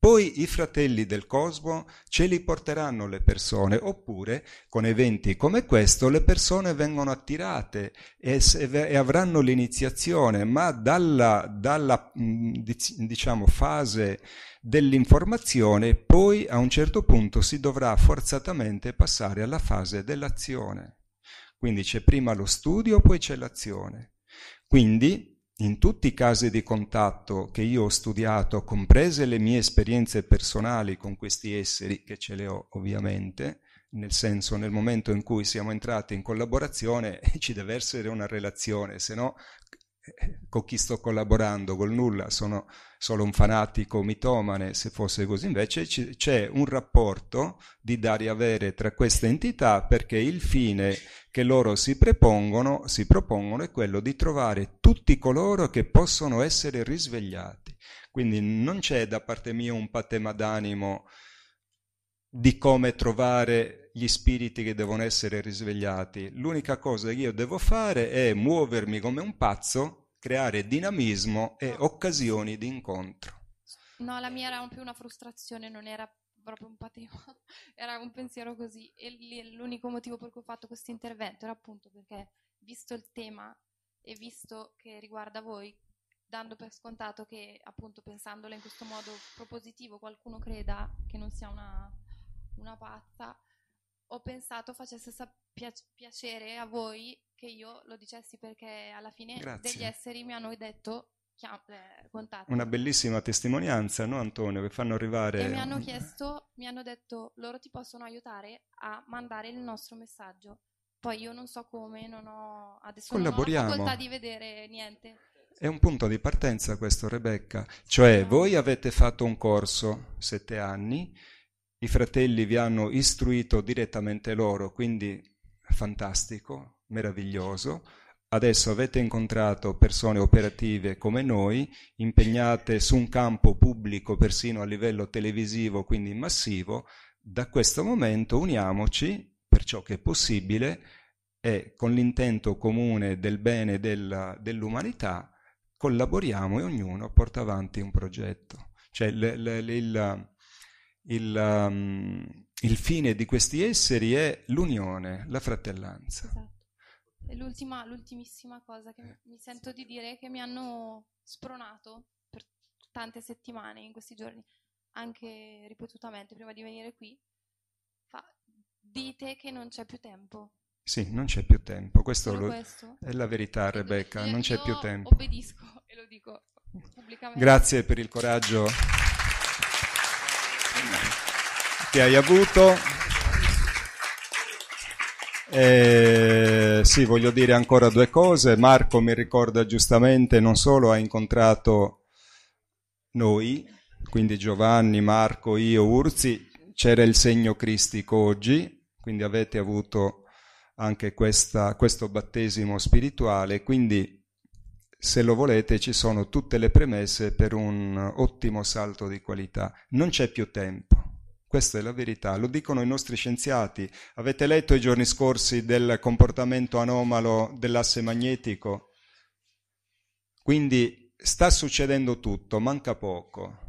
Poi i fratelli del cosmo ce li porteranno le persone, oppure con eventi come questo le persone vengono attirate e, e avranno l'iniziazione, ma dalla, dalla diciamo, fase dell'informazione poi a un certo punto si dovrà forzatamente passare alla fase dell'azione. Quindi c'è prima lo studio, poi c'è l'azione. Quindi... in tutti i casi di contatto che io ho studiato, comprese le mie esperienze personali con questi esseri, che ce le ho ovviamente, nel senso nel momento in cui siamo entrati in collaborazione ci deve essere una relazione, se no con chi sto collaborando, col nulla, sono solo un fanatico mitomane, se fosse così invece c- c'è un rapporto di dare e avere tra queste entità, perché il fine che loro si propongono, si propongono è quello di trovare tutti coloro che possono essere risvegliati. Quindi non c'è da parte mia un patema d'animo di come trovare gli spiriti che devono essere risvegliati. L'unica cosa che io devo fare è muovermi come un pazzo, creare dinamismo e occasioni di incontro. No, la mia era un più una frustrazione, non era proprio un patema, era un pensiero così. E l'unico motivo per cui ho fatto questo intervento era appunto perché, visto il tema e visto che riguarda voi, dando per scontato che, appunto, pensandola in questo modo propositivo, qualcuno creda che non sia una, una pazza, ho pensato facesse piacere a voi che io lo dicessi, perché alla fine Grazie. Degli esseri mi hanno detto chiam- eh, contatto. Una bellissima testimonianza, no Antonio, che fanno arrivare... E mi hanno chiesto, mi hanno detto, loro ti possono aiutare a mandare il nostro messaggio. Poi io non so come, non ho... Adesso non ho la facoltà di vedere niente. È un punto di partenza questo, Rebecca. Cioè, voi avete fatto un corso, sette anni, i fratelli vi hanno istruito direttamente loro, quindi fantastico, meraviglioso. Adesso avete incontrato persone operative come noi, impegnate su un campo pubblico, persino a livello televisivo, quindi massivo. Da questo momento uniamoci, per ciò che è possibile, e con l'intento comune del bene della, dell'umanità collaboriamo e ognuno porta avanti un progetto. Cioè, l, l, l, il... Il, um, il fine di questi esseri è l'unione, la fratellanza. Esatto. E l'ultima, l'ultimissima cosa che eh. mi sento di dire è che mi hanno spronato per tante settimane in questi giorni anche ripetutamente prima di venire qui, fa, dite che non c'è più tempo. Sì, non c'è più tempo, questo, lo, questo? è la verità, Rebecca, non c'è più tempo. Io obbedisco e lo dico pubblicamente. Grazie per il coraggio che hai avuto. Eh, sì, voglio dire ancora due cose. Marco mi ricorda giustamente, non solo ha incontrato noi, quindi Giovanni, Marco, io, Urzi, c'era il segno cristico oggi, quindi avete avuto anche questa, questo battesimo spirituale, quindi se lo volete ci sono tutte le premesse per un ottimo salto di qualità. Non c'è più tempo, questa è la verità, lo dicono i nostri scienziati. Avete letto i giorni scorsi del comportamento anomalo dell'asse magnetico? Quindi sta succedendo tutto, manca poco.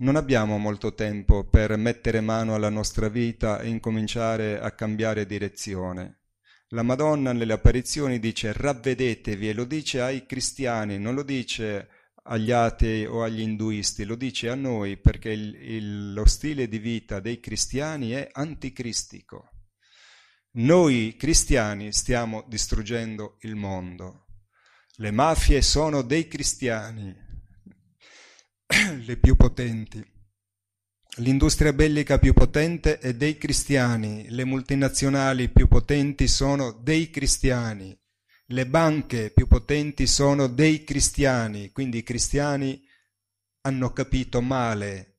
Non abbiamo molto tempo per mettere mano alla nostra vita e incominciare a cambiare direzione. La Madonna nelle apparizioni dice ravvedetevi, e lo dice ai cristiani, non lo dice agli atei o agli induisti, lo dice a noi, perché il, il, lo stile di vita dei cristiani è anticristico. Noi cristiani stiamo distruggendo il mondo. Le mafie sono dei cristiani, le più potenti. L'industria bellica più potente è dei cristiani, le multinazionali più potenti sono dei cristiani, le banche più potenti sono dei cristiani, quindi i cristiani hanno capito male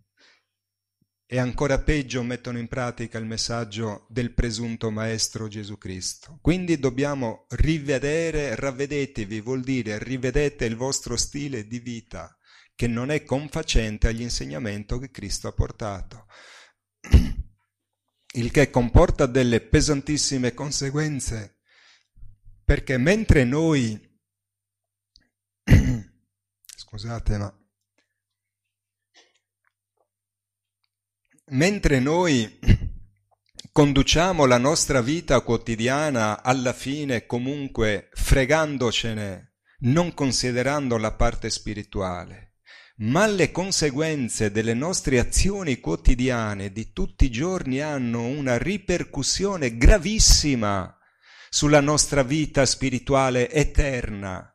e ancora peggio mettono in pratica il messaggio del presunto maestro Gesù Cristo. Quindi dobbiamo rivedere, ravvedetevi, vuol dire rivedete il vostro stile di vita, che non è confacente agli insegnamenti che Cristo ha portato, il che comporta delle pesantissime conseguenze, perché mentre noi, scusate ma, mentre noi conduciamo la nostra vita quotidiana alla fine comunque fregandocene, non considerando la parte spirituale, ma le conseguenze delle nostre azioni quotidiane di tutti i giorni hanno una ripercussione gravissima sulla nostra vita spirituale eterna.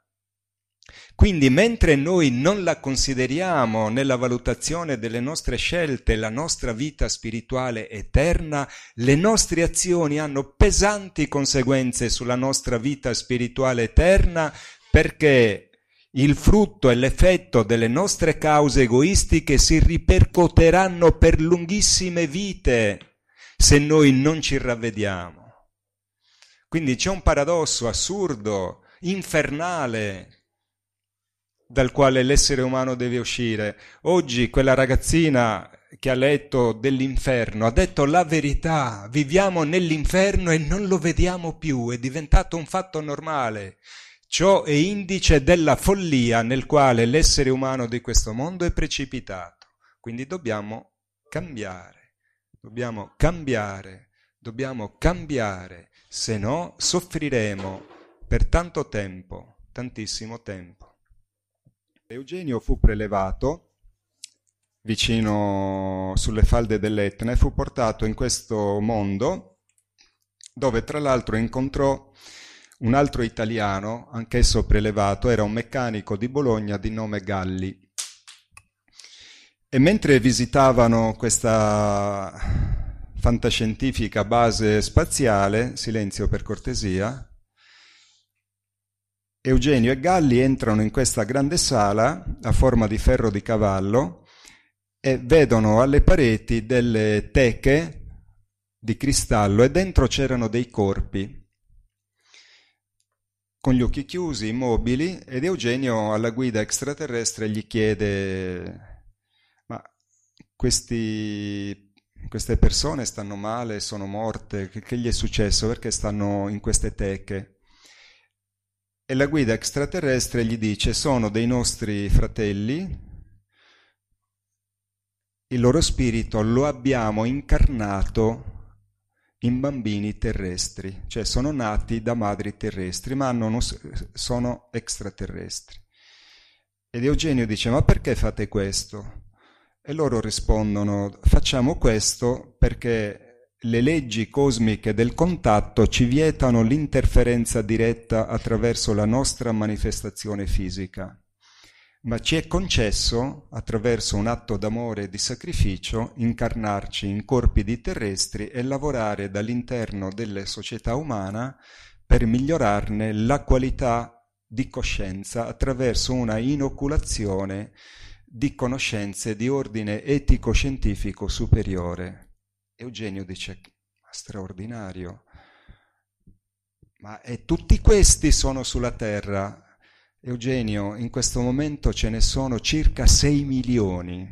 Quindi mentre noi non la consideriamo nella valutazione delle nostre scelte, la nostra vita spirituale eterna, le nostre azioni hanno pesanti conseguenze sulla nostra vita spirituale eterna, perché il frutto e l'effetto delle nostre cause egoistiche si ripercuoteranno per lunghissime vite se noi non ci ravvediamo. Quindi c'è un paradosso assurdo, infernale, dal quale l'essere umano deve uscire. Oggi quella ragazzina che ha letto dell'inferno ha detto la verità, viviamo nell'inferno e non lo vediamo più, è diventato un fatto normale. Ciò è indice della follia nel quale l'essere umano di questo mondo è precipitato. Quindi dobbiamo cambiare, dobbiamo cambiare, dobbiamo cambiare, se no soffriremo per tanto tempo, tantissimo tempo. Eugenio fu prelevato vicino sulle falde dell'Etna e fu portato in questo mondo dove tra l'altro incontrò un altro italiano, anch'esso prelevato, era un meccanico di Bologna di nome Galli. E mentre visitavano questa fantascientifica base spaziale, silenzio per cortesia, Eugenio e Galli entrano in questa grande sala a forma di ferro di cavallo e vedono alle pareti delle teche di cristallo e dentro c'erano dei corpi, con gli occhi chiusi, immobili, ed Eugenio alla guida extraterrestre gli chiede ma questi, queste persone stanno male, sono morte, che, che gli è successo, perché stanno in queste teche? E la guida extraterrestre gli dice sono dei nostri fratelli, il loro spirito lo abbiamo incarnato in bambini terrestri, cioè sono nati da madri terrestri, ma non sono extraterrestri. Ed Eugenio dice, ma perché fate questo? E loro rispondono: facciamo questo perché le leggi cosmiche del contatto ci vietano l'interferenza diretta attraverso la nostra manifestazione fisica, ma ci è concesso, attraverso un atto d'amore e di sacrificio, incarnarci in corpi di terrestri e lavorare dall'interno delle società umana per migliorarne la qualità di coscienza attraverso una inoculazione di conoscenze di ordine etico-scientifico superiore. Eugenio dice: straordinario, ma e tutti questi sono sulla Terra? Eugenio: in questo momento ce ne sono circa sei milioni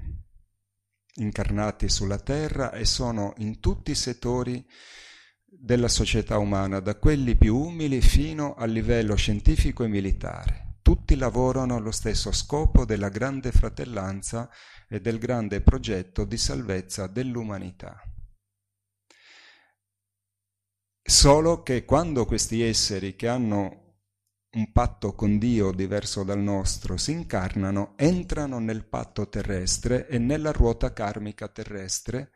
incarnati sulla Terra e sono in tutti i settori della società umana, da quelli più umili fino al livello scientifico e militare. Tutti lavorano allo stesso scopo della grande fratellanza e del grande progetto di salvezza dell'umanità. Solo che quando questi esseri, che hanno un patto con Dio diverso dal nostro, si incarnano, entrano nel patto terrestre e nella ruota karmica terrestre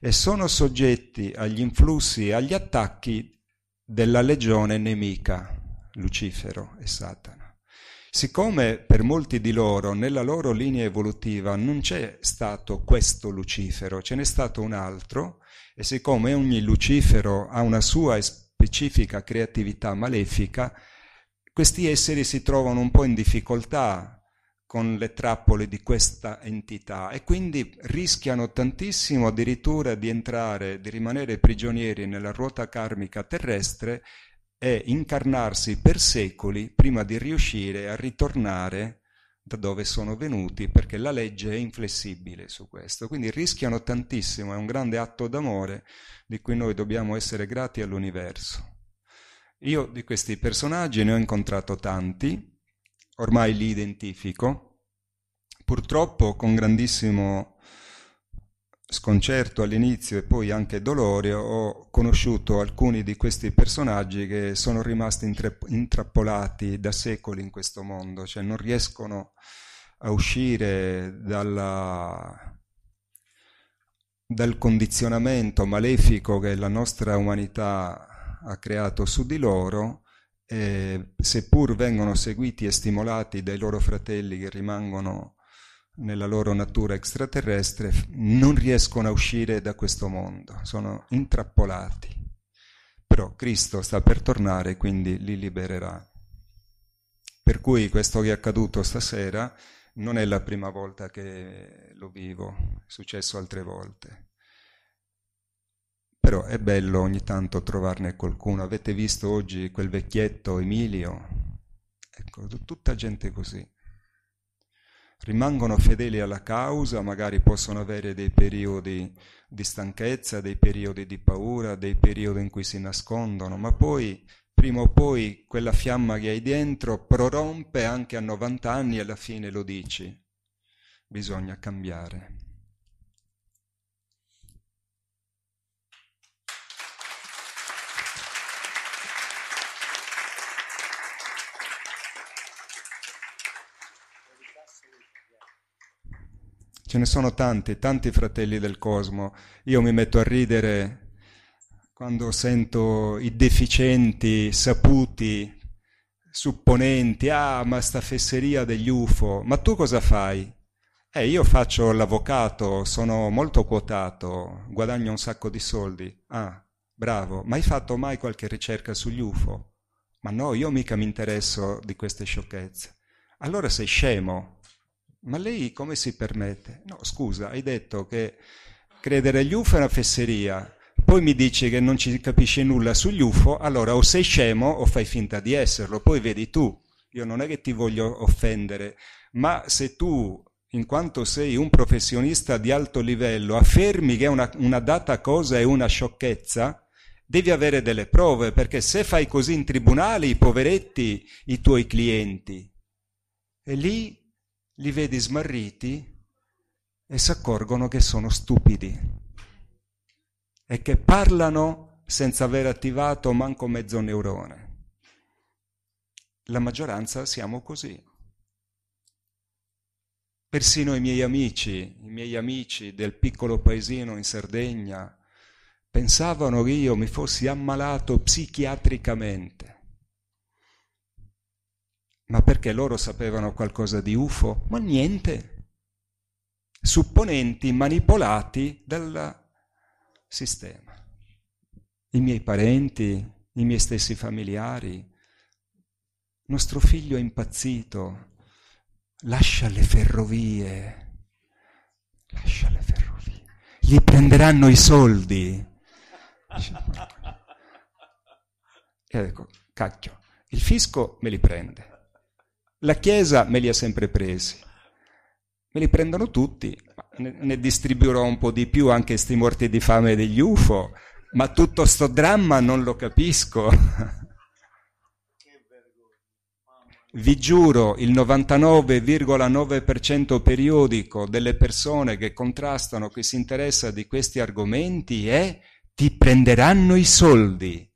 e sono soggetti agli influssi e agli attacchi della legione nemica, Lucifero e Satana. Siccome per molti di loro, nella loro linea evolutiva, non c'è stato questo Lucifero, ce n'è stato un altro, e siccome ogni Lucifero ha una sua specifica creatività malefica, questi esseri si trovano un po' in difficoltà con le trappole di questa entità e quindi rischiano tantissimo addirittura di entrare, di rimanere prigionieri nella ruota karmica terrestre e incarnarsi per secoli prima di riuscire a ritornare da dove sono venuti, perché la legge è inflessibile su questo. Quindi rischiano tantissimo, è un grande atto d'amore di cui noi dobbiamo essere grati all'universo. Io di questi personaggi ne ho incontrato tanti, ormai li identifico, purtroppo con grandissimo sconcerto all'inizio e poi anche dolore ho conosciuto alcuni di questi personaggi che sono rimasti intrapp- intrappolati da secoli in questo mondo, cioè non riescono a uscire dalla, dal condizionamento malefico che la nostra umanità ha creato su di loro, e seppur vengono seguiti e stimolati dai loro fratelli che rimangono nella loro natura extraterrestre, non riescono a uscire da questo mondo, sono intrappolati. Però Cristo sta per tornare, quindi li libererà. Per cui questo che è accaduto stasera non è la prima volta che lo vivo, è successo altre volte. Però è bello ogni tanto trovarne qualcuno. Avete visto oggi quel vecchietto Emilio? Ecco, tutta gente così. Rimangono fedeli alla causa, magari possono avere dei periodi di stanchezza, dei periodi di paura, dei periodi in cui si nascondono, ma poi, prima o poi, quella fiamma che hai dentro prorompe anche a novanta anni e alla fine lo dici. Bisogna cambiare. Ce ne sono tanti, tanti fratelli del cosmo. Io mi metto a ridere quando sento i deficienti, saputi, supponenti: ah, ma sta fesseria degli U F O, ma tu cosa fai? Eh, io faccio l'avvocato, sono molto quotato, guadagno un sacco di soldi. Ah, bravo, ma hai fatto mai qualche ricerca sugli U F O? Ma no, io mica mi interesso di queste sciocchezze. Allora sei scemo. Ma lei come si permette? No, scusa, hai detto che credere agli U F O è una fesseria, poi mi dici che non ci capisci nulla sugli U F O, allora o sei scemo o fai finta di esserlo, poi vedi tu. Io non è che ti voglio offendere, ma se tu, in quanto sei un professionista di alto livello, affermi che una, una data cosa è una sciocchezza, devi avere delle prove, perché se fai così in tribunale, i poveretti, i tuoi clienti, e lì li vedi smarriti e si accorgono che sono stupidi e che parlano senza aver attivato manco mezzo neurone. La maggioranza siamo così. Persino i miei amici, i miei amici del piccolo paesino in Sardegna pensavano che io mi fossi ammalato psichiatricamente. Ma perché loro sapevano qualcosa di U F O? Ma niente. Supponenti manipolati dal sistema. I miei parenti, i miei stessi familiari. Nostro figlio è impazzito. Lascia le ferrovie. Lascia le ferrovie. Gli prenderanno i soldi. E ecco, cacchio. Il fisco me li prende. La Chiesa me li ha sempre presi, me li prendono tutti, ne distribuirò un po' di più anche sti morti di fame degli U F O, ma tutto sto dramma non lo capisco. Vi giuro, il novantanove virgola nove per cento periodico delle persone che contrastano, che si interessa di questi argomenti è ti prenderanno i soldi.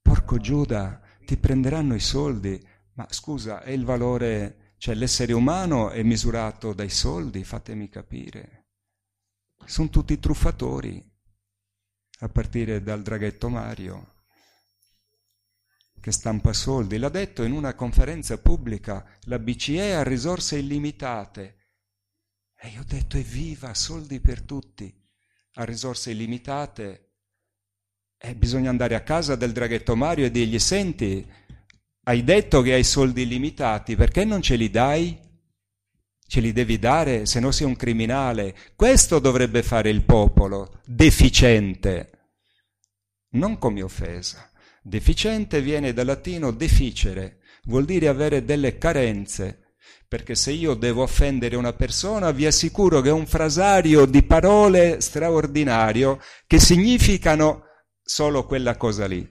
Porco Giuda, ti prenderanno i soldi, ma scusa, è il valore, cioè l'essere umano è misurato dai soldi, fatemi capire. Sono tutti truffatori, a partire dal draghetto Mario, che stampa soldi. L'ha detto in una conferenza pubblica, la B C E ha risorse illimitate. E io ho detto, evviva, soldi per tutti. Ha risorse illimitate. Eh, bisogna andare a casa del draghetto Mario e dirgli, senti, hai detto che hai soldi limitati, perché non ce li dai? Ce li devi dare, se no sei un criminale. Questo dovrebbe fare il popolo, deficiente. Non come offesa. Deficiente viene dal latino deficere, vuol dire avere delle carenze, perché se io devo offendere una persona vi assicuro che è un frasario di parole straordinario che significano solo quella cosa lì.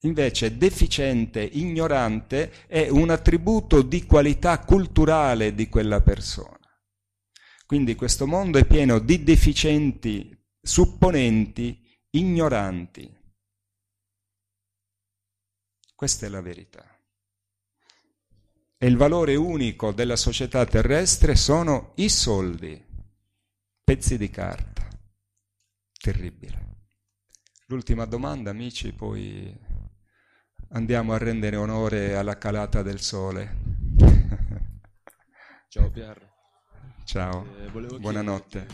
Invece deficiente, ignorante è un attributo di qualità culturale di quella persona. Quindi questo mondo è pieno di deficienti, supponenti, ignoranti. Questa è la verità. E il valore unico della società terrestre sono i soldi, pezzi di carta. Terribile. L'ultima domanda, amici, poi andiamo a rendere onore alla calata del sole. Ciao Pier. Ciao, eh, buonanotte.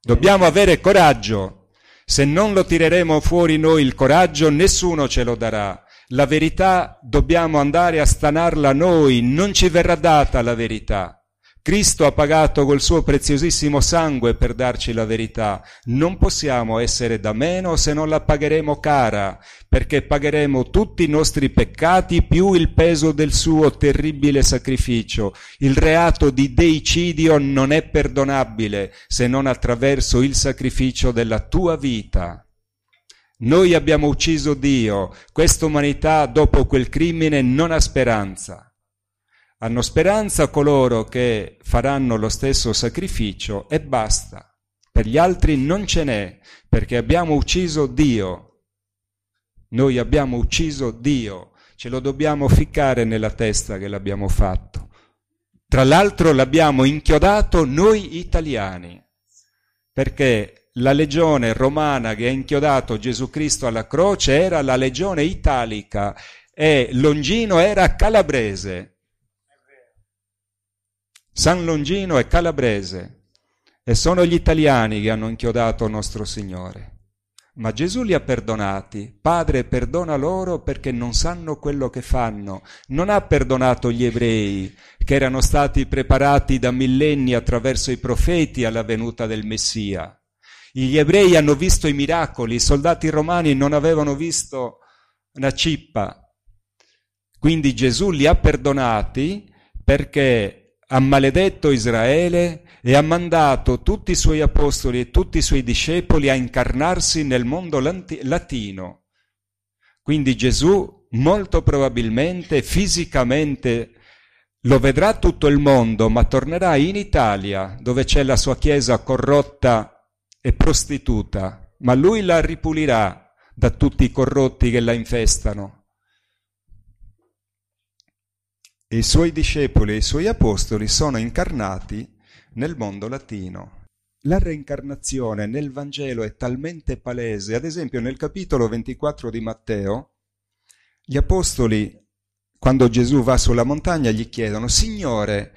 Dobbiamo avere coraggio. Se non lo tireremo fuori noi il coraggio, nessuno ce lo darà. La verità dobbiamo andare a stanarla noi, non ci verrà data la verità. Cristo ha pagato col suo preziosissimo sangue per darci la verità. Non possiamo essere da meno se non la pagheremo cara, perché pagheremo tutti i nostri peccati più il peso del suo terribile sacrificio. Il reato di deicidio non è perdonabile se non attraverso il sacrificio della tua vita. Noi abbiamo ucciso Dio, questa umanità dopo quel crimine non ha speranza. Hanno speranza coloro che faranno lo stesso sacrificio e basta. Per gli altri non ce n'è, perché abbiamo ucciso Dio. Noi abbiamo ucciso Dio, ce lo dobbiamo ficcare nella testa che l'abbiamo fatto. Tra l'altro l'abbiamo inchiodato noi italiani, perché la legione romana che ha inchiodato Gesù Cristo alla croce era la legione italica e Longino era calabrese. San Longino è calabrese e sono gli italiani che hanno inchiodato nostro Signore. Ma Gesù li ha perdonati. Padre, perdona loro perché non sanno quello che fanno. Non ha perdonato gli ebrei che erano stati preparati da millenni attraverso i profeti alla venuta del Messia. Gli ebrei hanno visto i miracoli, i soldati romani non avevano visto una cippa. Quindi Gesù li ha perdonati perché ha maledetto Israele e ha mandato tutti i suoi apostoli e tutti i suoi discepoli a incarnarsi nel mondo latino. Quindi Gesù molto probabilmente fisicamente lo vedrà tutto il mondo, ma tornerà in Italia dove c'è la sua chiesa corrotta e prostituta, ma lui la ripulirà da tutti i corrotti che la infestano. e i suoi discepoli e i suoi apostoli sono incarnati nel mondo latino. La reincarnazione nel Vangelo è talmente palese, ad esempio nel capitolo ventiquattro di Matteo, gli apostoli, quando Gesù va sulla montagna, gli chiedono: Signore,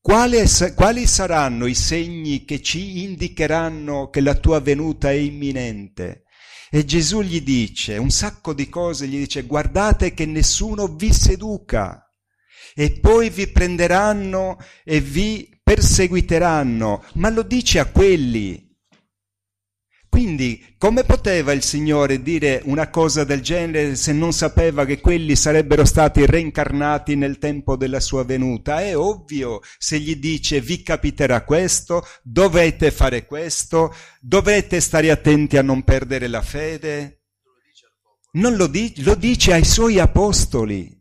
quali, quali saranno i segni che ci indicheranno che la tua venuta è imminente? E Gesù gli dice un sacco di cose, gli dice: guardate che nessuno vi seduca, e poi vi prenderanno e vi perseguiteranno, ma lo dice a quelli. Quindi come poteva il Signore dire una cosa del genere se non sapeva che quelli sarebbero stati reincarnati nel tempo della sua venuta? È ovvio, se gli dice vi capiterà questo, dovete fare questo, dovete stare attenti a non perdere la fede. Non lo dice, lo dice ai suoi apostoli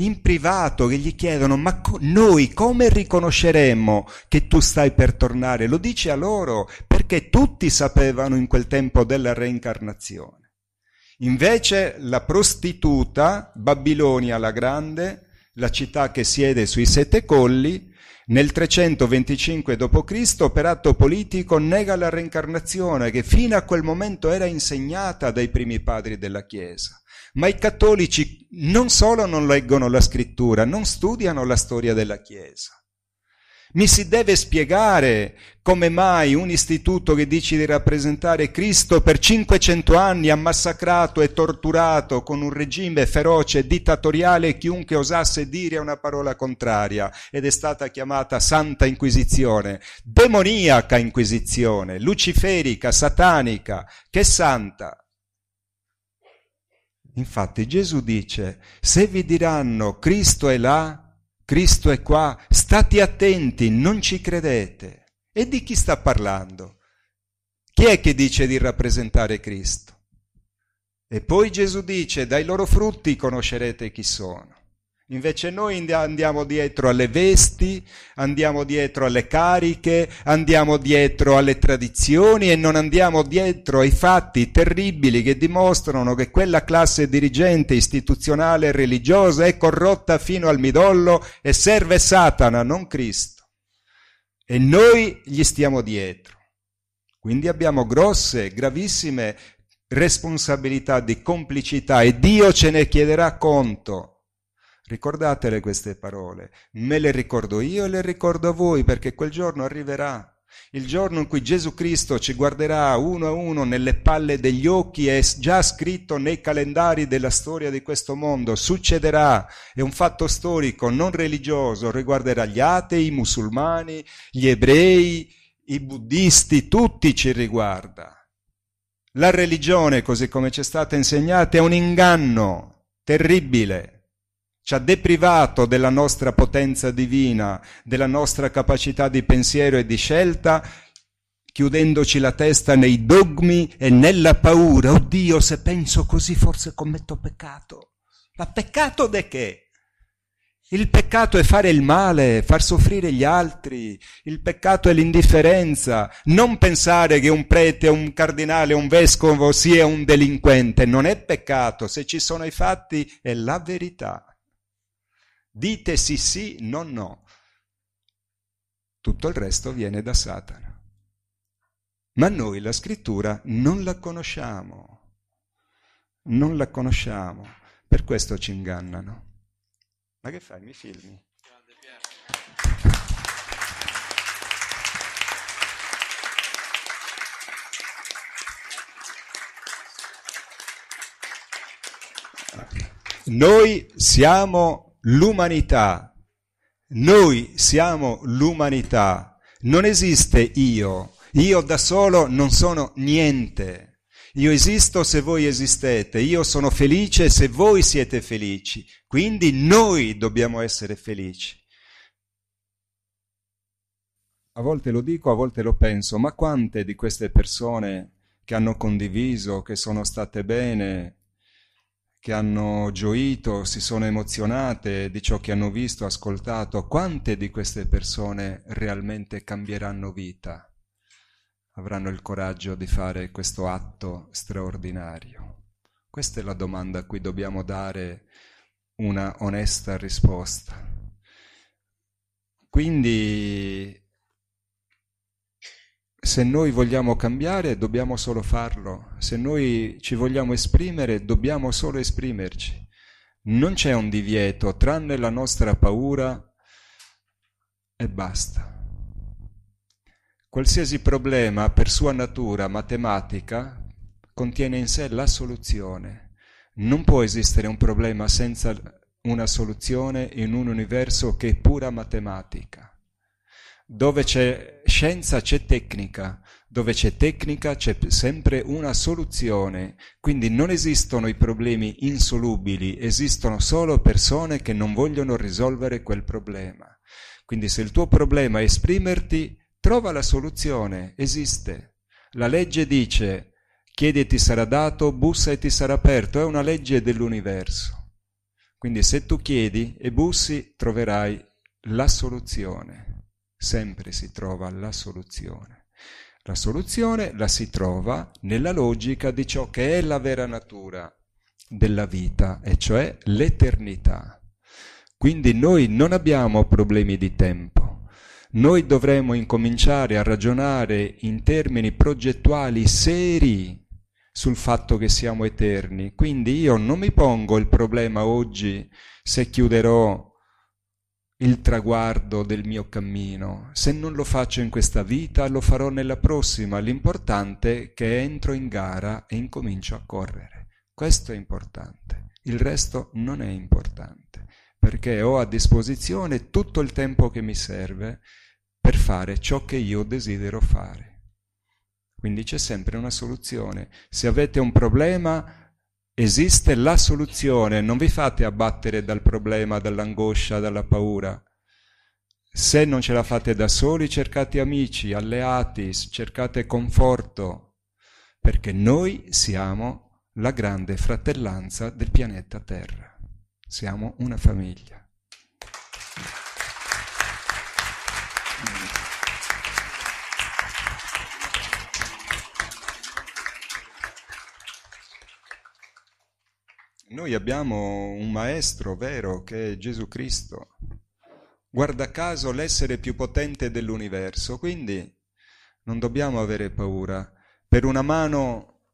in privato, che gli chiedono: ma co- noi come riconosceremo che tu stai per tornare? Lo dice a loro, perché tutti sapevano in quel tempo della reincarnazione. Invece la prostituta, Babilonia la Grande, la città che siede sui sette colli, nel trecentoventicinque dopo Cristo per atto politico nega la reincarnazione, che fino a quel momento era insegnata dai primi padri della Chiesa. Ma i cattolici non solo non leggono la scrittura, non studiano la storia della Chiesa. Mi si deve spiegare come mai un istituto che dice di rappresentare Cristo per cinquecento anni ha massacrato e torturato con un regime feroce e dittatoriale chiunque osasse dire una parola contraria, ed è stata chiamata Santa Inquisizione, demoniaca Inquisizione, luciferica, satanica, che santa. Infatti Gesù dice: se vi diranno Cristo è là, Cristo è qua, state attenti, non ci credete. E di chi sta parlando? Chi è che dice di rappresentare Cristo? E poi Gesù dice: dai loro frutti conoscerete chi sono. Invece noi andiamo dietro alle vesti, andiamo dietro alle cariche, andiamo dietro alle tradizioni e non andiamo dietro ai fatti terribili che dimostrano che quella classe dirigente istituzionale e religiosa è corrotta fino al midollo e serve Satana, non Cristo. E noi gli stiamo dietro. Quindi abbiamo grosse, gravissime responsabilità di complicità e Dio ce ne chiederà conto. Ricordatele queste parole, me le ricordo io e le ricordo a voi, perché quel giorno arriverà, il giorno in cui Gesù Cristo ci guarderà uno a uno nelle palle degli occhi. È già scritto nei calendari della storia di questo mondo, succederà, è un fatto storico non religioso, riguarderà gli atei, i musulmani, gli ebrei, i buddisti, tutti ci riguarda. La religione, così come ci è stata insegnata, è un inganno terribile. Ci ha deprivato della nostra potenza divina, della nostra capacità di pensiero e di scelta, chiudendoci la testa nei dogmi e nella paura. Oddio, se penso così forse commetto peccato. Ma peccato di che? Il peccato è fare il male, far soffrire gli altri, il peccato è l'indifferenza, non pensare che un prete, un cardinale, un vescovo sia un delinquente, non è peccato, se ci sono i fatti è la verità. Dite sì sì, no no. Tutto il resto viene da Satana. Ma noi la scrittura non la conosciamo, non la conosciamo, per questo ci ingannano. Ma che fai? Mi filmi? Grande Pier. Noi siamo l'umanità, noi siamo l'umanità, non esiste io, io da solo non sono niente, io esisto se voi esistete, io sono felice se voi siete felici, quindi noi dobbiamo essere felici. A volte lo dico, a volte lo penso, ma quante di queste persone che hanno condiviso, che sono state bene, che hanno gioito, si sono emozionate di ciò che hanno visto, ascoltato, quante di queste persone realmente cambieranno vita? Avranno il coraggio di fare questo atto straordinario? Questa è la domanda a cui dobbiamo dare una onesta risposta. Quindi se noi vogliamo cambiare dobbiamo solo farlo, se noi ci vogliamo esprimere dobbiamo solo esprimerci. Non c'è un divieto, tranne la nostra paura e basta. Qualsiasi problema per sua natura matematica contiene in sé la soluzione. Non può esistere un problema senza una soluzione in un universo che è pura matematica. Dove c'è scienza c'è tecnica, dove c'è tecnica c'è sempre una soluzione, quindi non esistono i problemi insolubili, esistono solo persone che non vogliono risolvere quel problema. Quindi se il tuo problema è esprimerti, trova la soluzione, esiste. La legge dice, chiedi e ti sarà dato, bussa e ti sarà aperto, è una legge dell'universo. Quindi se tu chiedi e bussi, troverai la soluzione. Sempre si trova la soluzione. La soluzione la si trova nella logica di ciò che è la vera natura della vita, e cioè l'eternità. Quindi noi non abbiamo problemi di tempo. Noi dovremmo incominciare a ragionare in termini progettuali seri sul fatto che siamo eterni. Quindi io non mi pongo il problema oggi se chiuderò il traguardo del mio cammino. Se non lo faccio in questa vita, lo farò nella prossima. L'importante è che entro in gara e incomincio a correre. Questo è importante. Il resto non è importante, perché ho a disposizione tutto il tempo che mi serve per fare ciò che io desidero fare. Quindi c'è sempre una soluzione. Se avete un problema, esiste la soluzione, non vi fate abbattere dal problema, dall'angoscia, dalla paura. Se non ce la fate da soli, cercate amici, alleati, cercate conforto, perché noi siamo la grande fratellanza del pianeta Terra. Siamo una famiglia. Noi abbiamo un maestro vero che è Gesù Cristo, guarda caso l'essere più potente dell'universo, quindi non dobbiamo avere paura. Per una mano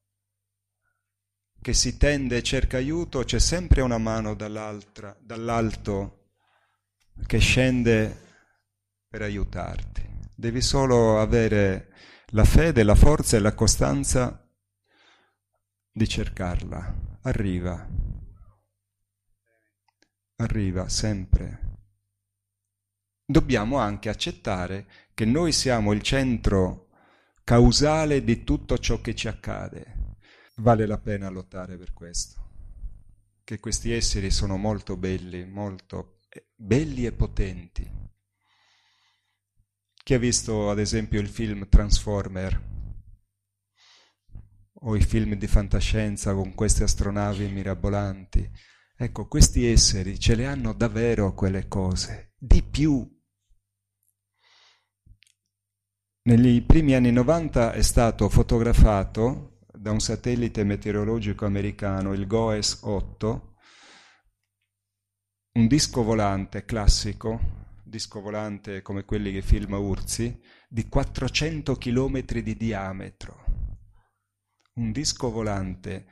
che si tende e cerca aiuto c'è sempre una mano dall'altra, dall'alto che scende per aiutarti. Devi solo avere la fede, la forza e la costanza di cercarla. Arriva, arriva sempre. Dobbiamo anche accettare che noi siamo il centro causale di tutto ciò che ci accade. Vale la pena lottare per questo, che questi esseri sono molto belli, molto belli e potenti. Chi ha visto ad esempio il film Transformer? O i film di fantascienza con queste astronavi mirabolanti. Ecco, questi esseri ce le hanno davvero quelle cose, di più. Negli primi anni novanta è stato fotografato da un satellite meteorologico americano, il G O E S otto, un disco volante classico, disco volante come quelli che filma Urzi, di quattrocento chilometri di diametro. Un disco volante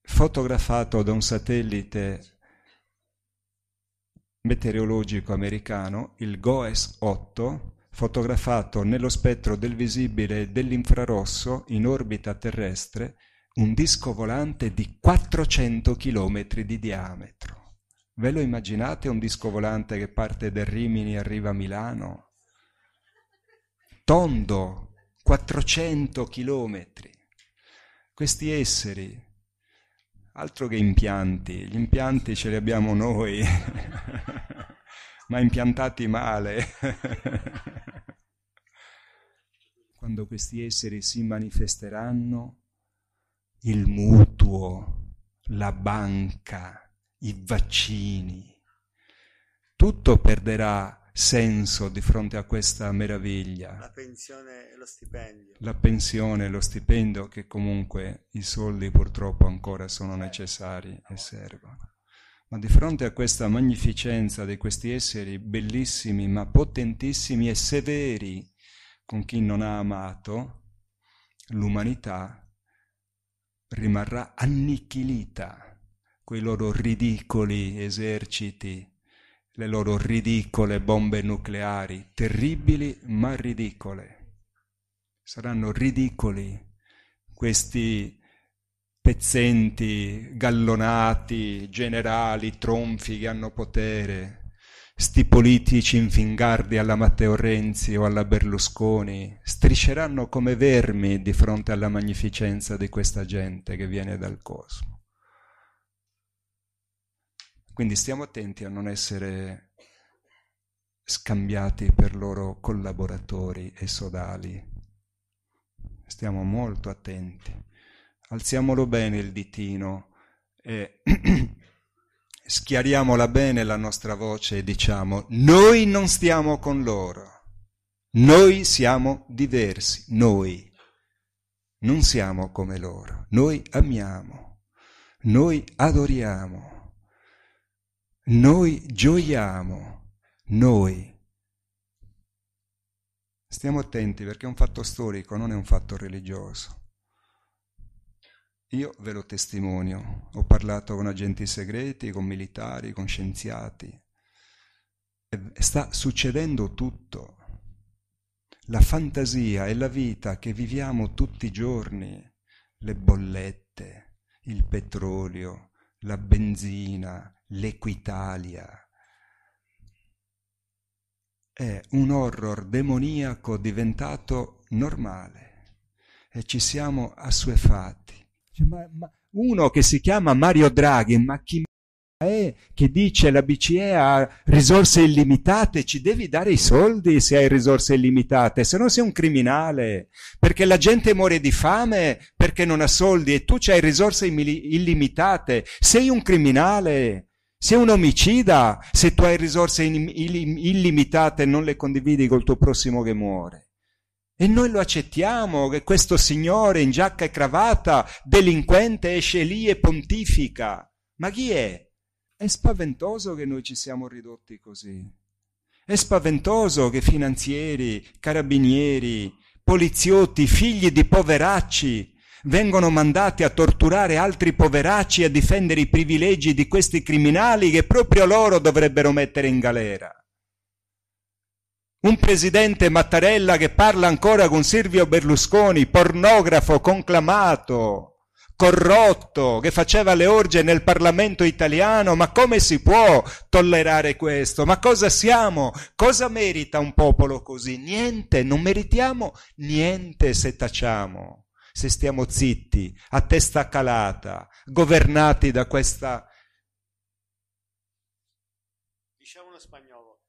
fotografato da un satellite meteorologico americano, il G O E S otto, fotografato nello spettro del visibile e dell'infrarosso in orbita terrestre, un disco volante di quattrocento chilometri di diametro. Ve lo immaginate un disco volante che parte da Rimini e arriva a Milano? Tondo, quattrocento chilometri. Questi esseri, altro che impianti, gli impianti ce li abbiamo noi, ma impiantati male. Quando questi esseri si manifesteranno, il mutuo, la banca, i vaccini, tutto perderà senso di fronte a questa meraviglia. La pensione e lo stipendio. La pensione e lo stipendio, che comunque i soldi purtroppo ancora sono necessari e servono. Ma di fronte a questa magnificenza di questi esseri bellissimi ma potentissimi e severi con chi non ha amato, l'umanità rimarrà annichilita coi loro ridicoli eserciti, le loro ridicole bombe nucleari, terribili ma ridicole. Saranno ridicoli questi pezzenti, gallonati, generali, tronfi che hanno potere, sti politici infingardi alla Matteo Renzi o alla Berlusconi, strisceranno come vermi di fronte alla magnificenza di questa gente che viene dal cosmo. Quindi stiamo attenti a non essere scambiati per loro collaboratori e sodali. Stiamo molto attenti. Alziamolo bene il ditino e schiariamola bene la nostra voce e diciamo: noi non stiamo con loro, noi siamo diversi, noi non siamo come loro, noi amiamo, noi adoriamo. Noi gioiamo, noi. Stiamo attenti perché è un fatto storico, non è un fatto religioso. Io ve lo testimonio, ho parlato con agenti segreti, con militari, con scienziati. E sta succedendo tutto. La fantasia e la vita che viviamo tutti i giorni, le bollette, il petrolio, la benzina, l'Equitalia, è un horror demoniaco diventato normale e ci siamo assuefatti. Cioè, ma, ma uno che si chiama Mario Draghi, ma chi è che dice la B C E ha risorse illimitate? Ci devi dare i soldi se hai risorse illimitate, se no sei un criminale, perché la gente muore di fame perché non ha soldi e tu c'hai risorse illimitate, sei un criminale. Sei un omicida se tu hai risorse illimitate e non le condividi col tuo prossimo che muore. E noi lo accettiamo che questo signore in giacca e cravatta, delinquente, esce lì e pontifica. Ma chi è? È spaventoso che noi ci siamo ridotti così. È spaventoso che finanzieri, carabinieri, poliziotti, figli di poveracci, vengono mandati a torturare altri poveracci e a difendere i privilegi di questi criminali che proprio loro dovrebbero mettere in galera. Un presidente Mattarella che parla ancora con Silvio Berlusconi, pornografo conclamato, corrotto, che faceva le orge nel Parlamento italiano. Ma come si può tollerare questo? Ma cosa siamo? Cosa merita un popolo così? Niente, non meritiamo niente se tacciamo. Se stiamo zitti, a testa calata, governati da questa... Diciamolo in spagnolo.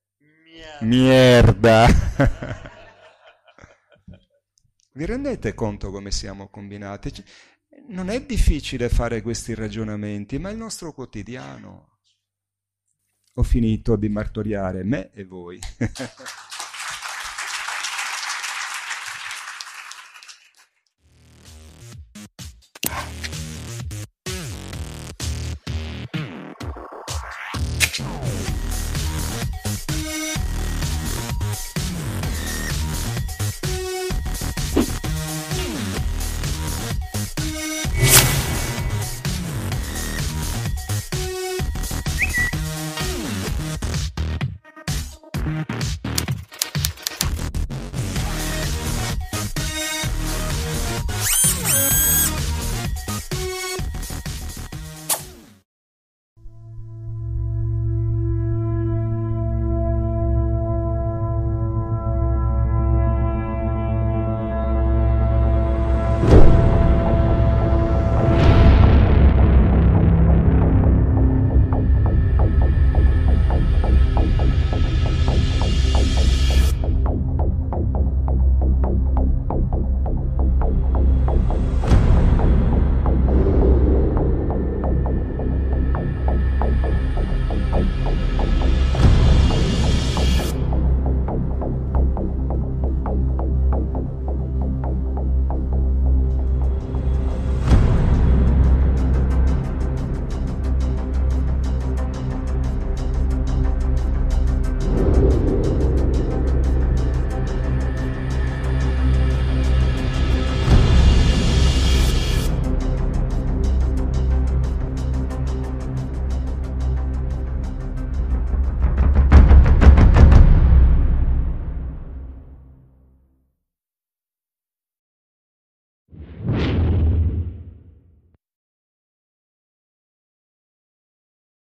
Mierda. Mierda. Vi rendete conto come siamo combinati? Non è difficile fare questi ragionamenti, ma è il nostro quotidiano. Ho finito di martoriare me e voi. We'll be right back.